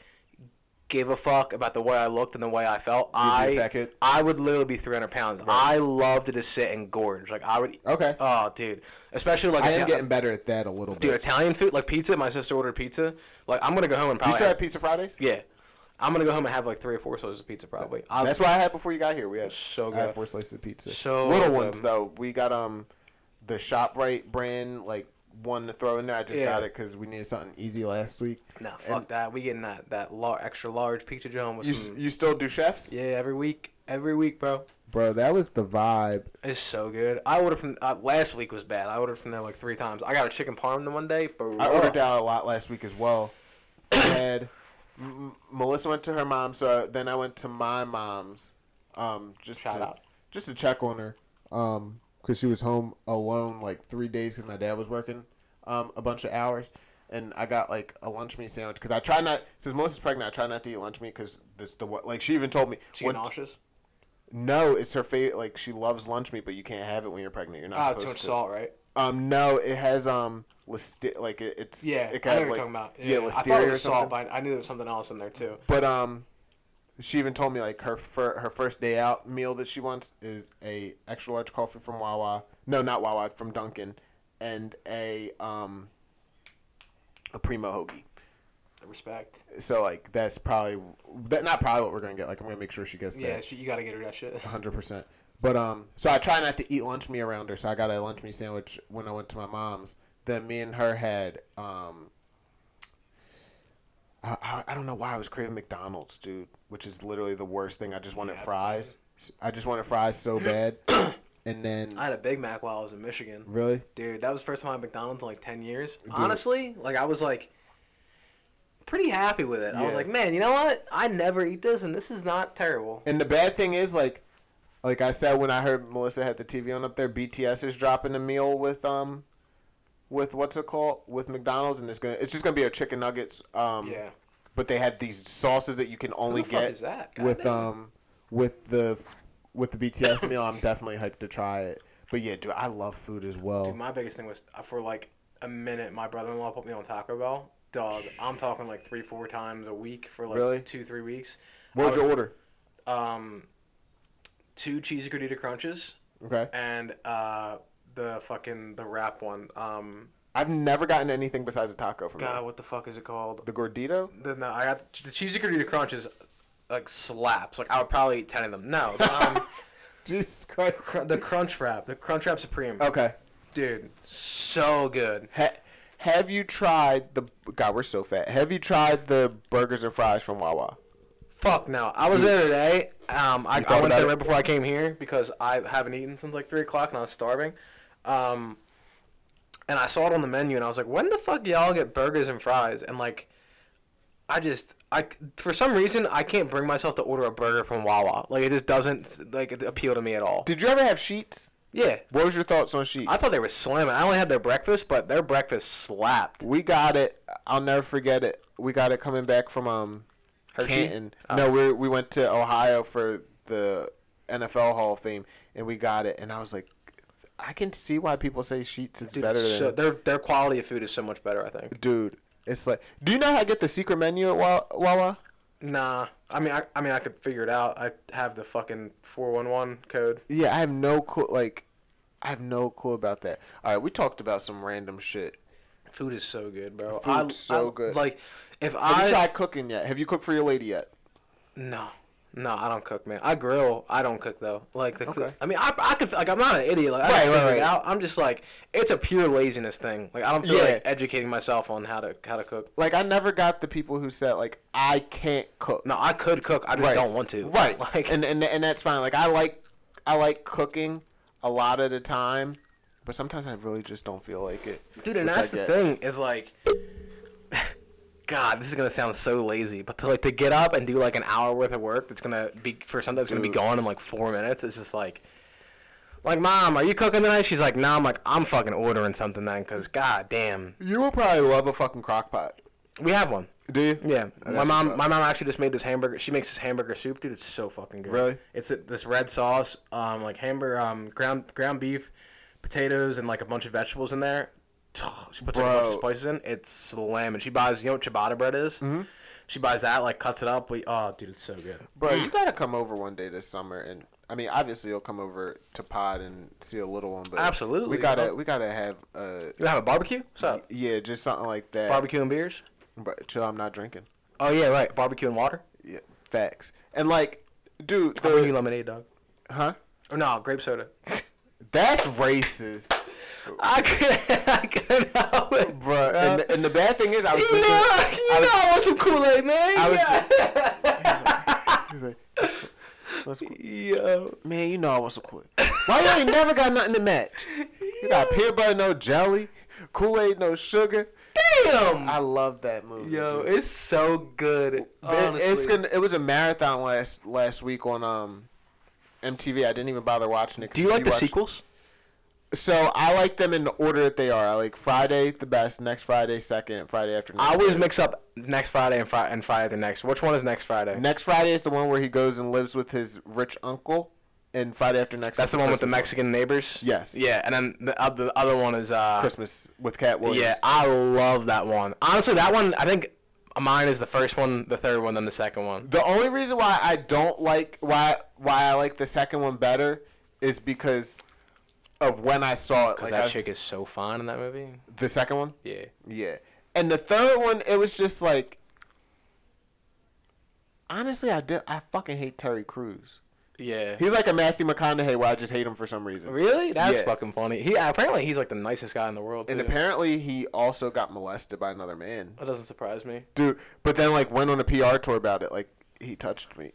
give a fuck about the way I looked and the way I felt, I, I would literally be three hundred pounds. Right. I love to just sit and gorge. Like, I would... Okay. Oh, dude. Especially, like... I am getting better at that a little bit. Dude, Italian food, like pizza. My sister ordered pizza. Like, I'm going to go home and probably... Do you still have Pizza Fridays? Yeah. I'm going to go home and have like three or four slices of pizza probably. I'll, That's what I had before you got here. We had, so good. I had four slices of pizza. So Little good. ones though. We got um the ShopRite brand like one to throw in there. I just yeah. got it because we needed something easy last week. No, nah, fuck and that. We getting that, that lar- extra large pizza joint. With you, some, you still do chefs? Yeah, every week. Every week, bro. Bro, that was the vibe. It's so good. I ordered from uh, last week was bad. I ordered from there like three times. I got a chicken parm the one day. But I ordered out a lot last week as well. And M- Melissa went to her mom, so then I went to my mom's. Um, just shout to, out, just to check on her, um, because she was home alone like three days because my dad was working, um, a bunch of hours. And I got, like, a lunch meat sandwich. Because I try not... Since Melissa's pregnant, I try not to eat lunch meat because this the what... Like, she even told me... She get nauseous? No, it's her favorite... Like, she loves lunch meat, but you can't have it when you're pregnant. You're not oh, supposed to. Oh, too much salt, right? Um, no, it has, um... Listi- like, it, it's... Yeah, it I know what like, you're talking about. Yeah, yeah, Listeria or something. I thought it was salt, but I knew there was something else in there, too. But, um... She even told me, like, her fir- her first day out meal that she wants is a extra large coffee from Wawa. No, not Wawa. From Dunkin'. And a, um... a primo hoagie. Respect. So, like, that's probably that not probably what we're going to get. Like, I'm going to make sure she gets yeah, that. Yeah, you got to get her that shit. one hundred percent. But, um, so I try not to eat lunch meat around her. So I got a lunch meat sandwich when I went to my mom's. Then me and her had, um, I, I, I don't know why I was craving McDonald's, dude, which is literally the worst thing. I just wanted yeah, fries. I just wanted fries so bad. And then I had a Big Mac while I was in Michigan. Really? Dude, that was the first time I had McDonald's in like ten years. Dude. Honestly, like I was like pretty happy with it. Yeah. I was like, man, you know what? I never eat this and this is not terrible. And the bad thing is like like I said when I heard Melissa had the T V on up there, B T S is dropping a meal with um with what's it called? With McDonald's and it's going it's just going to be a chicken nuggets um yeah. But they had these sauces that you can only Who the fuck get is that? God with damn. um with the With the B T S meal, I'm definitely hyped to try it. But yeah, dude, I love food as well. Dude, my biggest thing was for like a minute, my brother-in-law put me on Taco Bell. Dog, I'm talking like three, four times a week for like really? two, three weeks. What was your order? Um, two cheesy gordita crunches. Okay. And uh, the fucking the wrap one. Um, I've never gotten anything besides a taco from. God, me. what the fuck is it called? The gordito? The, no, I got the, the cheesy gordita crunches. Like slaps. Like I would probably eat ten of them. No. Um, Jesus Christ. Cr- the Crunch Wrap. The Crunch Wrap Supreme. Okay. Dude, so good. Ha- have you tried the? God, we're so fat. Have you tried the burgers and fries from Wawa? Fuck no. I was Dude. there today. Um, I, I went there it? right before I came here because I haven't eaten since like three o'clock and I was starving. Um, and I saw it on the menu and I was like, when the fuck do y'all get burgers and fries? And like, I just. I, for some reason, I can't bring myself to order a burger from Wawa. Like, it just doesn't, like, appeal to me at all. Did you ever have Sheetz? Yeah. What was your thoughts on Sheetz? I thought they were slamming. I only had their breakfast, but their breakfast slapped. We got it. I'll never forget it. We got it coming back from um, Canton. Oh. No, we we went to Ohio for the N F L Hall of Fame, and we got it. And I was like, I can see why people say Sheetz is Dude, better than... So their, their quality of food is so much better, I think. Dude. It's like, do you know how to get the secret menu at Wawa? Nah, I mean, I, I mean, I could figure it out. I have the fucking four one one code. Yeah, I have no clue. Like, I have no clue about that. All right, we talked about some random shit. Food is so good, bro. Food's so I, good. Like, if have I have you tried cooking yet? Have you cooked for your lady yet? No, no, I don't cook, man. I grill. I don't cook though. Like, the, okay. I mean, I, I could like, I'm not an idiot. Like, I right, right, right. Out. I'm just like, it's a pure laziness thing. Like, I don't feel yeah. like educating myself on how to how to cook. Like, I never got the people who said like, I can't cook. No, I could cook. I just right. don't want to. Right. Like, and and and that's fine. Like, I like I like cooking a lot of the time, but sometimes I really just don't feel like it. Dude, and that's the thing is like. God, this is gonna sound so lazy, but to like to get up and do like an hour worth of work that's gonna be for something that's gonna be gone in like four minutes. It's just like, like mom, are you cooking tonight? She's like, no. Nah. I'm like, I'm fucking ordering something then, cause god damn. You will probably love a fucking crock pot. We have one. Do you? Yeah. Oh, my mom, my mom actually just made this hamburger. She makes this hamburger soup, dude. It's so fucking good. Really? It's a, this red sauce, um, like hamburger, um, ground ground beef, potatoes, and like a bunch of vegetables in there. She puts like a bunch of spices in. It's slamming. She buys, you know what ciabatta bread is? Mm-hmm. She buys that, like cuts it up. We, oh, dude, it's so good. Bro, you got to come over one day this summer. And, I mean, obviously you'll come over to pod and see a little one. But absolutely. We got to we gotta have a... You gotta have a barbecue? What's up? Yeah, just something like that. Barbecue and beers? But chill, I'm not drinking. Oh, yeah, right. Barbecue and water? Yeah, facts. And, like, dude... The, I'll bring you lemonade, dog. Huh? Or no, grape soda. That's racist. I couldn't, I couldn't help it, bro. And the, and the bad thing is, I was. You thinking, know, you I was, know, I want some Kool Aid, man. I was. Yeah. Just, like, was quick. Yo. Man, you know I wasn't quick. Why y'all ain't never got nothing to match? You got peanut butter, no jelly. Kool-Aid, no sugar. Damn! I love that movie. Yo, dude. It's so good. Honestly. It's gonna, it was a marathon last last week on um, M T V. I didn't even bother watching it. Do you like the watched... sequels? So I like them in the order that they are. I like Friday the best, next Friday second, Friday afternoon. I always mix up next Friday and Friday and Friday the next. Which one is next Friday? Next Friday is the one where he goes and lives with his rich uncle, and Friday after next. That's the one with the Mexican neighbors. Yes. Yeah, and then the other, the other one is uh, Christmas with Cat Williams. Yeah, I love that one. Honestly, that one I think mine is the first one, the third one, then the second one. The only reason why I don't like why why I like the second one better is because. Of when I saw it. Because like that was, chick is so fine in that movie. The second one? Yeah. Yeah. And the third one, it was just like... Honestly, I, did, I fucking hate Terry Crews. Yeah. He's like a Matthew McConaughey where I just hate him for some reason. Really? That's yeah. fucking funny. He Apparently, he's like the nicest guy in the world, too. And apparently, he also got molested by another man. That doesn't surprise me. Dude, but then like went on a P R tour about it. Like, he touched me.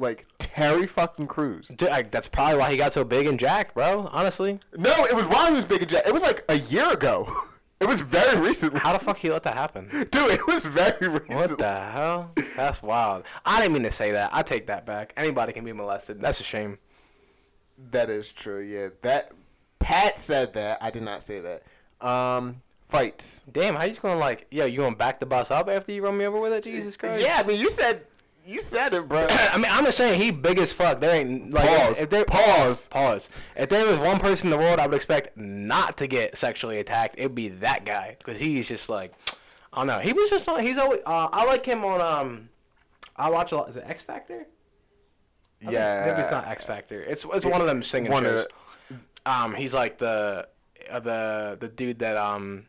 Like, Terry fucking Crews. Dude, I, that's probably why he got so big and jacked, bro, honestly. No, it was why he was big and jacked. It was like a year ago. It was very recently. How the fuck he let that happen? Dude, it was very recently. What the hell? That's wild. I didn't mean to say that. I take that back. Anybody can be molested. That's a shame. That is true, yeah. That Pat said that. I did not say that. Um... Fights. Damn, how you going to like, yo, you going to back the bus up after you run me over with it? Jesus Christ. Yeah, I mean, you said... You said it, bro. I mean, I'm just saying he big as fuck. There ain't like pause. If there, pause. Pause. If there was one person in the world I would expect not to get sexually attacked, it'd be that guy because he's just like, I don't know. He was just he's always. Uh, I like him on. Um, I watch a lot. Is it X Factor? I yeah. Maybe it's not X Factor. It's it's it, one of them singing shows. The, um, he's like the uh, the the dude that um.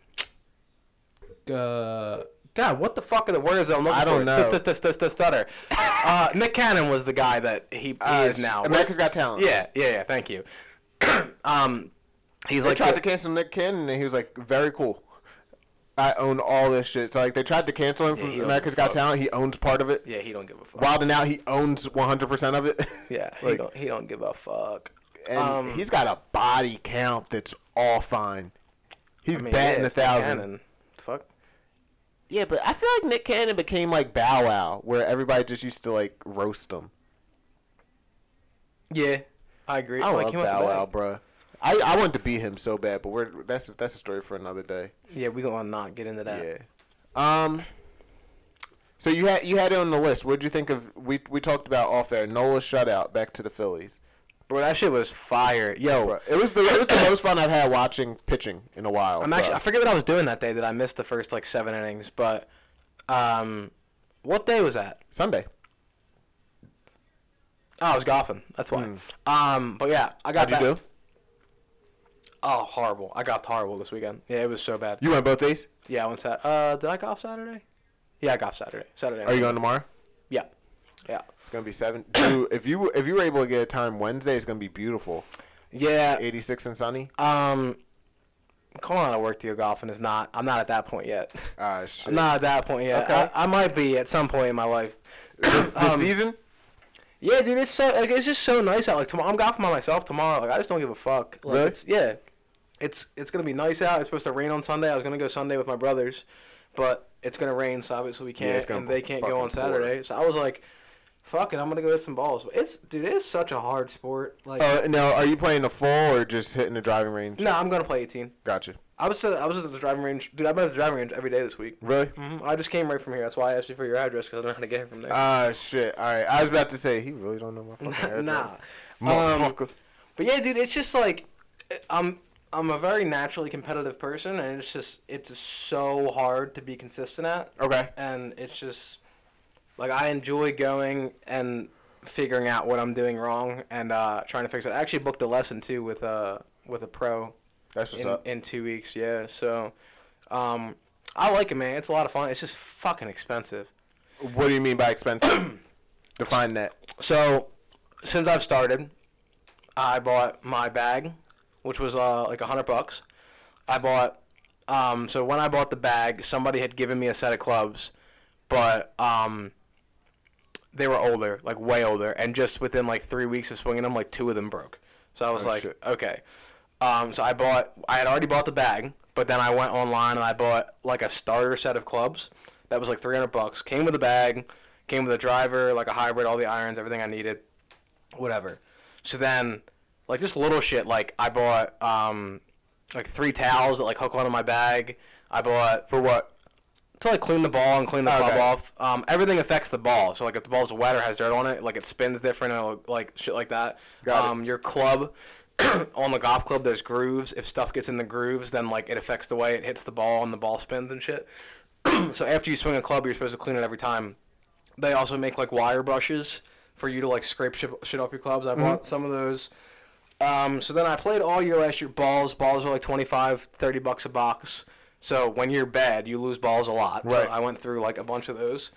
Uh. God, what the fuck are the words I'm looking for? I don't know. St- st- st- st- stutter. uh, Nick Cannon was the guy that he, he uh, is now. America's Got Talent. Yeah, yeah, yeah. Thank you. um, he's they like tried the, to cancel Nick Cannon, and he was like, very cool. I own all this shit. So, like, they tried to cancel him yeah, from America's Got Talent. He owns part of it. Yeah, he don't give a fuck. Wild and Out, he owns one hundred percent of it. Yeah, like, he, don't, he don't give a fuck. And um, he's got a body count that's all fine. He's I mean, batting yeah, a thousand. Fuck. Yeah, but I feel like Nick Cannon became like Bow Wow, where everybody just used to like roast him. Yeah, I agree. I like love Bow Wow, bro. I, I wanted to beat him so bad, but we're that's that's a story for another day. Yeah, we gonna not get into that. Yeah. Um. So you had you had it on the list. What did you think of? We we talked about off air. Nola's shutout back to the Phillies. Bro, that shit was fire. Yo, bro, it was the it was the most fun I've had watching pitching in a while. I'm actually, I forget what I was doing that day that I missed the first like seven innings, but um, what day was that? Sunday. Oh, I was golfing. That's why. Mm. Um, but yeah, I got. How'd you do? Oh, horrible! I got horrible this weekend. Yeah, it was so bad. You won both days? Yeah, I went Saturday. Uh, did I golf Saturday? Yeah, I golf Saturday. Saturday. Are you going tomorrow? Yeah. Yeah, it's gonna be seven. Dude, if you if you were able to get a time Wednesday, it's gonna be beautiful. Yeah, eighty-six and sunny. Um, calling out of work to your golfing is not. I'm not at that point yet. Ah, uh, shit. I'm not at that point yet. Okay, I, I might be at some point in my life. This, this um, season. Yeah, dude, it's so like, it's just so nice out. Like tomorrow, I'm golfing by myself tomorrow. Like I just don't give a fuck. Like, really? It's, yeah, it's it's gonna be nice out. It's supposed to rain on Sunday. I was gonna go Sunday with my brothers, but it's gonna rain, so obviously we can't, yeah, and they can't go on Saturday. Bored. So I was like. Fuck it, I'm gonna go hit some balls. It's dude, it's such a hard sport. Like, uh, now are you playing the full or just hitting the driving range? No, I'm gonna play eighteen. Gotcha. I was to, I was at the driving range, dude. I've been at the driving range every day this week. Really? Mm-hmm. I just came right from here. That's why I asked you for your address because I don't know how to get it from there. Ah uh, shit. All right, I was about to say he really don't know my fucking address. Nah, motherfucker. Um, but yeah, dude, it's just like I'm I'm a very naturally competitive person, and it's just it's so hard to be consistent at. Okay. And it's just. Like, I enjoy going and figuring out what I'm doing wrong and uh, trying to fix it. I actually booked a lesson, too, with a, with a pro That's what's in, up. in two weeks. Yeah, so um, I like it, man. It's a lot of fun. It's just fucking expensive. What do you mean by expensive? Define that. So since I've started, I bought my bag, which was uh, like one hundred bucks. I bought um, – so when I bought the bag, somebody had given me a set of clubs, but – um. they were older, like way older, and just within like three weeks of swinging them, like two of them broke. So I was oh, like, shit. okay. Um, so I bought, I had already bought the bag, but then I went online and I bought like a starter set of clubs that was like three hundred bucks. Came with a bag, came with a driver, like a hybrid, all the irons, everything I needed, whatever. So then, like just little shit, like I bought um, like three towels that like hook onto my bag. I bought for what? To like clean the ball and clean the club okay. off. Um, everything affects the ball. So like if the ball's wet or has dirt on it, like it spins different and like shit like that. Got um, it. Your club on the golf club, there's grooves. If stuff gets in the grooves, then like it affects the way it hits the ball and the ball spins and shit. So after you swing a club, you're supposed to clean it every time. They also make like wire brushes for you to like scrape shit off your clubs. I mm-hmm. bought some of those. Um, so then I played all year last year. Balls, balls are like twenty-five, thirty bucks a box. So when you're bad, you lose balls a lot. Right. So I went through like a bunch of those.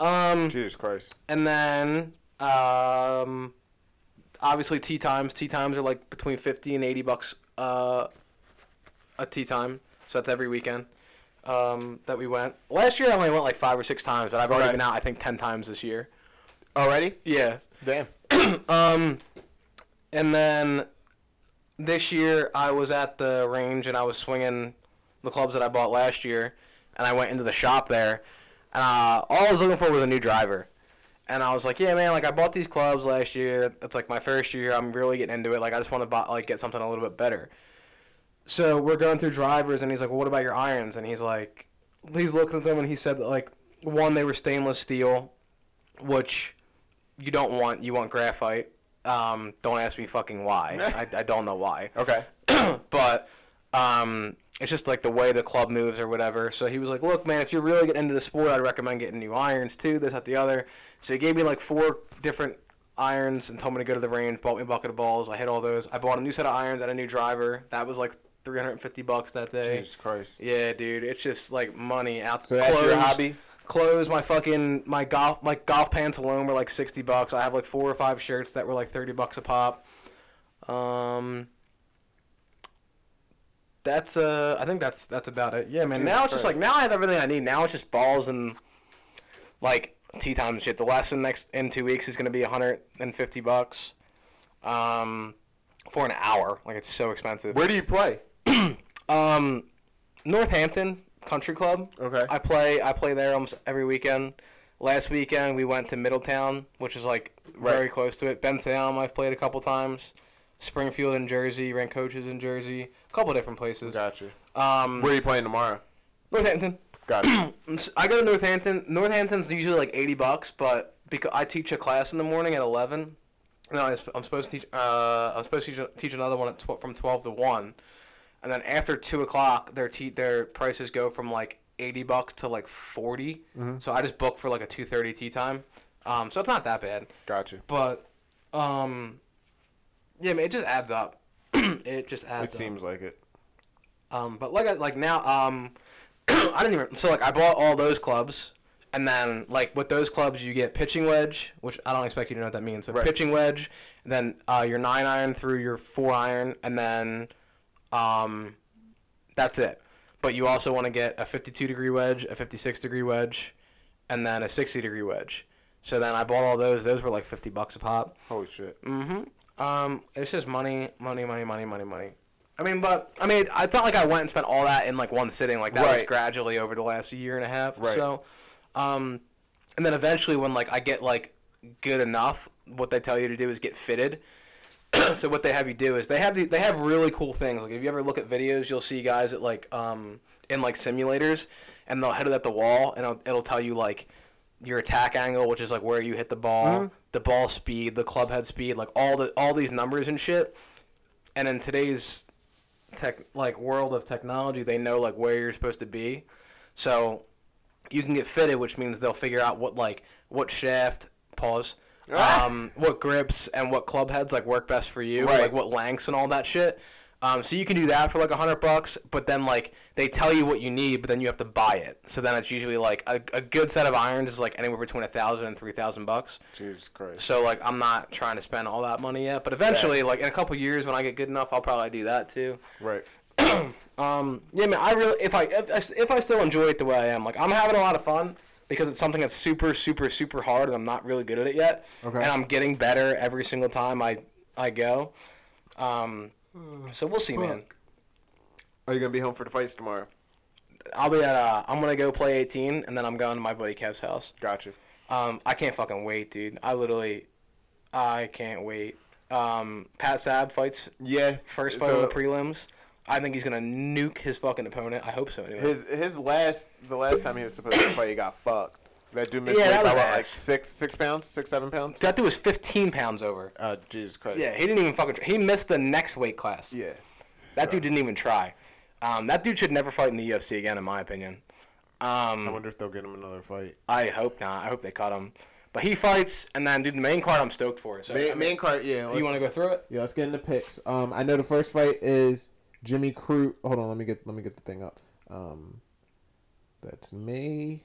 Um, Jesus Christ. And then um, obviously tee times. Tee times are like between fifty and eighty bucks uh, a tee time. So that's every weekend um, that we went. Last year I only went like five or six times, but I've already right. been out I think ten times this year. Already? Yeah. Damn. um, and then this year I was at the range and I was swinging the clubs that I bought last year, and I went into the shop there, and uh, all I was looking for was a new driver, and I was like, yeah, man, like, I bought these clubs last year, it's, like, my first year, I'm really getting into it, like, I just want to, buy, like, get something a little bit better. So we're going through drivers, and he's like, well, what about your irons? And he's like, he's looking at them, and he said that, like, one, they were stainless steel, which you don't want, you want graphite. Um, don't ask me fucking why. I, I don't know why. Okay. But, um... it's just, like, the way the club moves or whatever. So he was like, look, man, if you're really getting into the sport, I'd recommend getting new irons, too, this, that, the other. So he gave me, like, four different irons and told me to go to the range, bought me a bucket of balls. I hit all those. I bought a new set of irons and a new driver. That was, like, three hundred fifty bucks that day. Jesus Christ. Yeah, dude. It's just, like, money out there. So that's your hobby? Clothes, my fucking, my golf, my golf pants alone were, like, sixty bucks. I have, like, four or five shirts that were, like, thirty bucks a pop. Um... That's uh, I think that's that's about it. Yeah, man. Jesus now it's Christ. just like now I have everything I need. Now it's just balls and like tee time and shit. The lesson next in two weeks is gonna be one hundred fifty bucks, um, for an hour. Like it's so expensive. Where do you play? um, Northampton Country Club. Okay. I play I play there almost every weekend. Last weekend we went to Middletown, which is like very right. close to it. Bensalem I've played a couple times. Springfield in Jersey, Rancocha's in Jersey, a couple of different places. Gotcha. Um, Where are you playing tomorrow? Northampton. Gotcha. I go to Northampton. Northampton's usually like eighty bucks, but because I teach a class in the morning at eleven. No, I'm supposed to teach. Uh, I'm supposed to teach, teach another one at tw- from twelve to one, and then after two o'clock, their te- their prices go from like eighty bucks to like forty. Mm-hmm. So I just book for like a two thirty tea time. Um, so it's not that bad. Gotcha. But, um. Yeah, man, it just adds up. it just adds up. It seems up. like it. Um, but like I, like now, um, I didn't even... So, like, I bought all those clubs, and then, like, with those clubs, you get pitching wedge, which I don't expect you to know what that means. So, right. pitching wedge, and then uh, your nine iron through your four iron, and then um, that's it. But you also want to get a fifty-two degree wedge, a fifty-six degree wedge, and then a sixty degree wedge. So, then I bought all those. Those were, like, fifty bucks a pop. Holy shit. Mm-hmm. Um, it's just money, money, money, money, money, money. I mean, but, I mean, it's not like I went and spent all that in, like, one sitting. Like, that right. was gradually over the last year and a half or right. so. Um, and then eventually when, like, I get, like, good enough, what they tell you to do is get fitted. So what they have you do is they have the, they have really cool things. Like, if you ever look at videos, you'll see guys at, like, um, in, like, simulators, and they'll hit it at the wall, and it'll, it'll tell you, like, your attack angle, which is, like, where you hit the ball, mm-hmm. the ball speed, the club head speed, like, all the all these numbers and shit. And in today's, tech like, world of technology, they know, like, where you're supposed to be. So you can get fitted, which means they'll figure out what, like, what shaft, pause, ah! um, what grips and what club heads, like, work best for you, right. or, like, what lengths and all that shit. Um, so you can do that for, like, one hundred bucks, but then, like, they tell you what you need, but then you have to buy it. So then it's usually, like, a, a good set of irons is, like, anywhere between one thousand and three thousand bucks. Jesus Christ. So, like, I'm not trying to spend all that money yet. But eventually, yes. like, in a couple years when I get good enough, I'll probably do that, too. Right. um, yeah, man, I really, if I, if I, if I still enjoy it the way I am, like, I'm having a lot of fun. because it's something that's super, super, super hard, and I'm not really good at it yet. Okay. And I'm getting better every single time I I go. Um, so we'll see, man. Are you gonna be home for the fights tomorrow? I'll be at. Uh, I'm gonna go play eighteen, and then I'm going to my buddy Kev's house. Gotcha. Um, I can't fucking wait, dude. I literally, I can't wait. Um, Pat Saab fights. Yeah. First fight so, on the prelims. I think he's gonna nuke his fucking opponent. I hope so. Anyway. His his last the last time he was supposed to fight, he got fucked. That dude missed yeah, weight by what, like six six pounds, six seven pounds. That dude was fifteen pounds over. Oh uh, Jesus Christ! Yeah, he didn't even fucking. Try. He missed the next weight class. Yeah. That so. dude didn't even try. Um, that dude should never fight in the U F C again, in my opinion. Um, I wonder if they'll get him another fight. I hope not. I hope they cut him. But he fights, and then, dude, the main card I'm stoked for. So, main, I mean, main card, yeah. You want to go through it? Yeah, let's get into picks. Um, I know the first fight is Jimmy Crute. Hold on, let me get let me get the thing up. Um, that's me.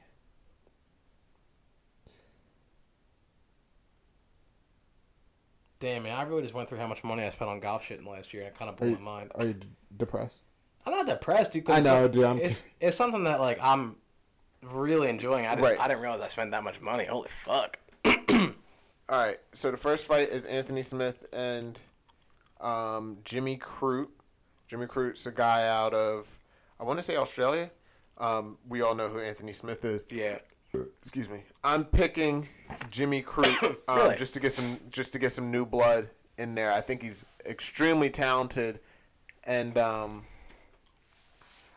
Damn, man, I really just went through how much money I spent on golf shit in the last year, and it kind of blew my mind. Are you d- depressed? I'm not depressed, dude. I know, dude. I'm... It's it's something that like I'm really enjoying. I just right. I didn't realize I spent that much money. Holy fuck! All right, so the first fight is Anthony Smith and um, Jimmy Crute. Jimmy Crute's a guy out of I want to say Australia. Um, we all know who Anthony Smith is. Yeah. Excuse me. I'm picking Jimmy Crute um, really? just to get some just to get some new blood in there. I think he's extremely talented, and. Um,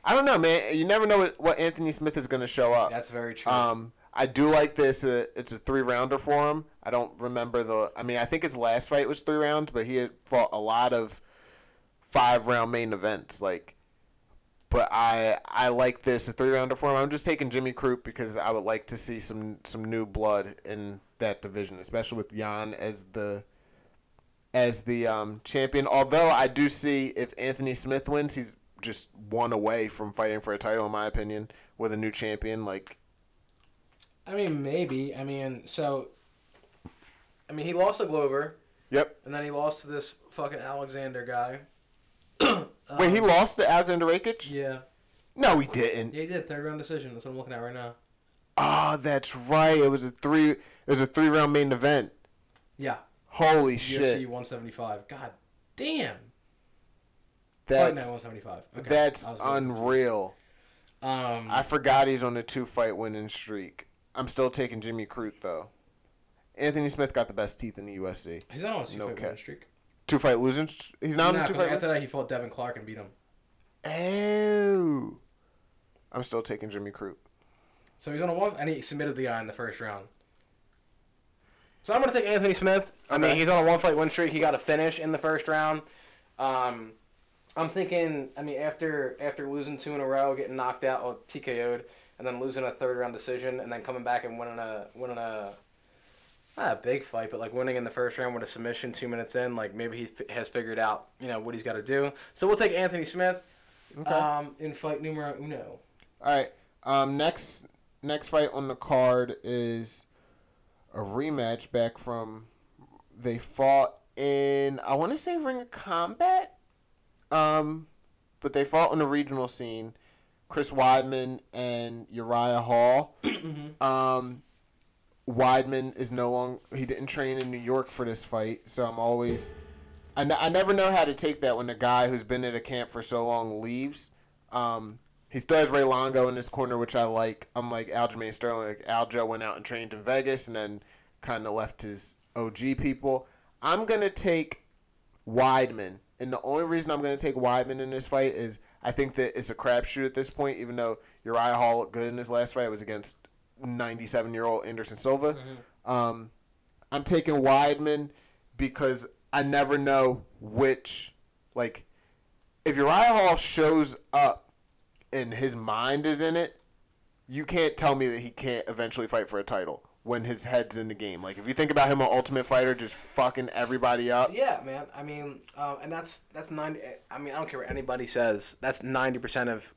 I don't know, man. You never know what, what Anthony Smith is going to show up. That's very true. Um, I do like this. Uh, it's a three-rounder for him. I don't remember the – I mean, I think his last fight was three rounds, but he had fought a lot of five-round main events. Like, But I I like this, a three-rounder for him. I'm just taking Jimmy Crute because I would like to see some, some new blood in that division, especially with Jan as the as the um, champion. Although I do see if Anthony Smith wins, he's – just one away from fighting for a title, in my opinion, with a new champion. Like, I mean, maybe. I mean, so, I mean, he lost to Glover. Yep. And then he lost to this fucking Alexander guy. um, Wait, he lost to Alexander Rakic? Yeah. No, he didn't. Yeah, he did. Third round decision. That's what I'm looking at right now. Oh, that's right. It was a three. It was a three round main event. Yeah. Holy U F C shit. one seventy-five. God damn. That's, one seventy-five. Okay. That's unreal. Um, I forgot he's on a two-fight winning streak. I'm still taking Jimmy Crute, though. Anthony Smith got the best teeth in the U F C. He's not on a two-fight no winning cap. Streak. Two-fight losing streak? He's not nah, on a two-fight after that, he fought Devin Clark and beat him. Oh. I'm still taking Jimmy Crute. So he's on a one, and he submitted the guy in the first round. So I'm going to take Anthony Smith. Okay. I mean, he's on a one-fight win streak. He got a finish in the first round. Um... I'm thinking, I mean, after after losing two in a row, getting knocked out or T K O'd, and then losing a third-round decision, and then coming back and winning a, winning a not a big fight, but, like, winning in the first round with a submission two minutes in, like, maybe he f- has figured out, you know, what he's got to do. So we'll take Anthony Smith okay. um, in fight numero uno. All right. Um, next next fight on the card is a rematch back from they fought in, I want to say, Ring of Combat? Um, but they fought on the regional scene, Chris Weidman and Uriah Hall. Mm-hmm. Um, Weidman is no longer, he didn't train in New York for this fight. So I'm always, I, n- I never know how to take that when a guy who's been at a camp for so long leaves. Um, he still has Ray Longo in his corner, which I like. I'm like Aljamain Sterling. Like Aljo went out and trained in Vegas and then kind of left his O G people. I'm going to take Weidman. And the only reason I'm going to take Weidman in this fight is I think that it's a crapshoot at this point, even though Uriah Hall looked good in his last fight. It was against ninety-seven-year-old Anderson Silva. Mm-hmm. Um, I'm taking Weidman because I never know which – like, if Uriah Hall shows up and his mind is in it, you can't tell me that he can't eventually fight for a title. When his head's in the game. Like, if you think about him on Ultimate Fighter, just fucking everybody up. Yeah, man. I mean, uh, and that's that's ninety... I mean, I don't care what anybody says. That's ninety percent of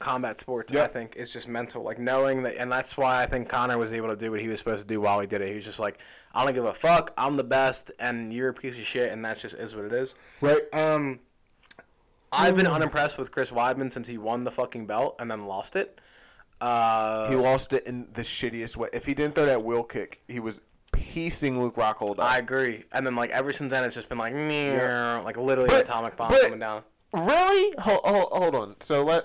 combat sports, yep. I think, is just mental. Like, knowing that... And that's why I think Conor was able to do what he was supposed to do while he did it. He was just like, I don't give a fuck. I'm the best, and you're a piece of shit, and that just is what it is. Right. Um, I've been unimpressed with Chris Weidman since he won the fucking belt and then lost it. Uh, he lost it in the shittiest way. If he didn't throw that wheel kick, he was piecing Luke Rockhold up. I agree. And then, like, ever since then, it's just been like, yeah. like literally but, an atomic bomb but, coming down. Really? Hold, hold, hold on. So let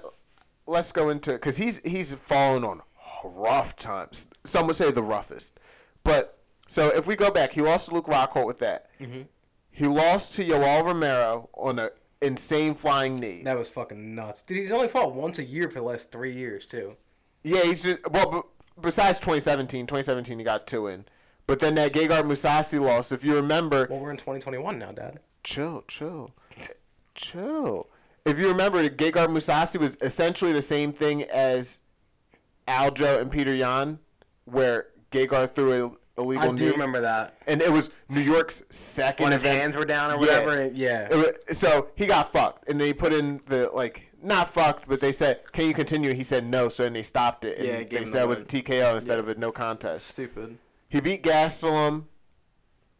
let's go into it because he's he's fallen on rough times. Some would say the roughest. But so if we go back, he lost to Luke Rockhold with that. Mm-hmm. He lost to Yoel Romero on an insane flying knee. That was fucking nuts, dude. He's only fought once a year for the last three years too. Yeah, he's just, well. Besides twenty seventeen, twenty seventeen he got two in, but then that Gegard Mousasi loss. If you remember, well, we're in twenty twenty-one now, Dad. Chill, chill, chill. If you remember, Gegard Mousasi was essentially the same thing as Aljo and Peter Yan, where Gegard threw a. Illegal I do knee. remember that. And it was New York's second. When his event. hands were down or whatever. Yeah. yeah. It was, so he got fucked. And they put in the, like, not fucked, but they said, can you continue? He said no. So then they stopped it. And yeah, it they said it was a T K O instead yeah. of a no contest. Stupid. He beat Gastelum.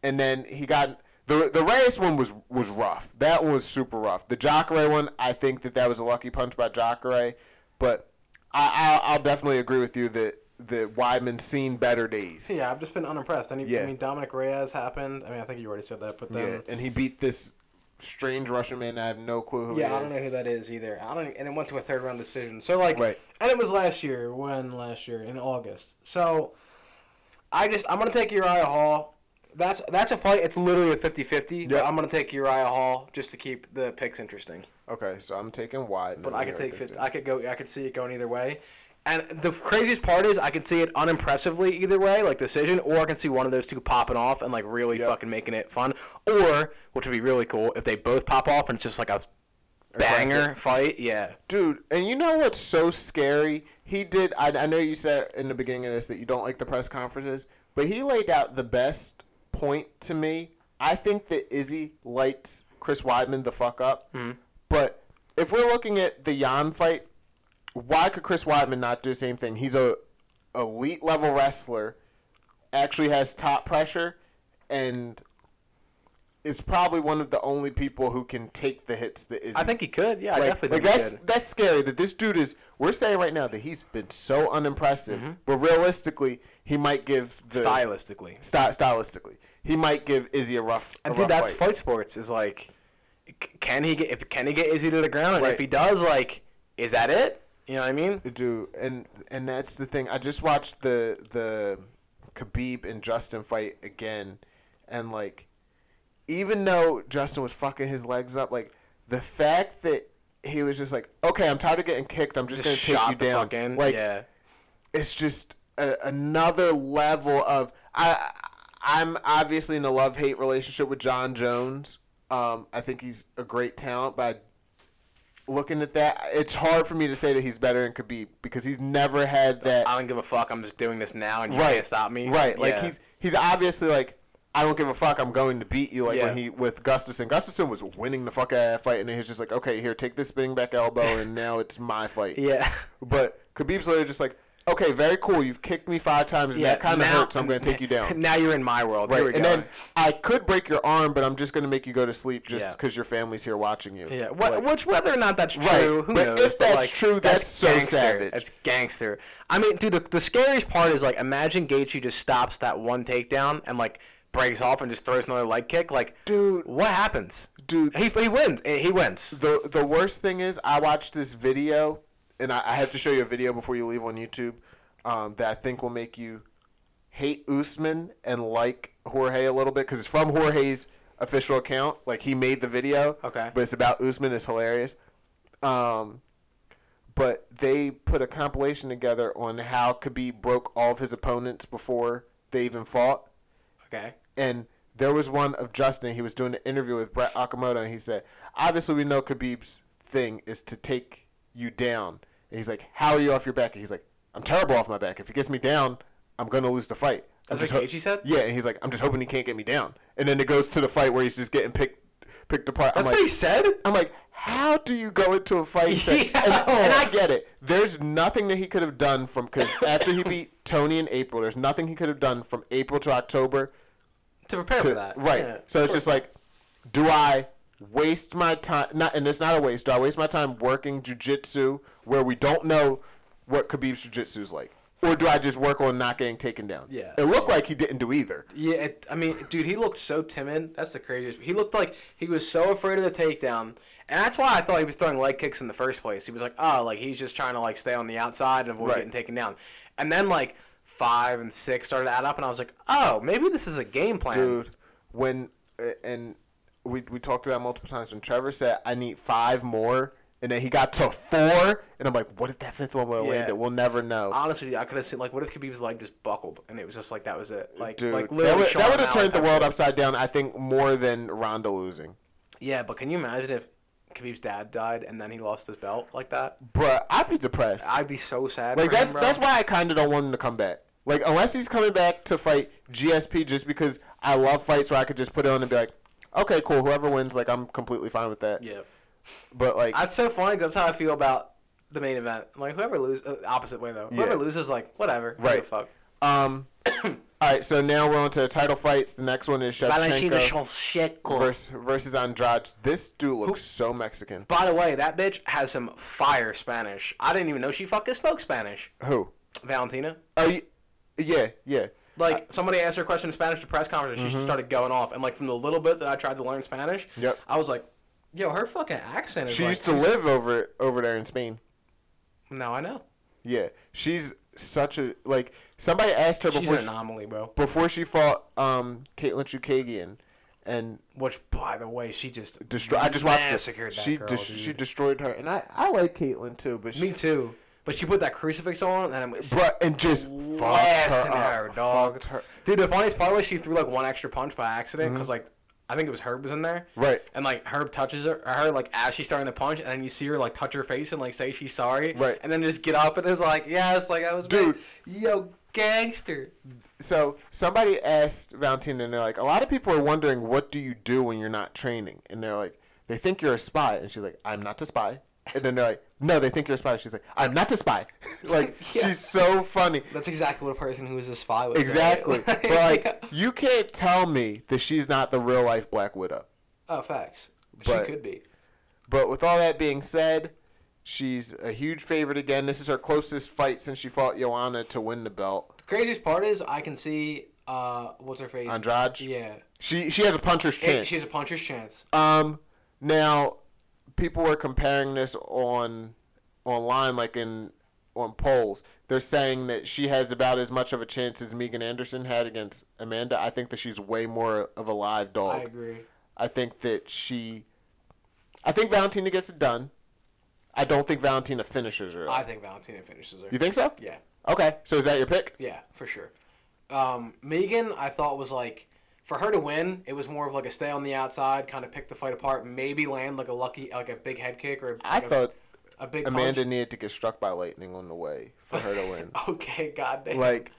And then he got. The the Reyes one was, was rough. That one was super rough. The Jacare one, I think that that was a lucky punch by Jacare. But I, I, I'll definitely agree with you that. The Weidman's seen better days. Yeah, I've just been unimpressed. I mean, yeah. I mean, Dominic Reyes happened. I mean, I think you already said that, but then... Yeah, and he beat this strange Russian man. I have no clue who yeah, he is. Yeah, I don't know who that is either. I don't. And it went to a third-round decision. So, like... Right. And it was last year. When last year? In August. So, I just... I'm going to take Uriah Hall. That's that's a fight. It's literally a fifty-fifty, yep. but I'm going to take Uriah Hall just to keep the picks interesting. Okay, so I'm taking Weidman. But I could take fifty. I could go. I could see it going either way. And the craziest part is I can see it unimpressively either way, like decision, or I can see one of those two popping off and like really yep. fucking making it fun. Or, which would be really cool, if they both pop off and it's just like a banger Aggressive. fight. Yeah. Dude, and you know what's so scary? He did, I, I know you said in the beginning of this that you don't like the press conferences, but he laid out the best point to me. I think that Izzy lights Chris Weidman the fuck up. Mm-hmm. But if we're looking at the Yan fight, why could Chris Weidman not do the same thing? He's a elite level wrestler, actually has top pressure, and is probably one of the only people who can take the hits that is. I think he could. Yeah, like, I definitely. Like think that's he could. That's scary. That this dude is. We're saying right now that he's been so unimpressive, mm-hmm. but realistically, he might give the stylistically. Sty- stylistically, he might give Izzy a rough. A dude, rough that's fight. Fight sports is like. Can he get? If can he get Izzy to the ground? And right. if he does, like, is that it? You know what I mean? Dude, and and that's the thing. I just watched the the Khabib and Justin fight again, and like, even though Justin was fucking his legs up, like the fact that he was just like, okay, I'm tired of getting kicked. I'm just, just gonna take you down. In. Like, yeah. it's just a, another level of I I'm obviously in a love hate relationship with John Jones. Um, I think he's a great talent, but. I Looking at that, it's hard for me to say that he's better than Khabib because he's never had that. I don't give a fuck. I'm just doing this now, and you right. can't stop me. Right? Like yeah. he's he's obviously like, I don't give a fuck. I'm going to beat you. Like yeah. when he with Gustafsson, Gustafsson was winning the fuck out of that fight, and then he's just like, okay, here, take this spinning back elbow, and now it's my fight. Yeah. But Khabib's literally just like, okay, very cool. You've kicked me five times, and yeah, that kind of hurts. So I'm going to take you down. Now you're in my world. Right. And going. then I could break your arm, but I'm just going to make you go to sleep just because yeah. your family's here watching you. Yeah. What, like, which, whether or not that's true, right. who but knows? If that's but like, true, that's, that's so gangster. savage. That's gangster. I mean, dude, the, the scariest part is, like, imagine Gaethje just stops that one takedown and, like, breaks off and just throws another leg kick. Like, dude, what happens? Dude. He, he wins. He wins. The, the worst thing is I watched this video. And I, I have to show you a video before you leave on YouTube um, that I think will make you hate Usman and like Jorge a little bit because it's from Jorge's official account. Like, he made the video. Okay. But it's about Usman. It's hilarious. Um, but they put a compilation together on how Khabib broke all of his opponents before they even fought. Okay. And there was one of Justin. He was doing an interview with Brett Okamoto, and he said, obviously we know Khabib's thing is to take you down. And he's like, how are you off your back? And he's like, I'm terrible off my back. If he gets me down, I'm going to lose the fight. That's what Gaethje ho- said? Yeah, and he's like, I'm just hoping he can't get me down. And then it goes to the fight where he's just getting picked picked apart. That's I'm what like, he said? I'm like, how do you go into a fight? And, yeah. and, and I get it. There's nothing that he could have done from, because after he beat Tony in April, there's nothing he could have done from April to October. To prepare to, for that. Right. Yeah, so it's just like, do I... waste my time, not, and it's not a waste, do I waste my time working jiu-jitsu where we don't know what Khabib's jiu-jitsu is like? Or do I just work on not getting taken down? Yeah. It looked like he didn't do either. Yeah, it, I mean, dude, he looked so timid. That's the craziest. He looked like he was so afraid of the takedown. And that's why I thought he was throwing leg kicks in the first place. He was like, oh, like he's just trying to like stay on the outside and avoid right. getting taken down. And then like five and six started to add up, and I was like, oh, maybe this is a game plan. Dude, when – and we we talked about multiple times when Trevor said, I need five more – and then he got to four, and I'm like, what if that fifth one went away? Yeah. We'll never know. Honestly, I could have seen, like, what if Khabib's leg just buckled, and it was just like, that was it. Like, dude, like literally that, that would have turned the world upside down, I think, more than Ronda losing. Yeah, but can you imagine if Khabib's dad died, and then he lost his belt like that? Bruh, I'd be depressed. I'd be so sad like for that's, him, bro. That's why I kind of don't want him to come back. Like, unless he's coming back to fight G S P just because I love fights where I could just put it on and be like, okay, cool, whoever wins, like, I'm completely fine with that. Yeah. But like that's so funny. That's how I feel about the main event. Like whoever loses, uh, opposite way though. Whoever yeah. loses, like whatever. Right. Who the fuck. Um. All right. So now we're on to the title fights. The next one is Shevchenko versus, versus Andrade. This dude looks Who, so Mexican. By the way, that bitch has some fire Spanish. I didn't even know she fucking spoke Spanish. Who? Valentina. Oh, yeah, yeah. Like, I, somebody asked her a question in Spanish at the press conference, and mm-hmm. she started going off. And like from the little bit that I tried to learn Spanish, yep. I was like. Yo, her fucking accent is She like, used to live over over there in Spain. Now I know. Yeah. She's such a... Like, somebody asked her before... She's an anomaly, she, bro. Before she fought um, Caitlin Chukagian, and... Which, by the way, she just... Destroy, I just massacred watched it. That she girl, de- She destroyed her. And I, I like Caitlin, too, but she... Me, too. But she put that crucifix on, and it Bru- and just blasting her, her, dog. Her. Dude, the funniest part was she threw, like, one extra punch by accident, because, mm-hmm. like... I think it was Herb was in there. Right. And, like, Herb touches her, her, like, as she's starting to punch, and then you see her, like, touch her face and, like, say she's sorry. Right. And then just get up and it's like, yeah, it's like, I was Dude. Made. Yo, gangster. So, somebody asked Valentina, and they're like, a lot of people are wondering, what do you do when you're not training? And they're like, they think you're a spy. And she's like, I'm not a spy. And then they're like, no, they think you're a spy. She's like, I'm not a spy. Like, yeah. She's so funny. That's exactly what a person who is a spy would exactly. say. Exactly. Like, but, like, yeah. you can't tell me that she's not the real-life Black Widow. Oh, facts. But, she could be. But with all that being said, she's a huge favorite again. This is her closest fight since she fought Joanna to win the belt. The craziest part is I can see, uh, what's her face? Andrade? Yeah. She she has a puncher's chance. It, she's a puncher's chance. Um, now... People were comparing this on online, like in on polls. They're saying that she has about as much of a chance as Megan Anderson had against Amanda. I think that she's way more of a live dog. I agree. I think that she... I think Valentina gets it done. I don't think Valentina finishes her. I think Valentina finishes her. You think so? Yeah. Okay. So is that your pick? Yeah, for sure. Um, Megan, I thought, was like... For her to win, it was more of like a stay on the outside, kind of pick the fight apart, maybe land like a lucky, like a big head kick or. Like I a, thought a big Amanda punch. Needed to get struck by lightning on the way for her to win. Okay, goddamn. Like,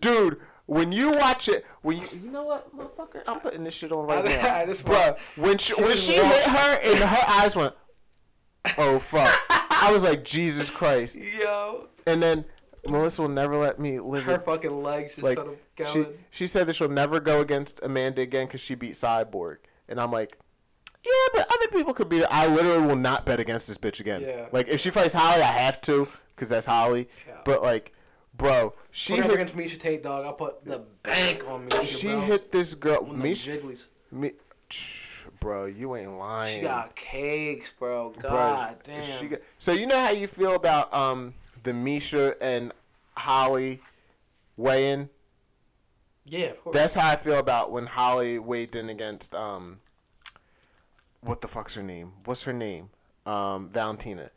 dude, when you watch it, when you you know what, motherfucker, I'm putting this shit on right I, now. I just Bruh, when she, she when she walk. hit her and her eyes went, oh fuck, I was like Jesus Christ. Yo. And then. Melissa will never let me live. Her in, fucking legs just like, sort of going. She, she said that she'll never go against Amanda again because she beat Cyborg. And I'm like, yeah, but other people could beat her. I literally will not bet against this bitch again. Yeah. Like, if she fights Holly, I have to because that's Holly. Yeah. But, like, bro, she hit. Against Miesha Tate, dog. I'll put the bank on Miesha. She bro. hit this girl. Miesha. Me, bro, you ain't lying. She got cakes, bro. God bro, damn. She got, so, you know how you feel about, um... the Miesha and Holly weigh-in? Yeah, of course. That's how I feel about when Holly weighed in against, um, what the fuck's her name? What's her name? Um, Valentina.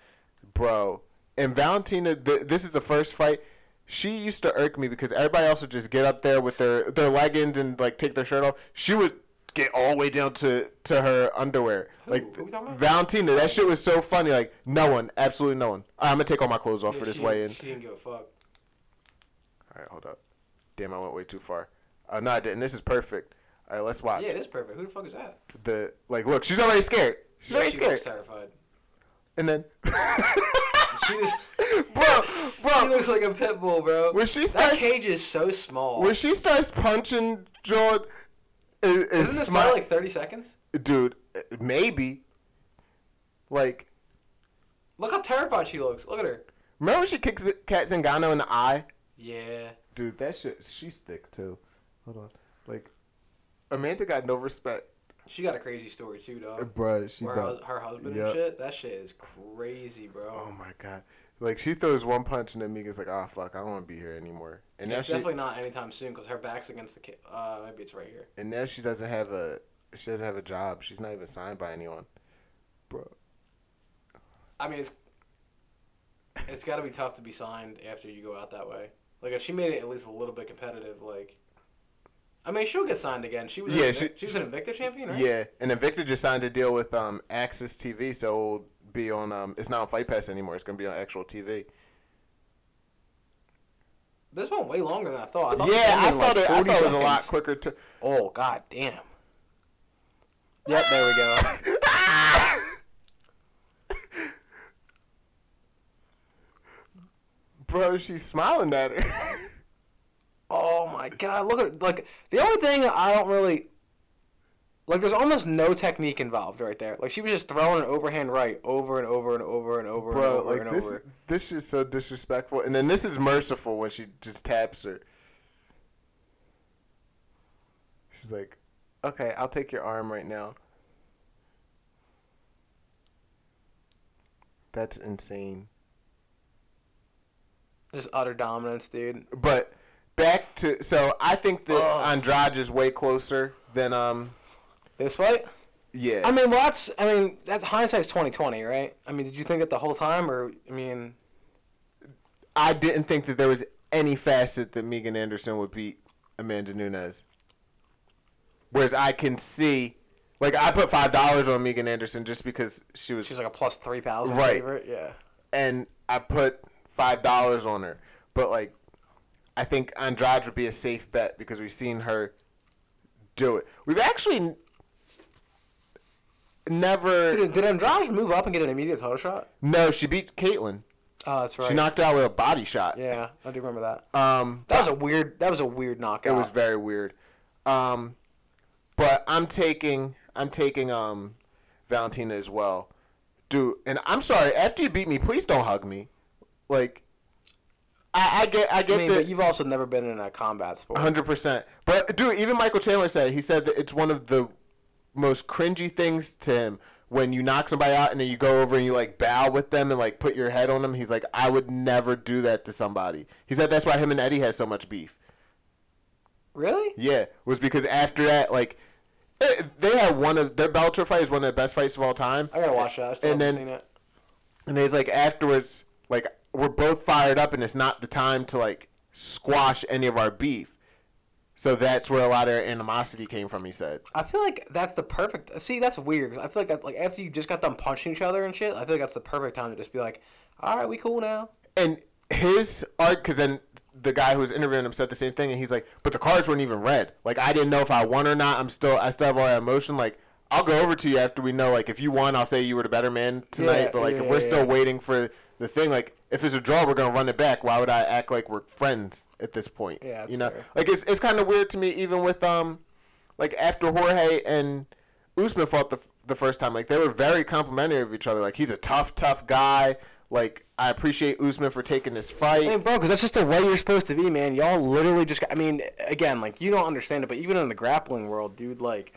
Bro. And Valentina, th- this is the first fight. She used to irk me because everybody else would just get up there with their, their leggings and, like, take their shirt off. She would get all the way down to, to her underwear. Who? Like, Who Valentina, that shit was so funny. Like, no one, absolutely no one. All right, I'm going to take all my clothes off yeah, for this weigh-in. She didn't give a fuck. All right, hold up. Damn, I went way too far. Uh, no, I didn't. This is perfect. All right, let's watch. Yeah, it is perfect. Who the fuck is that? The Like, look, she's already scared. She's yeah, already she scared. She's terrified. And then... she just... Bro, bro. She looks like a pit bull, bro. When she starts, that cage is so small. When she starts punching Jordan... Is, is Isn't this smart, like thirty seconds? Dude, maybe. Like, look how terrified she looks. Look at her. Remember when she kicks Kat Zingano in the eye? Yeah. Dude, that shit, she's thick, too. Hold on. Like, Amanda got no respect. She got a crazy story, too, dog. Bruh, she Where does. Her, her husband yep. and shit? That shit is crazy, bro. Oh, my God. Like, she throws one punch, and then Megan's like, oh, fuck, I don't want to be here anymore. And it's now definitely she, not anytime soon, because her back's against the kid. Uh, maybe it's right here. And now she doesn't have a she doesn't have a job. She's not even signed by anyone. Bro. I mean, it's it's got to be tough to be signed after you go out that way. Like, if she made it at least a little bit competitive, like... I mean, she'll get signed again. She was, yeah, an, she, she was an Invicta champion, right? Yeah, and Invicta just signed a deal with um, Access T V, so it'll be on... Um, it's not on Fight Pass anymore. It's going to be on actual T V. This went way longer than I thought. I thought yeah, I thought, like it, I thought it was a lot quicker, too. Oh, God damn. Yep, there we go. Bro, she's smiling at her. Oh, my God. Look at her. Like, the only thing I don't really... Like, there's almost no technique involved right there. Like, she was just throwing an overhand right over and over and over and over Bro, and over like and this, over. Bro, like, this shit's so disrespectful. And then this is merciful when she just taps her. She's like, okay, I'll take your arm right now. That's insane. Just utter dominance, dude. But... Back to so I think that uh, Andrade is way closer than um this fight. Yeah, I mean, well, that's I mean that's hindsight's twenty twenty, right? I mean, did you think it the whole time, or I mean, I didn't think that there was any facet that Megan Anderson would beat Amanda Nunes. Whereas I can see, like, I put five dollars on Megan Anderson just because she was she's like a plus three thousand right. favorite, yeah. And I put five dollars on her, but like. I think Andrade would be a safe bet because we've seen her do it. We've actually n- never... Did, did Andrade move up and get an immediate title shot? No, she beat Caitlyn. Oh, that's right. She knocked out with a body shot. Yeah, I do remember that. Um, that was a weird That was a weird knockout. It was very weird. Um, but I'm taking I'm taking um, Valentina as well. Dude, and I'm sorry, after you beat me, please don't hug me. Like... I, I get, I get I mean, that. But you've also never been in a combat sport. one hundred percent. But, dude, even Michael Chandler said it. He said that it's one of the most cringy things to him when you knock somebody out and then you go over and you, like, bow with them and, like, put your head on them. He's like, I would never do that to somebody. He said that's why him and Eddie had so much beef. Really? Yeah. Was because after that, like, it, they had one of their Bellator fight is one of the best fights of all time. I gotta watch that. I still and haven't then, seen it. And he's like, afterwards, like, we're both fired up, and it's not the time to, like, squash any of our beef. So that's where a lot of our animosity came from, he said. I feel like that's the perfect – see, that's weird. Cause I feel like, that, like, after you just got done punching each other and shit, I feel like that's the perfect time to just be like, all right, we cool now. And his art – because then the guy who was interviewing him said the same thing, and he's like, but the cards weren't even read. Like, I didn't know if I won or not. I'm still – I still have all that emotion. Like, I'll go over to you after we know. Like, if you won, I'll say you were the better man tonight. Yeah, but, like, yeah, we're yeah, still yeah. waiting for – the thing, like, if it's a draw, we're going to run it back. Why would I act like we're friends at this point? Yeah, that's you know? Fair. Like, it's it's kind of weird to me, even with, um, like, after Jorge and Usman fought the the first time, like, they were very complimentary of each other. Like, he's a tough, tough guy. Like, I appreciate Usman for taking this fight. I mean, bro, because that's just the way you're supposed to be, man. Y'all literally just, I mean, again, like, you don't understand it, but even in the grappling world, dude, like,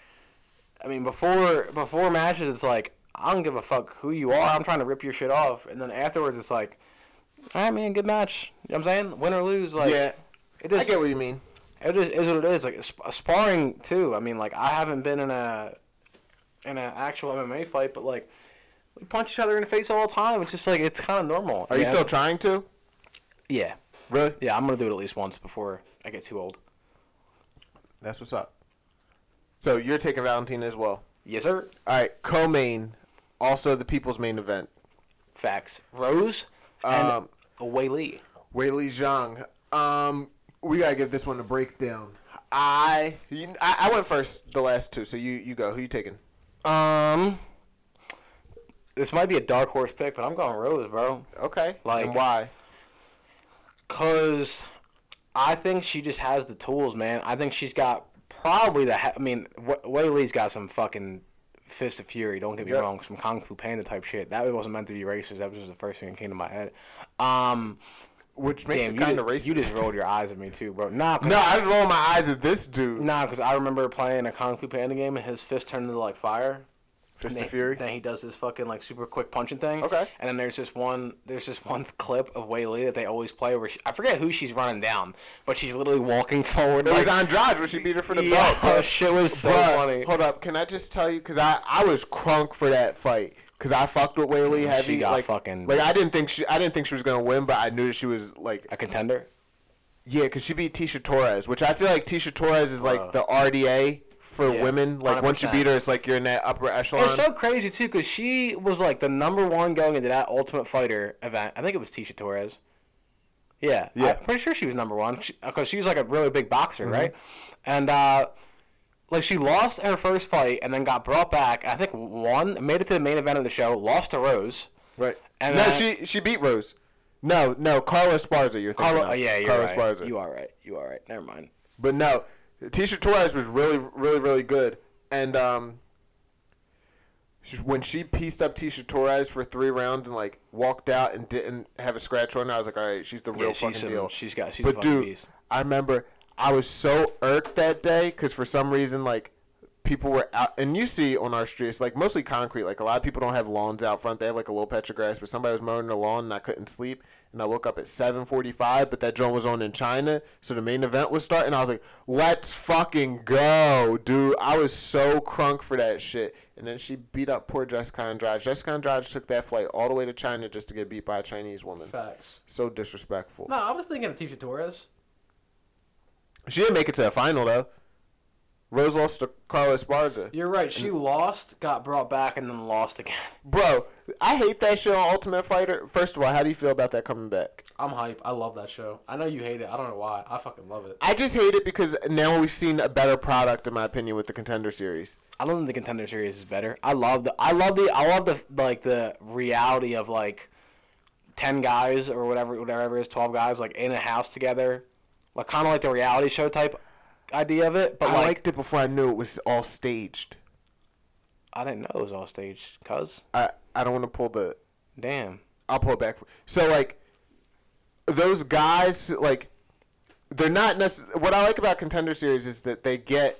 I mean, before before matches, it's like, I don't give a fuck who you are. I'm trying to rip your shit off. And then afterwards, it's like, all right, man, good match. You know what I'm saying? Win or lose. Like, yeah. It just, I get what you mean. It just is what it is. Like, sparring, too. I mean, like, I haven't been in a in an actual M M A fight, but, like, we punch each other in the face all the time. It's just, like, it's kind of normal. Are you, you know? Still trying to? Yeah. Really? Yeah, I'm going to do it at least once before I get too old. That's what's up. So you're taking Valentina as well? Yes, sir. All right, co-main. Also, the people's main event. Facts. Rose and um, Wei Li. Wei Li Zhang. Um, we gotta give this one a breakdown. I you, I, I went first the last two, so you, you go. Who you taking? Um, this might be a dark horse pick, but I'm going Rose, bro. Okay. Like, and why? Cause I think she just has the tools, man. I think she's got probably the. I mean, Wei Li's got some fucking Fist of Fury, don't get me yep. wrong, some Kung Fu Panda type shit. That wasn't meant to be racist. That was just the first thing that came to my head. Um, Which damn, makes it kind of racist. You just rolled your eyes at me too, bro. Nah, no, I just rolled my eyes at this dude. Nah, because I remember playing a Kung Fu Panda game and his fist turned into like fire. Fist of Fury. Then he does this fucking like super quick punching thing. Okay. And then there's this one, there's this one clip of Weili that they always play where she, I forget who she's running down, but she's literally walking forward. It like, was Andrade where she beat her for the yeah, belt. Bro. Shit was so but, funny. Hold up, can I just tell you? Because I, I was crunk for that fight because I fucked with Weili heavy. She got like, fucking. Like I didn't think she, I didn't think she was gonna win, but I knew that she was like a contender. Yeah, because she beat Tisha Torres, which I feel like Tisha Torres is like the R D A. For yeah, women, like one hundred percent. Once you beat her, it's like you're in that upper echelon. It's so crazy too, because she was like the number one going into that Ultimate Fighter event. I think it was Tisha Torres. Yeah, yeah. I'm pretty sure she was number one because she, she was like a really big boxer, mm-hmm. right? And uh, like she lost her first fight and then got brought back. I think won, made it to the main event of the show, lost to Rose. Right. And no, then, she she beat Rose. No, no, Carla Esparza. You're thinking. Carla, oh yeah, you're Carla right. Esparza. You are right. You are right. Never mind. But no. Tisha Torres was really, really, really good. And um, she, when she pieced up Tisha Torres for three rounds and, like, walked out and didn't have a scratch on her, I was like, all right, she's the yeah, real she's fucking some, deal. She's got, she's but, a dude, beast. I remember I was so irked that day because for some reason, like, people were out. And you see on our streets, like, mostly concrete. Like, a lot of people don't have lawns out front. They have, like, a little patch of grass. But somebody was mowing their lawn and I couldn't sleep. And I woke up at seven forty-five, but that joint was on in China, so the main event was starting. I was like, let's fucking go, dude. I was so crunk for that shit. And then she beat up poor Jessica Andrade. Jessica Andrade took that flight all the way to China just to get beat by a Chinese woman. Facts. So disrespectful. No, I was thinking of Tisha Torres. She didn't make it to the final, though. Rose lost to Carla Esparza. You're right. She and, lost, got brought back, and then lost again. Bro, I hate that shit on Ultimate Fighter. First of all, how do you feel about that coming back? I'm hype. I love that show. I know you hate it. I don't know why. I fucking love it. I just hate it because now we've seen a better product, in my opinion, with the Contender Series. I don't think the Contender Series is better. I love the. I love the. I love the like the reality of like ten guys or whatever, whatever it is, twelve guys like in a house together, like kind of like the reality show type. Idea of it, but I like, liked it before I knew it was all staged. I didn't know it was all staged, cuz I I don't want to pull the damn. I'll pull it back. For, so like those guys, like they're not necessarily. What I like about Contender Series is that they get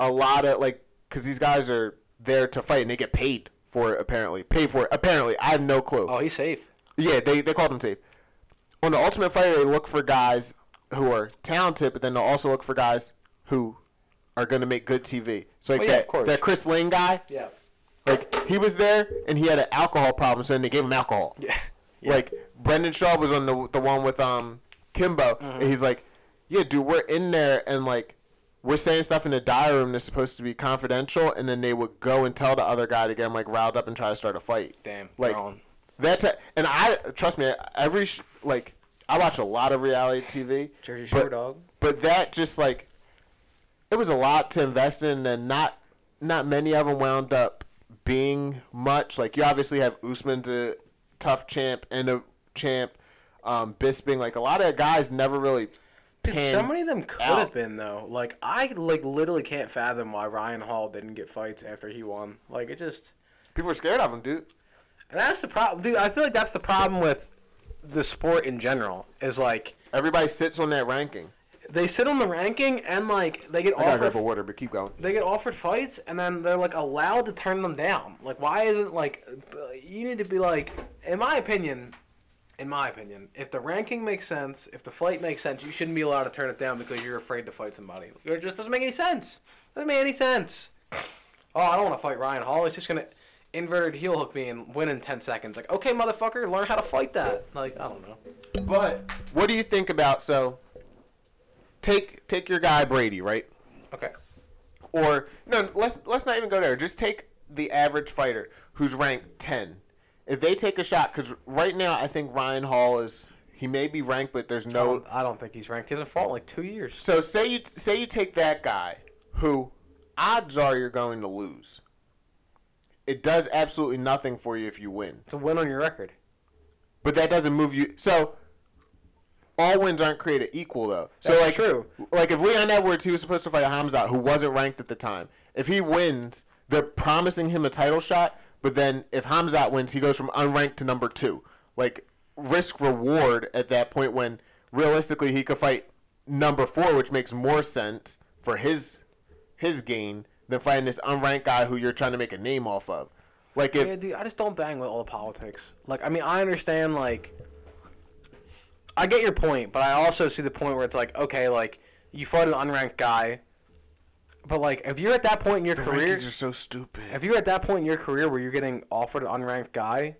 a lot of like because these guys are there to fight and they get paid for it. Apparently, paid for it. Apparently, I have no clue. Oh, he's safe. Yeah, they they called him safe. On the Ultimate Fighter, they look for guys who are talented, but then they'll also look for guys who are going to make good T V. So like oh, yeah, that, that Chris Lane guy, yeah, like he was there and he had an alcohol problem, so then they gave him alcohol. Yeah, yeah. Like Brendan Shaw was on the the one with um Kimbo, mm-hmm. and he's like, yeah, dude, we're in there and like we're saying stuff in the diary room that's supposed to be confidential, and then they would go and tell the other guy to get him like riled up and try to start a fight. Damn, like wrong. That. T- and I trust me, every sh- like I watch a lot of reality T V. Jersey Shore but, dog. But that just like. It was a lot to invest in, and not not many of them wound up being much. Like, you obviously have Usman, the tough champ, and a champ, um, Bisping. Like, a lot of guys never really Dude, so many of them could out. Have been, though. Like, I like literally can't fathom why Ryan Hall didn't get fights after he won. Like, it just... People were scared of him, dude. And that's the problem. Dude, I feel like that's the problem with the sport in general, is, like... Everybody sits on that ranking. They sit on the ranking and like they get I gotta offered. Grab a water, but keep going. They get offered fights and then they're like allowed to turn them down. Like, why isn't like you need to be like, in my opinion, in my opinion, if the ranking makes sense, if the fight makes sense, you shouldn't be allowed to turn it down because you're afraid to fight somebody. It just doesn't make any sense. Doesn't make any sense. Oh, I don't want to fight Ryan Hall. He's just gonna inverted heel hook me and win in ten seconds. Like, okay, motherfucker, learn how to fight that. Like, I don't know. But what do you think about so? Take take your guy Brady, right? Okay. Or no, let's let's not even go there. Just take the average fighter who's ranked ten. If they take a shot, because right now I think Ryan Hall is he may be ranked, but there's no. I don't, I don't think he's ranked. He hasn't fought in like two years. So say you say you take that guy who odds are you're going to lose. It does absolutely nothing for you if you win. It's a win on your record. But that doesn't move you. So. All wins aren't created equal, though. So, that's like, true. Like, if Leon Edwards, he was supposed to fight Hamzat, who wasn't ranked at the time. If he wins, they're promising him a title shot, but then if Hamzat wins, he goes from unranked to number two. Like, risk reward at that point when realistically he could fight number four, which makes more sense for his his gain than fighting this unranked guy who you're trying to make a name off of. Like, if, yeah, dude, I just don't bang with all the politics. Like, I mean, I understand, like, I get your point, but I also see the point where it's like, okay, like, you fought an unranked guy, but, like, if you're at that point in your the career... The rankings are so stupid. If you're at that point in your career where you're getting offered an unranked guy,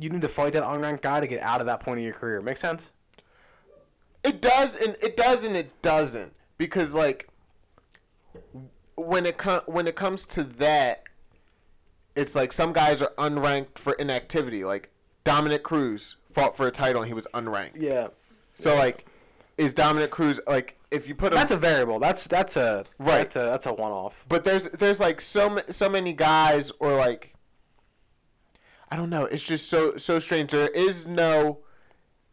you need to fight that unranked guy to get out of that point in your career. Make sense? It does, and it does, and it doesn't. Because, like, when it com- when it comes to that, it's like some guys are unranked for inactivity. Like, Dominic Cruz fought for a title, and he was unranked. Yeah. So, yeah. like... Is Dominic Cruz, like, if you put him... That's a variable. That's that's a right. That's a, that's a one-off. But there's, there's like, so so many guys or, like, I don't know. It's just so, so strange. There is no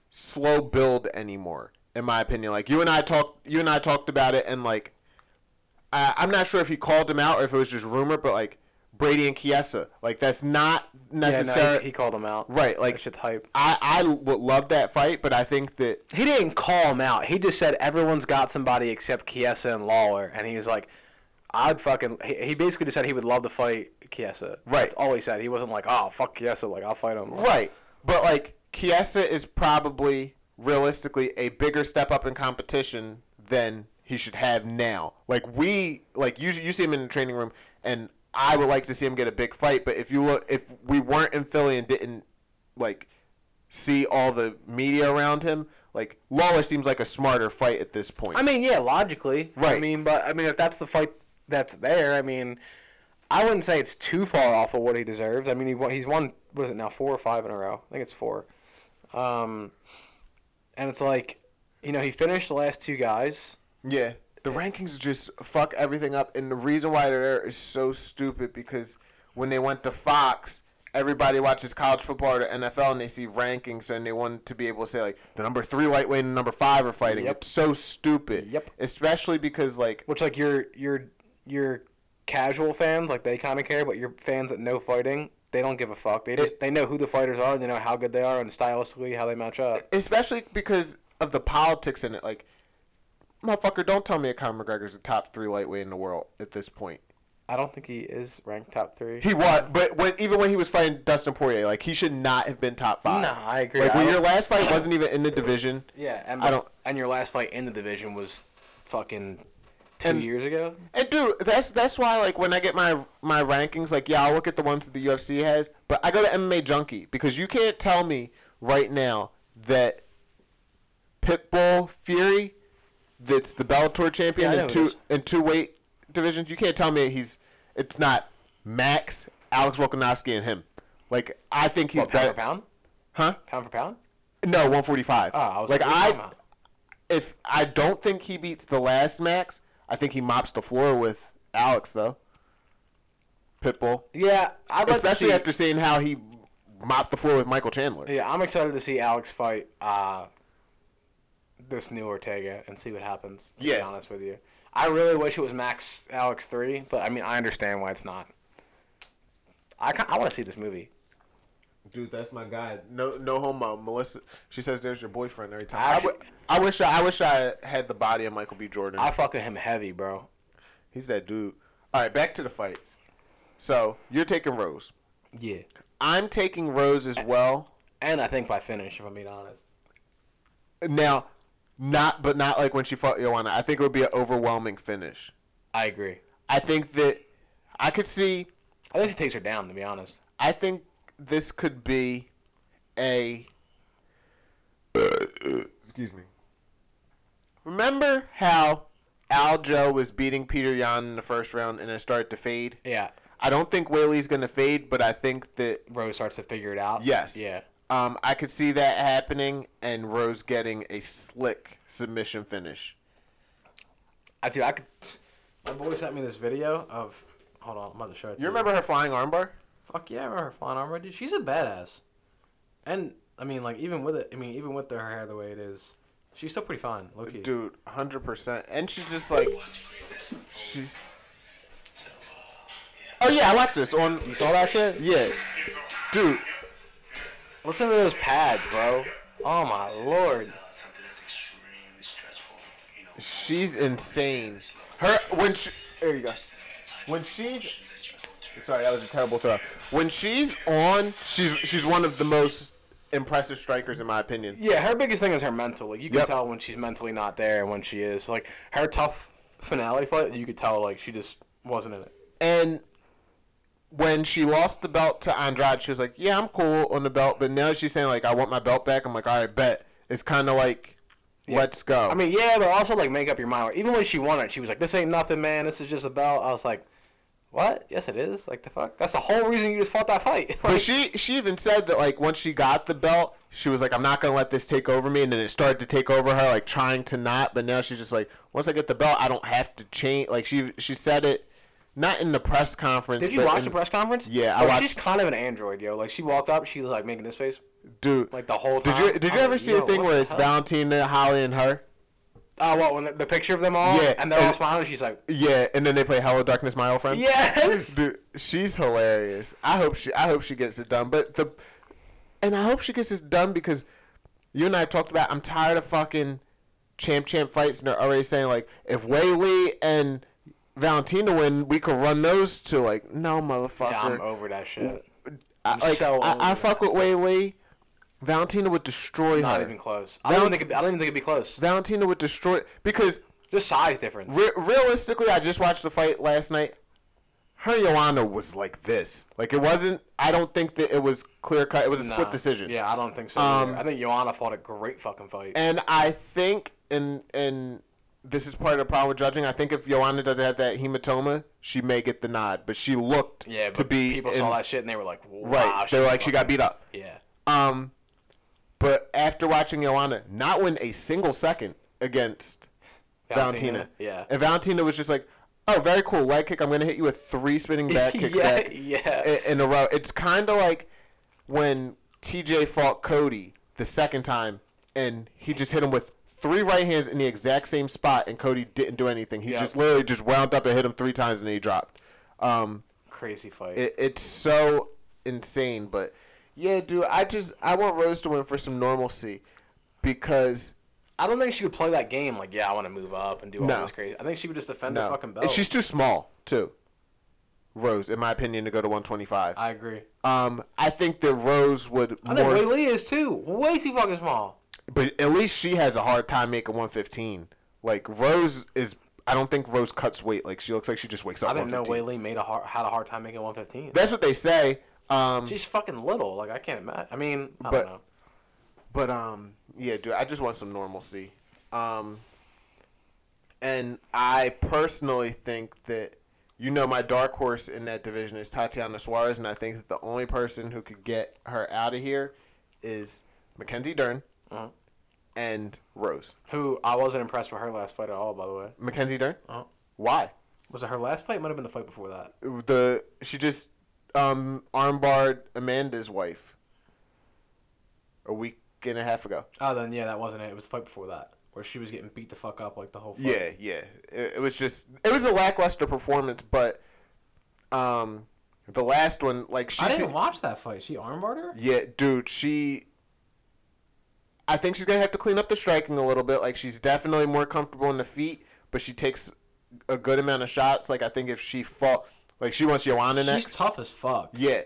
slow build anymore, in my opinion. Like, you and I, talk, you and I talked about it, and, like, I, I'm not sure if he called him out or if it was just rumor, but, like, Brady and Chiesa. Like, that's not necessarily... Yeah, no, he, he called him out. Right, like... That shit's hype. I, I would love that fight, but I think that... He didn't call him out. He just said everyone's got somebody except Chiesa and Lawler, and he was like, I'd fucking... He, he basically just said he would love to fight Chiesa. Right. That's all he said. He wasn't like, oh, fuck Chiesa, like, I'll fight him. Like, right. But, like, Chiesa is probably, realistically, a bigger step up in competition than he should have now. Like, we... Like, you, you see him in the training room, and... I would like to see him get a big fight, but if you look, if we weren't in Philly and didn't like see all the media around him, like Lawler seems like a smarter fight at this point. I mean, yeah, logically, right? I mean, but I mean, if that's the fight that's there, I mean, I wouldn't say it's too far off of what he deserves. I mean, he he's won what is it now, four or five in a row? I think it's four, um, and it's like, you know, he finished the last two guys. Yeah. The rankings just fuck everything up, and the reason why they're there is so stupid because when they went to Fox, everybody watches college football or the N F L, and they see rankings, and they want to be able to say, like, the number three lightweight and the number five are fighting. Yep. It's so stupid. Yep. Especially because, like... Which, like, your your your casual fans, like, they kind of care, but your fans that know fighting, they don't give a fuck. They just it, they know who the fighters are, and they know how good they are, and stylistically how they match up. Especially because of the politics in it, like... Motherfucker, don't tell me Conor McGregor's the top three lightweight in the world at this point. I don't think he is ranked top three. He was, but when, even when he was fighting Dustin Poirier, like, he should not have been top five. Nah, I agree. Like, I when your last fight wasn't even in the division. Yeah, and, I don't, and your last fight in the division was fucking two and, years ago. And, dude, that's that's why, like, when I get my, my rankings, like, yeah, I'll look at the ones that the U F C has, but I go to M M A Junkie because you can't tell me right now that Pitbull Fury... That's the Bellator champion yeah, in two in two weight divisions. You can't tell me he's it's not Max, Alex Volkanovski, and him. Like I think he's what, pound better. For pound? Huh? Pound for pound? No, one forty five. Oh, I was like I if I don't think he beats the last Max, I think he mops the floor with Alex though. Pitbull. Yeah, I'd like especially to see... after seeing how he mopped the floor with Michael Chandler. Yeah, I'm excited to see Alex fight. Uh... This new Ortega and see what happens. To yeah. be honest with you, I really wish it was Max Alex three, but I mean I understand why it's not. I I want to see this movie. Dude, that's my guy. No, no homo. Melissa, she says, "There's your boyfriend." Every time. I, actually, I, w- I wish I, I wish I had the body of Michael B. Jordan. I fuck with him heavy, bro. He's that dude. All right, back to the fights. So you're taking Rose. Yeah. I'm taking Rose as and, well. And I think by finish, if I'm being honest. Now. Not, but not like when she fought Joanna. I think it would be an overwhelming finish. I agree. I think that I could see. I think she takes her down, to be honest. I think this could be a. Excuse me. Remember how Aljo was beating Peter Yan in the first round and it started to fade? Yeah. I don't think Whaley's going to fade, but I think that. Rose starts to figure it out? Yes. Yeah. Um, I could see that happening and Rose getting a slick submission finish. I do. I could. My boy sent me this video of. Hold on, I'm about to show it to you. You remember her flying armbar? Fuck yeah, I remember her flying armbar, dude. She's a badass. And I mean, like even with it, I mean, even with her hair the way it is, she's still pretty fine, low key. Dude, one hundred percent. And she's just like. She. So, uh, yeah. Oh yeah, I watched this on. You saw that shit? Yeah, dude. Listen to those pads, bro. Oh my lord. She's insane. Her when she, there you go. When she's sorry, that was a terrible throw. When she's on, she's she's one of the most impressive strikers in my opinion. Yeah, her biggest thing is her mental. Like you can yep. tell when she's mentally not there and when she is. Like her tough finale fight, you could tell like she just wasn't in it. And when she lost the belt to Andrade, she was like, "Yeah, I'm cool on the belt," but now she's saying like, "I want my belt back." I'm like, "All right, bet." It's kind of like. Yeah. Let's go. I mean, yeah, but also, like, make up your mind. Even when she won it, she was like, this ain't nothing, man. This is just a belt. I was like, what? Yes, it is. Like, the fuck? That's the whole reason you just fought that fight. Like, but she, she even said that, like, once she got the belt, she was like, I'm not going to let this take over me. And then it started to take over her, like, trying to not. But now she's just like, once I get the belt, I don't have to change. Like, she she said it. Not in the press conference. Did you but watch in, the press conference? Yeah, I like, watched. She's kind of an android, yo. Like, she walked up. She was, like, making this face. Dude. Like, the whole time. Did you, did you ever like, see a thing where it's hell? Valentina, Holly, and her? Oh, uh, well, when the, the picture of them all? Yeah. And they're and, all smiling. She's like. Yeah, and then they play Hello Darkness, My Old Friend. Yes. Dude, she's hilarious. I hope she I hope she gets it done. But the, And I hope she gets it done because you and I talked about I'm tired of fucking champ-champ fights. And they're already saying, like, if Whaley and Valentina win, we could run those to like no motherfucker. Yeah, I'm over that shit. I, like, so I, I fuck with Whaley. Valentina would destroy. Not her. even close. Valent- I don't even think. It, I don't even think it'd be close. Valentina would destroy because the size difference. Re- realistically, I just watched the fight last night. Her Joanna was like this. Like it wasn't. I don't think that it was clear cut. It was a no. split decision. Yeah, I don't think so. Um, I think Joanna fought a great fucking fight. And I think in in. This is part of the problem with judging. I think if Joanna doesn't have that hematoma, she may get the nod. But she looked yeah, but to be. People in, saw that shit and they were like, wow. Right. They were like, she got beat up. Yeah. Um, but after watching Joanna not win a single second against Valentina. Valentina. Yeah. And Valentina was just like, oh, very cool leg kick. I'm going to hit you with three spinning back kicks yeah, back yeah. In, in a row. It's kind of like when T J fought Cody the second time and he just hit him with three right hands in the exact same spot, and Cody didn't do anything. He yep. just literally just wound up and hit him three times, and he dropped. Um, Crazy fight. It, it's so insane, but yeah, dude, I just I want Rose to win for some normalcy because I don't think she would play that game. Like, yeah, I want to move up and do all no. this crazy. I think she would just defend no. the fucking belt. And she's too small, too. Rose, in my opinion, to go to one twenty-five. I agree. Um, I think that Rose would. I more... think Ray Lee is too. Way too fucking small. But at least she has a hard time making one fifteen. Like, Rose is... I don't think Rose cuts weight. Like, she looks like she just wakes up I didn't know Whaley made a hard, had a hard time making one fifteen. That's what they say. Um, She's fucking little. Like, I can't imagine. I mean, I but, don't know. But, um... yeah, dude, I just want some normalcy. Um, and I personally think that... You know, my dark horse in that division is Tatiana Suarez, and I think that the only person who could get her out of here is Mackenzie Dern. Uh-huh. And Rose, who I wasn't impressed with her last fight at all, by the way. Mackenzie Dern. Uh-huh. Why? Was it her last fight? Might have been the fight before that. The she just um, armbarred Amanda's wife a week and a half ago. Oh, then yeah, that wasn't it. It was the fight before that, where she was getting beat the fuck up like the whole fight. Yeah, yeah. It, it was just it was a lackluster performance, but um, the last one, like she I didn't se- watch that fight. She armbarred her. Yeah, dude, she. I think she's going to have to clean up the striking a little bit. Like, she's definitely more comfortable in the feet, but she takes a good amount of shots. Like, I think if she fought... Like, she wants Joanna next. She's tough as fuck. Yeah.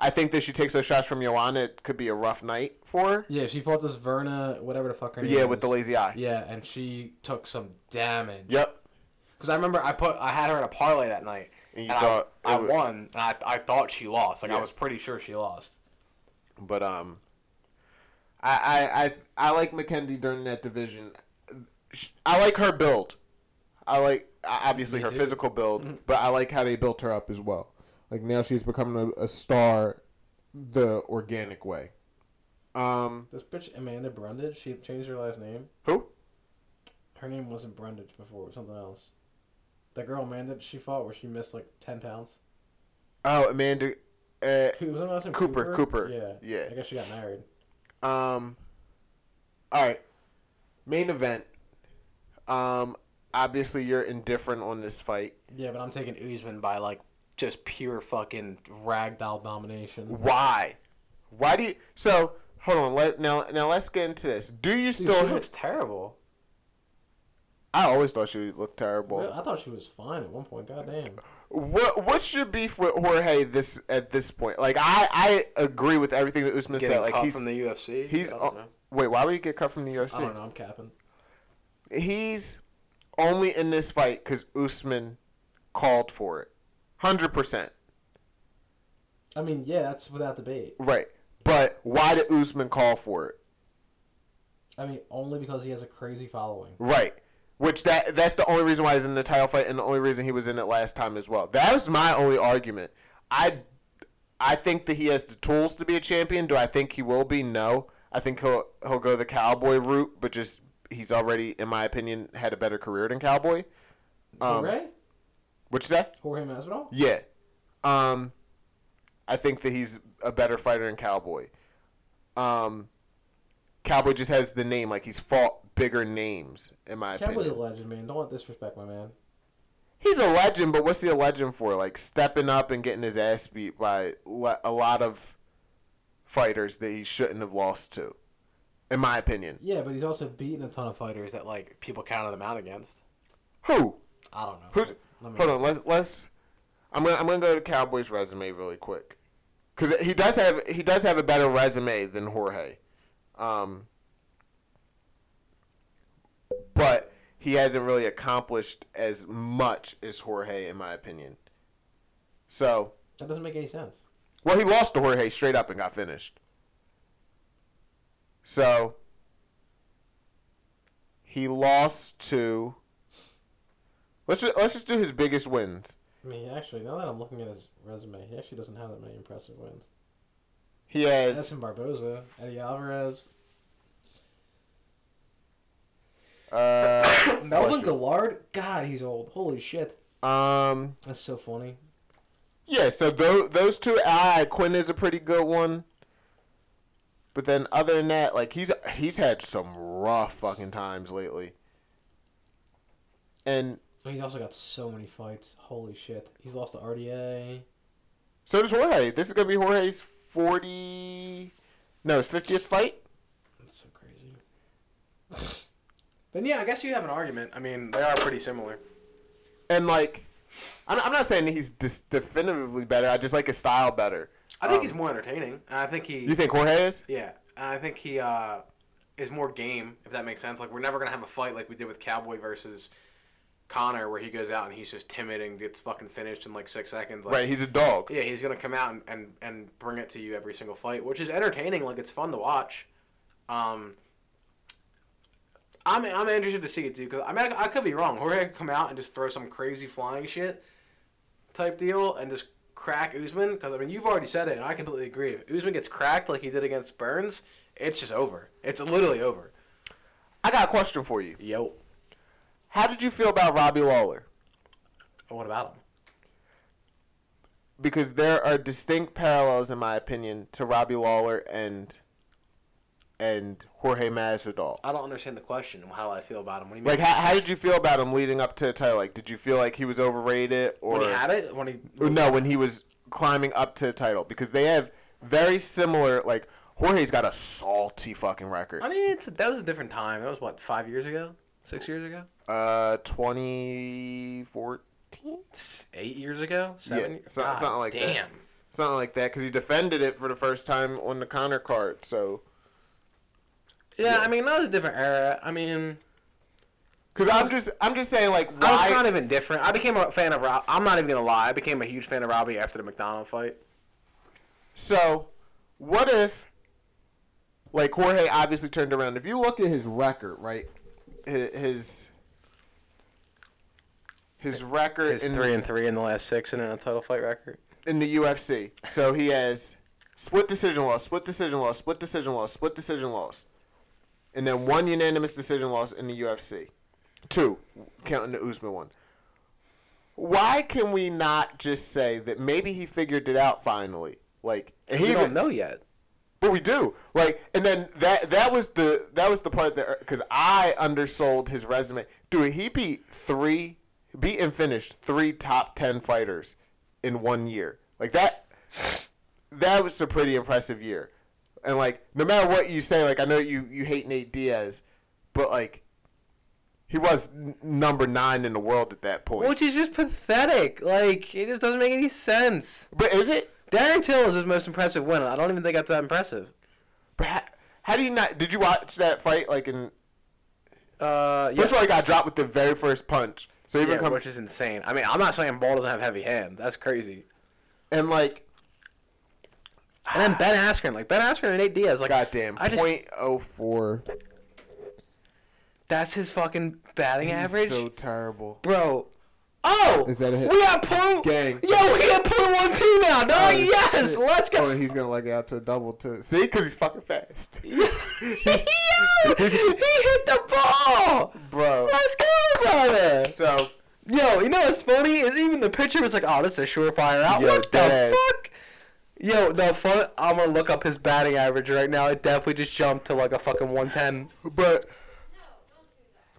I think that she takes those shots from Joanna. It could be a rough night for her. Yeah, she fought this Verna, whatever the fuck her name is. Yeah, with the lazy eye. Yeah, and she took some damage. Yep. Because I remember I put I had her in a parlay that night. And you and thought... I, I was... won, and I, I thought she lost. Like, yeah. I was pretty sure she lost. But, um... I, I, I, I like Mackenzie during that division. I like her build. I like, obviously, Me her too. physical build, mm-hmm. but I like how they built her up as well. Like, now she's becoming a, a star the organic way. Um, this bitch, Amanda Brundage, she changed her last name. Who? Her name wasn't Brundage before. It was something else. That girl, Amanda, she fought where she missed, like, ten pounds. Oh, Amanda. Uh, Wasn't her last name Cooper? Cooper. Yeah. Yeah. I guess she got married. Um, all right, main event. Um, obviously you're indifferent on this fight. Yeah, but I'm taking Usman by like just pure fucking ragdoll domination. Why? Why do you... So, hold on. Let, now, now let's get into this. Do you still... Dude, she looks terrible. I always thought she looked terrible. I thought she was fine at one point. Goddamn. What What's your beef with Jorge this at this point? Like, I, I agree with everything that Usman Getting said. Like, cut he's, from the U F C? He's, uh, wait, why would he get cut from the U F C? I don't know. I'm capping. He's only in this fight because Usman called for it. one hundred percent. I mean, yeah, that's without debate. Right. But why did Usman call for it? I mean, only because he has a crazy following. Right. Which that that's the only reason why he's in the title fight and the only reason he was in it last time as well. That was my only argument. I, I think that he has the tools to be a champion. Do I think he will be? No. I think he'll he'll go the Cowboy route, but just he's already, in my opinion, had a better career than Cowboy. Um, Jorge? What'd you say? Jorge Masvidal? Yeah. Um, I think that he's a better fighter than Cowboy. Um, Cowboy just has the name. Like, he's fought bigger names, in my Cowboy's opinion. Cowboy's a legend, man. Don't disrespect my man. He's a legend, but what's he a legend for? Like, stepping up and getting his ass beat by a lot of fighters that he shouldn't have lost to, in my opinion. Yeah, but he's also beaten a ton of fighters that, like, people counted him out against. Who? I don't know. Who's... Hold know. on, let's, let's. I'm gonna I'm gonna go to Cowboy's resume really quick, because he does have he does have a better resume than Jorge, um. But he hasn't really accomplished as much as Jorge, in my opinion. So that doesn't make any sense. Well, he lost to Jorge straight up and got finished. So he lost to. Let's just, let's just do his biggest wins. I mean, actually, now that I'm looking at his resume, he actually doesn't have that many impressive wins. He has... Edson Barboza, Eddie Alvarez. Uh, Melvin Gillard? God, he's old. Holy shit. Um, That's so funny. Yeah, so those, those two... Ah, Quinn is a pretty good one. But then other than that, like, he's he's had some rough fucking times lately. And... He's also got so many fights. Holy shit. He's lost to R D A. So does Jorge. This is going to be Jorge's forty... No, his fiftieth fight? That's so crazy. Then, yeah, I guess you have an argument. I mean, they are pretty similar. And, like, I'm, I'm not saying he's dis- definitively better. I just like his style better. I think um, he's more entertaining. And I think he... You think Jorge is? Yeah. And I think he uh, is more game, if that makes sense. Like, we're never going to have a fight like we did with Cowboy versus... Connor, where he goes out and he's just timid and gets fucking finished in like six seconds. Like, right, he's a dog. Yeah, he's gonna come out and, and, and bring it to you every single fight, which is entertaining. Like, it's fun to watch. Um, I'm I'm interested to see it too, because I mean I, I could be wrong. Jorge could come out and just throw some crazy flying shit type deal and just crack Usman. Because I mean you've already said it, and I completely agree. If Usman gets cracked like he did against Burns, it's just over. It's literally over. I got a question for you. Yo. How did you feel about Robbie Lawler? What about him? Because there are distinct parallels, in my opinion, to Robbie Lawler and and Jorge Masvidal. I don't understand the question. How do I feel about him? What do you mean? Like, how, how did you feel about him leading up to the title? Like, did you feel like he was overrated, or when he had it? When he when no, when he was climbing up to the title, because they have very similar. Like, Jorge's got a salty fucking record. I mean, it's, that was a different time. That was what, five years ago. Six years ago? Uh, twenty fourteen? Eight years ago? Seven? Yeah, so, God, something like damn. that. Something like that, because he defended it for the first time on the Conor card, so. Yeah, yeah, I mean, that was a different era. I mean. Because I'm just, I'm just saying, like, why? I was kind of indifferent. I became a fan of Rob. I'm not even going to lie. I became a huge fan of Robbie after the McDonald fight. So, what if, like, Jorge obviously turned around. If you look at his record, right? His his record is three and three in the last six, and in a title fight record in the U F C. So he has split decision loss, split decision loss, split decision loss, split decision loss, and then one unanimous decision loss in the U F C. Two, counting the Usman one. Why can we not just say that maybe he figured it out finally? Like, he we don't even, know yet. But we do, like, and then that that was the that was the part that, because I undersold his resume. Dude, he beat three, beat and finished three top ten fighters in one year. Like, that that was a pretty impressive year. And, like, no matter what you say, like, I know you, you hate Nate Diaz, but, like, he was n- number nine in the world at that point. Which is just pathetic. Like, it just doesn't make any sense. But is it? Darren Till is his most impressive win. I don't even think that's that impressive. But how, how do you not... Did you watch that fight, like, in... Uh, yeah. First of all, he got dropped with the very first punch. So even yeah, come, which is insane. I mean, I'm not saying Ball doesn't have heavy hands. That's crazy. And, like... And then Ben Askren. Like, Ben Askren and Nate Diaz. Like, goddamn. I just, point oh four. That's his fucking batting He's average? He's so terrible. Bro... Oh! Is that a hit? We got point... Gang. Yo, we got point one two now, dog! Oh, yes! Shit. Let's go! Oh, and he's gonna leg it out to a double, too. See? Because he's fucking fast. Yo! He hit the ball! Bro. Let's go, brother! So... Yo, you know what's funny? Is even the picture was like, oh, this is a surefire out. Yo, what dad. the fuck? Yo, no, fun... I'm gonna look up his batting average right now. It definitely just jumped to like a fucking one ten. But...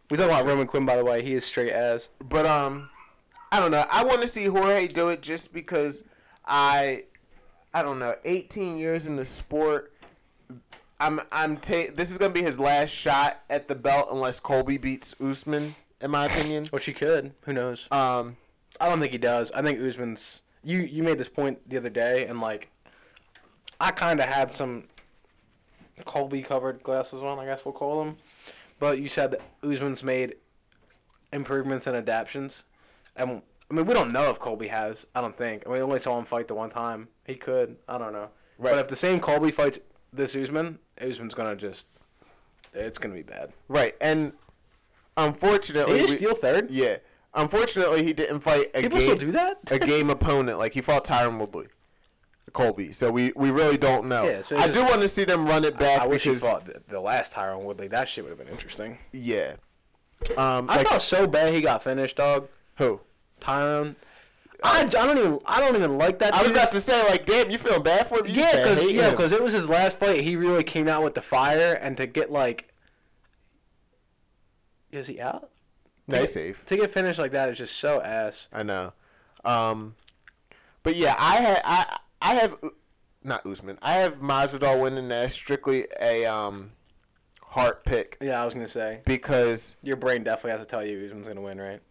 We talking about Roman Quinn, by the way. He is straight ass. But, um... I don't know. I want to see Jorge do it just because I, I don't know. eighteen years in the sport. I'm I'm. Ta- this is gonna be his last shot at the belt unless Colby beats Usman, in my opinion. Which he could. Who knows? Um, I don't think he does. I think Usman's. You you made this point the other day, and like, I kind of had some Colby covered glasses on. I guess we'll call them. But you said that Usman's made improvements and adaptions. And, I mean, we don't know if Colby has. I don't think. We only saw him fight the one time. He could. I don't know. Right. But if the same Colby fights this Usman, Usman's going to just – it's going to be bad. Right. And unfortunately – Did he just steal third? Yeah. Unfortunately, he didn't fight a People game – People still do that? a game opponent. Like, he fought Tyron Woodley, Colby. So, we, we really don't know. Yeah, so I just, do want to see them run it back. I, I wish because, he fought the, the last Tyron Woodley. That shit would have been interesting. Yeah. Um, I like, thought so bad he got finished, dog. Who? Tyron. I, I don't even I don't even like that. Dude. I was about to say, like, damn, you feel bad for him? You yeah, because yeah, because it was his last fight. He really came out with the fire, and to get like, is he out? To nice get, safe. To get finished like that is just so ass. I know, um, but yeah, I had I I have not Usman. I have Masvidal winning that strictly a um heart pick. Yeah, I was gonna say because your brain definitely has to tell you Usman's gonna win, right?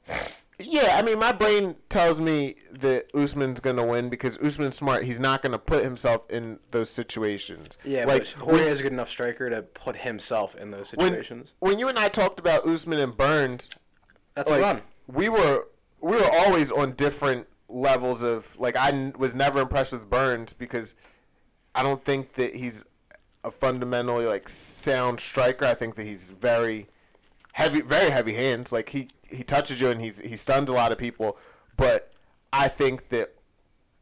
Yeah, I mean, my brain tells me that Usman's going to win because Usman's smart. He's not going to put himself in those situations. Yeah, like, but Jorge is a good enough striker to put himself in those situations. When, when you and I talked about Usman and Burns, that's like, a run. We were we were always on different levels of, like, I n- was never impressed with Burns because I don't think that he's a fundamentally, like, sound striker. I think that he's very heavy, very heavy hands. Like, he... He touches you and he's he stuns a lot of people, but I think that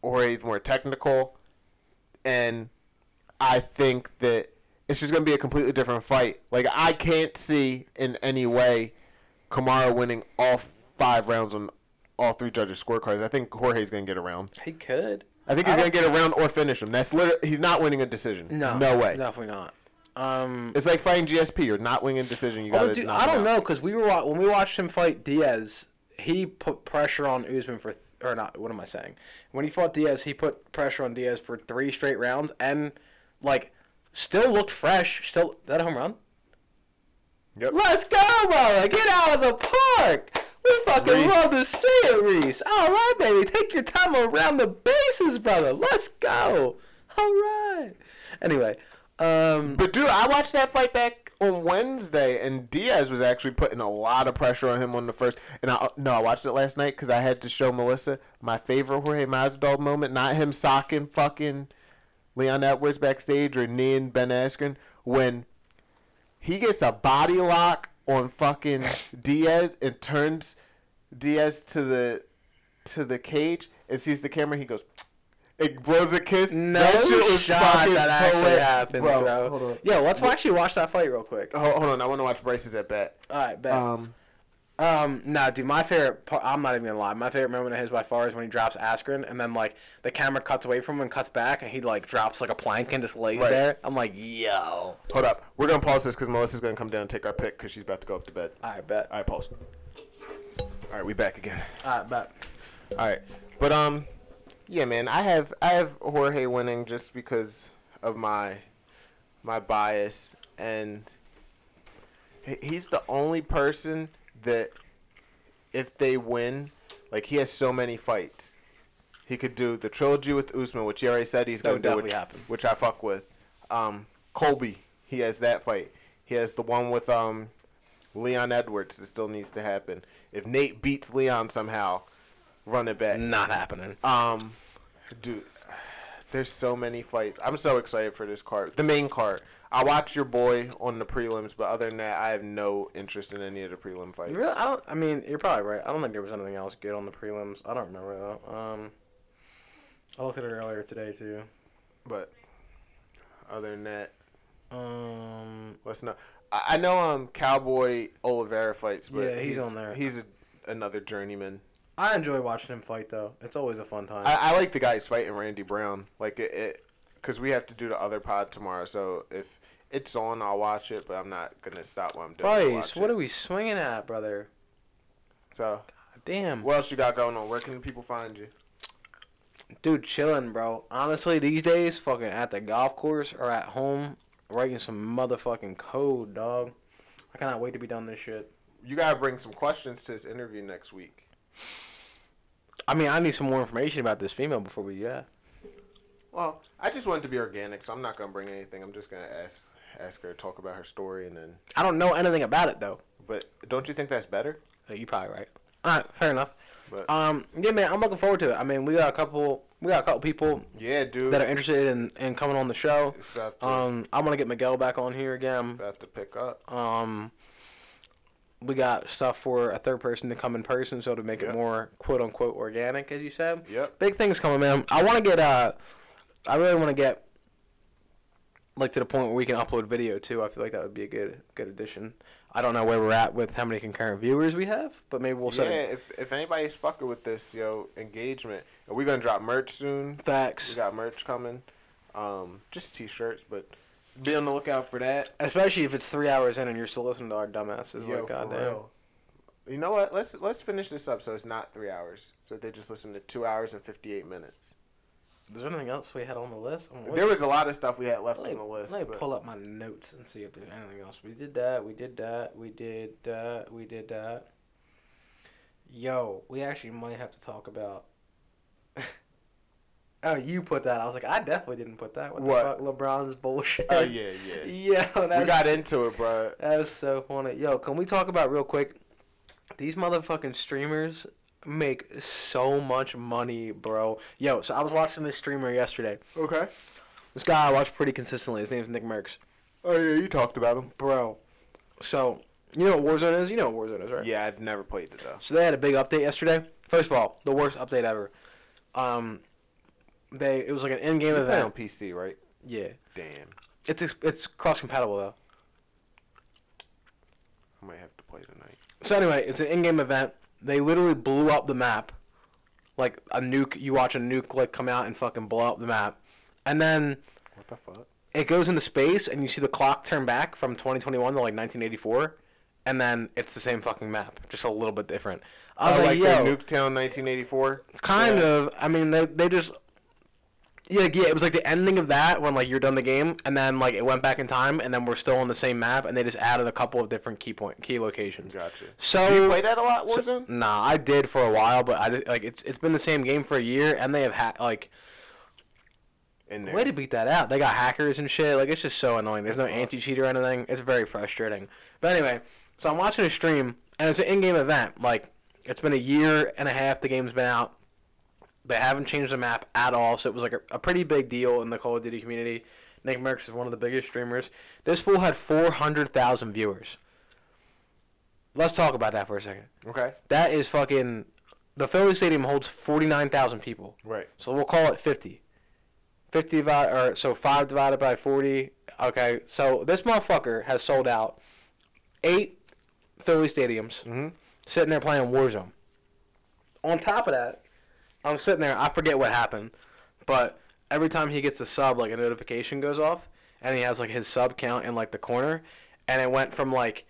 Jorge's more technical, and I think that it's just going to be a completely different fight. Like, I can't see in any way Kamaru winning all five rounds on all three judges' scorecards. I think Jorge's going to get a round. He could. I think he's going to get a round or finish him. That's literally, he's not winning a decision. No, no way. Definitely not. Um, it's like fighting G S P. You're not winning a decision. You got to. I don't know because we were when we watched him fight Diaz, he put pressure on Usman for th- or not. What am I saying? When he fought Diaz, he put pressure on Diaz for three straight rounds and like still looked fresh. Still that a home run. Yep. Let's go, brother! Get out of the park. We fucking Reese. Love to see it, Reese. All right, baby. Take your time around the bases, brother. Let's go. All right. Anyway. Um, but, dude, I watched that fight back on Wednesday, and Diaz was actually putting a lot of pressure on him on the first. And, I no, I watched it last night because I had to show Melissa my favorite Jorge Masvidal moment, not him socking fucking Leon Edwards backstage or kneeing Ben Askren, when he gets a body lock on fucking Diaz and turns Diaz to the to the cage and sees the camera. He goes... It blows a kiss. No that shit was shot that actually happened, bro. bro. Hold on. Yo, let's actually watch that fight real quick. Hold, hold on, I want to watch Bryce's at bat. All right, bet. Um, um, nah, dude, my favorite part, I'm not even going to lie, my favorite moment of his by far is when he drops Askren, and then, like, the camera cuts away from him and cuts back, and he, like, drops, like, a plank and just lays right there. I'm like, yo. Hold up. We're going to pause this because Melissa's going to come down and take our pick because she's about to go up to bed. All right, bet. All right, pause. All right, we back again. All right, bet. All right, but, um... yeah, man, I have I have Jorge winning just because of my my bias, and he's the only person that if they win, like, he has so many fights. He could do the trilogy with Usman, which he already said he's going to do, which, which I fuck with. Um, Colby, he has that fight. He has the one with um, Leon Edwards that still needs to happen. If Nate beats Leon somehow, run it back. Not happening. Um, dude, there's so many fights. I'm so excited for this card, the main card. I watch your boy on the prelims, but other than that, I have no interest in any of the prelim fights. Really? I don't. I mean, you're probably right. I don't think there was anything else good on the prelims. I don't remember though. Um, I looked at it earlier today too, but other than that, um, let's not. I, I know um Cowboy Oliveira fights, but yeah, he's, he's on there. He's a, another journeyman. I enjoy watching him fight though. It's always a fun time. I, I like the guy who's fighting Randy Brown. Like it. it Because we have to do the other pod tomorrow, so if it's on, I'll watch it, but I'm not going to stop what I'm doing. Bryce, what it. are we swinging at, brother? So, God damn. What else you got going on? Where can people find you? Dude, chilling, bro. Honestly, these days, fucking at the golf course or at home, writing some motherfucking code, dog. I cannot wait to be done this shit. You got to bring some questions to this interview next week. I mean, I need some more information about this female before we, yeah. Well, I just want it to be organic, so I'm not going to bring anything. I'm just going to ask ask her to talk about her story, and then... I don't know anything about it, though. But don't you think that's better? Yeah, you're probably right. All right, fair enough. But, um, yeah, man, I'm looking forward to it. I mean, we got a couple we got a couple people yeah, dude. that are interested in, in coming on the show. It's about to, um, I want to get Miguel back on here again. About to pick up. Um, we got stuff for a third person to come in person, so to make yep. it more quote-unquote organic, as you said. Yep. Big things coming, man. I want to get... Uh, I really want to get, like, to the point where we can upload video, too. I feel like that would be a good good addition. I don't know where we're at with how many concurrent viewers we have, but maybe we'll set it. Yeah, if, if anybody's fucking with this, yo, engagement. And we're going to drop merch soon. Facts. We got merch coming. Um, just T-shirts, but be on the lookout for that. Especially if it's three hours in and you're still listening to our dumbasses. Yo, like, goddamn. Real. You know what? Let's, let's finish this up so it's not three hours. So they just listen to two hours and fifty-eight minutes. Is there anything else we had on the list? There was a lot of stuff we had left let, on the list. Let me pull up my notes and see if there's anything else. We did that. We did that. We did that. We did that. Yo, we actually might have to talk about... Oh, you put that. I was like, I definitely didn't put that. What, what? the fuck? LeBron's bullshit. Oh, yeah, yeah. Yo, that's... We got into it, bro. That's so funny. Yo, can we talk about real quick? These motherfucking streamers... make so much money, bro. Yo, so I was watching this streamer yesterday. Okay. This guy I watch pretty consistently. His name's Nick Merckx. Oh, yeah, you talked about him. Bro. So, you know what Warzone is? You know what Warzone is, right? Yeah, I've never played it, though. So they had a big update yesterday. First of all, the worst update ever. Um, they It was like an in-game you event. On P C, right? Yeah. Damn. It's it's cross-compatible, though. I might have to play tonight. So anyway, it's an in-game event. They literally blew up the map. Like, a nuke, you watch a nuke, like, come out and fucking blow up the map. And then... What the fuck? It goes into space, and you see the clock turn back from twenty twenty-one to, like, nineteen eighty-four. And then it's the same fucking map, just a little bit different. I was oh, like, like yo... Nuketown nineteen eighty-four? Kind yeah. of. I mean, they they just... Yeah, yeah, it was, like, the ending of that when, like, you're done the game. And then, like, it went back in time, and then we're still on the same map. And they just added a couple of different key point, key locations. Gotcha. So, do you play that a lot, Warzone? So, nah, I did for a while, but I just, like it's it's been the same game for a year, and they have ha- like in there. Way to beat that out. They got hackers and shit. Like, it's just so annoying. There's no anti-cheat or anything. It's very frustrating. But anyway, so I'm watching a stream, and it's an in-game event. Like, it's been a year and a half. The game's been out. They haven't changed the map at all, so it was like a, a pretty big deal in the Call of Duty community. Nick Merckx is one of the biggest streamers. This fool had four hundred thousand viewers. Let's talk about that for a second. Okay. That is fucking... The Philly Stadium holds forty-nine thousand people. Right. So we'll call it fifty. fifty divided... Or, so five divided by forty. Okay. So this motherfucker has sold out eight Philly Stadiums. Mm-hmm. Sitting there playing Warzone. On top of that... I'm sitting there. I forget what happened, but every time he gets a sub, like, a notification goes off, and he has, like, his sub count in, like, the corner, and it went from, like,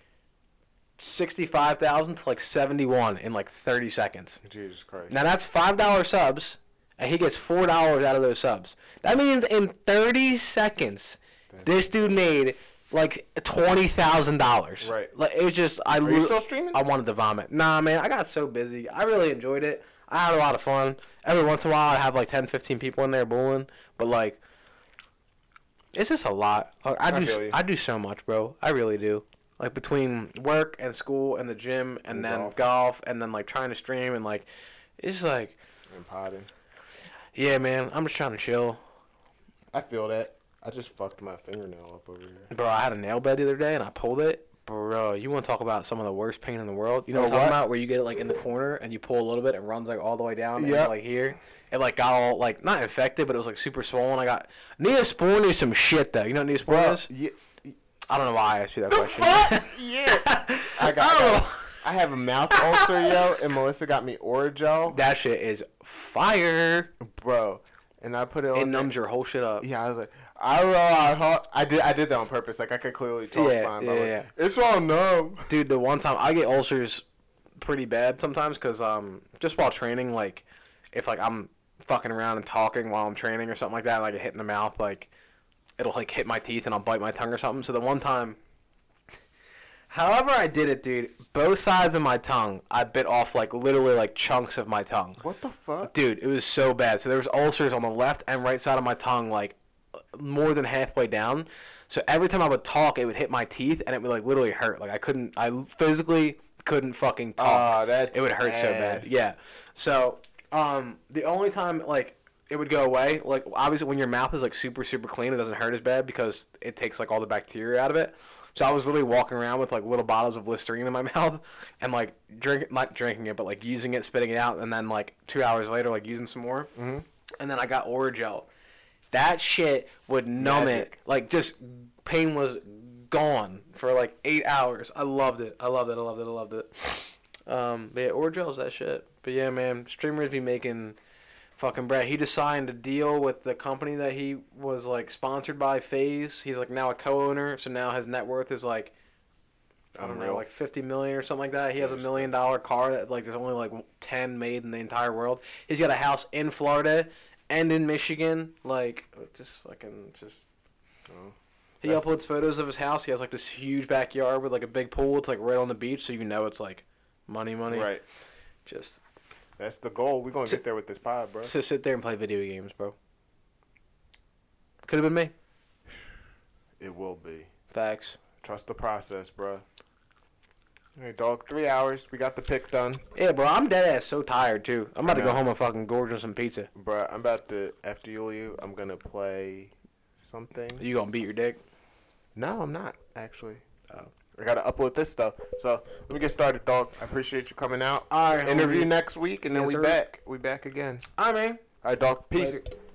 sixty-five thousand to, like, seventy-one in, like, thirty seconds. Jesus Christ. Now, that's five dollar subs, and he gets four dollars out of those subs. That means in thirty seconds, That's this dude made like twenty thousand dollars. Right. Like it was just I. Are you still streaming? I wanted to vomit. Nah, man, I got so busy. I really enjoyed it. I had a lot of fun. Every once in a while, I have like ten, fifteen people in there bowling, but like, it's just a lot. I do. I feel you. I do so much, bro. I really do. Like between work and school and the gym and, and then golf. golf and then like trying to stream and like, it's like. And potting. Yeah, man. I'm just trying to chill. I feel that. I just fucked my fingernail up over here. Bro, I had a nail bed the other day and I pulled it. Bro, you want to talk about some of the worst pain in the world? You know what I'm talking about? Where you get it like in the corner and you pull a little bit and it runs like all the way down and yep. like here. It like got all like not infected, but it was like super swollen. I got Neosporin is some shit though. You know what Neosporin is? Yeah. I don't know why I asked you that the question. Fuck? Yeah. I got oh. I have a mouth ulcer, yo, and Melissa got me Orajel. That shit is fire. Bro. And I put it on. It numbs there. Your whole shit up. Yeah, I was like, I roll out. I did, I did that on purpose. Like, I could clearly talk yeah, fine. Yeah, like, yeah. It's all numb. Dude, the one time I get ulcers pretty bad sometimes because um, just while training, like, if, like, I'm fucking around and talking while I'm training or something like that, and I get hit in the mouth, like, it'll, like, hit my teeth and I'll bite my tongue or something. So the one time, however I did it, dude, both sides of my tongue, I bit off, like, literally, like, chunks of my tongue. What the fuck? Dude, it was so bad. So there was ulcers on the left and right side of my tongue, like, more than halfway down. So every time I would talk, it would hit my teeth and it would like literally hurt. Like I couldn't, I physically couldn't fucking talk. Oh, that's it would hurt ass. So bad. Yeah. So um, the only time like it would go away, like obviously when your mouth is like super, super clean, it doesn't hurt as bad because it takes like all the bacteria out of it. So I was literally walking around with like little bottles of Listerine in my mouth and like drink, not drinking it, but like using it, spitting it out. And then like two hours later, like using some more. Mm-hmm. And then I got Orajel. That shit would numb Magic. It. Like, just pain was gone for, like, eight hours. I loved it. I loved it. I loved it. I loved it. Um, but, yeah, Orgel's that shit. But, yeah, man, streamers be making fucking bread. He just signed a deal with the company that he was, like, sponsored by, FaZe. He's, like, now a co-owner, so now his net worth is, like, I don't Unreal. know, like fifty million dollars or something like that. He has a million-dollar car that, like, there's only, like, ten made in the entire world. He's got a house in Florida. And in Michigan, like, just fucking, just, oh, he uploads photos of his house. He has, like, this huge backyard with, like, a big pool. It's, like, right on the beach, so you know it's, like, money, money. Right. Just. That's the goal. We're going to get there with this pod, bro. So sit there and play video games, bro. Could have been me. It will be. Facts. Trust the process, bro. Hey, dog, three hours. We got the pick done. Yeah, bro, I'm dead ass so tired, too. I'm about to go home and fucking gorge on some pizza. Bro, I'm about to, after you, I'm going to play something. You going to beat your dick? No, I'm not, actually. Oh. I got to upload this stuff. So, let me get started, dog. I appreciate you coming out. All right. Interview homie. Next week, and then yes, we sir. back. We back again. All right, man. All right, dog. Peace. Later.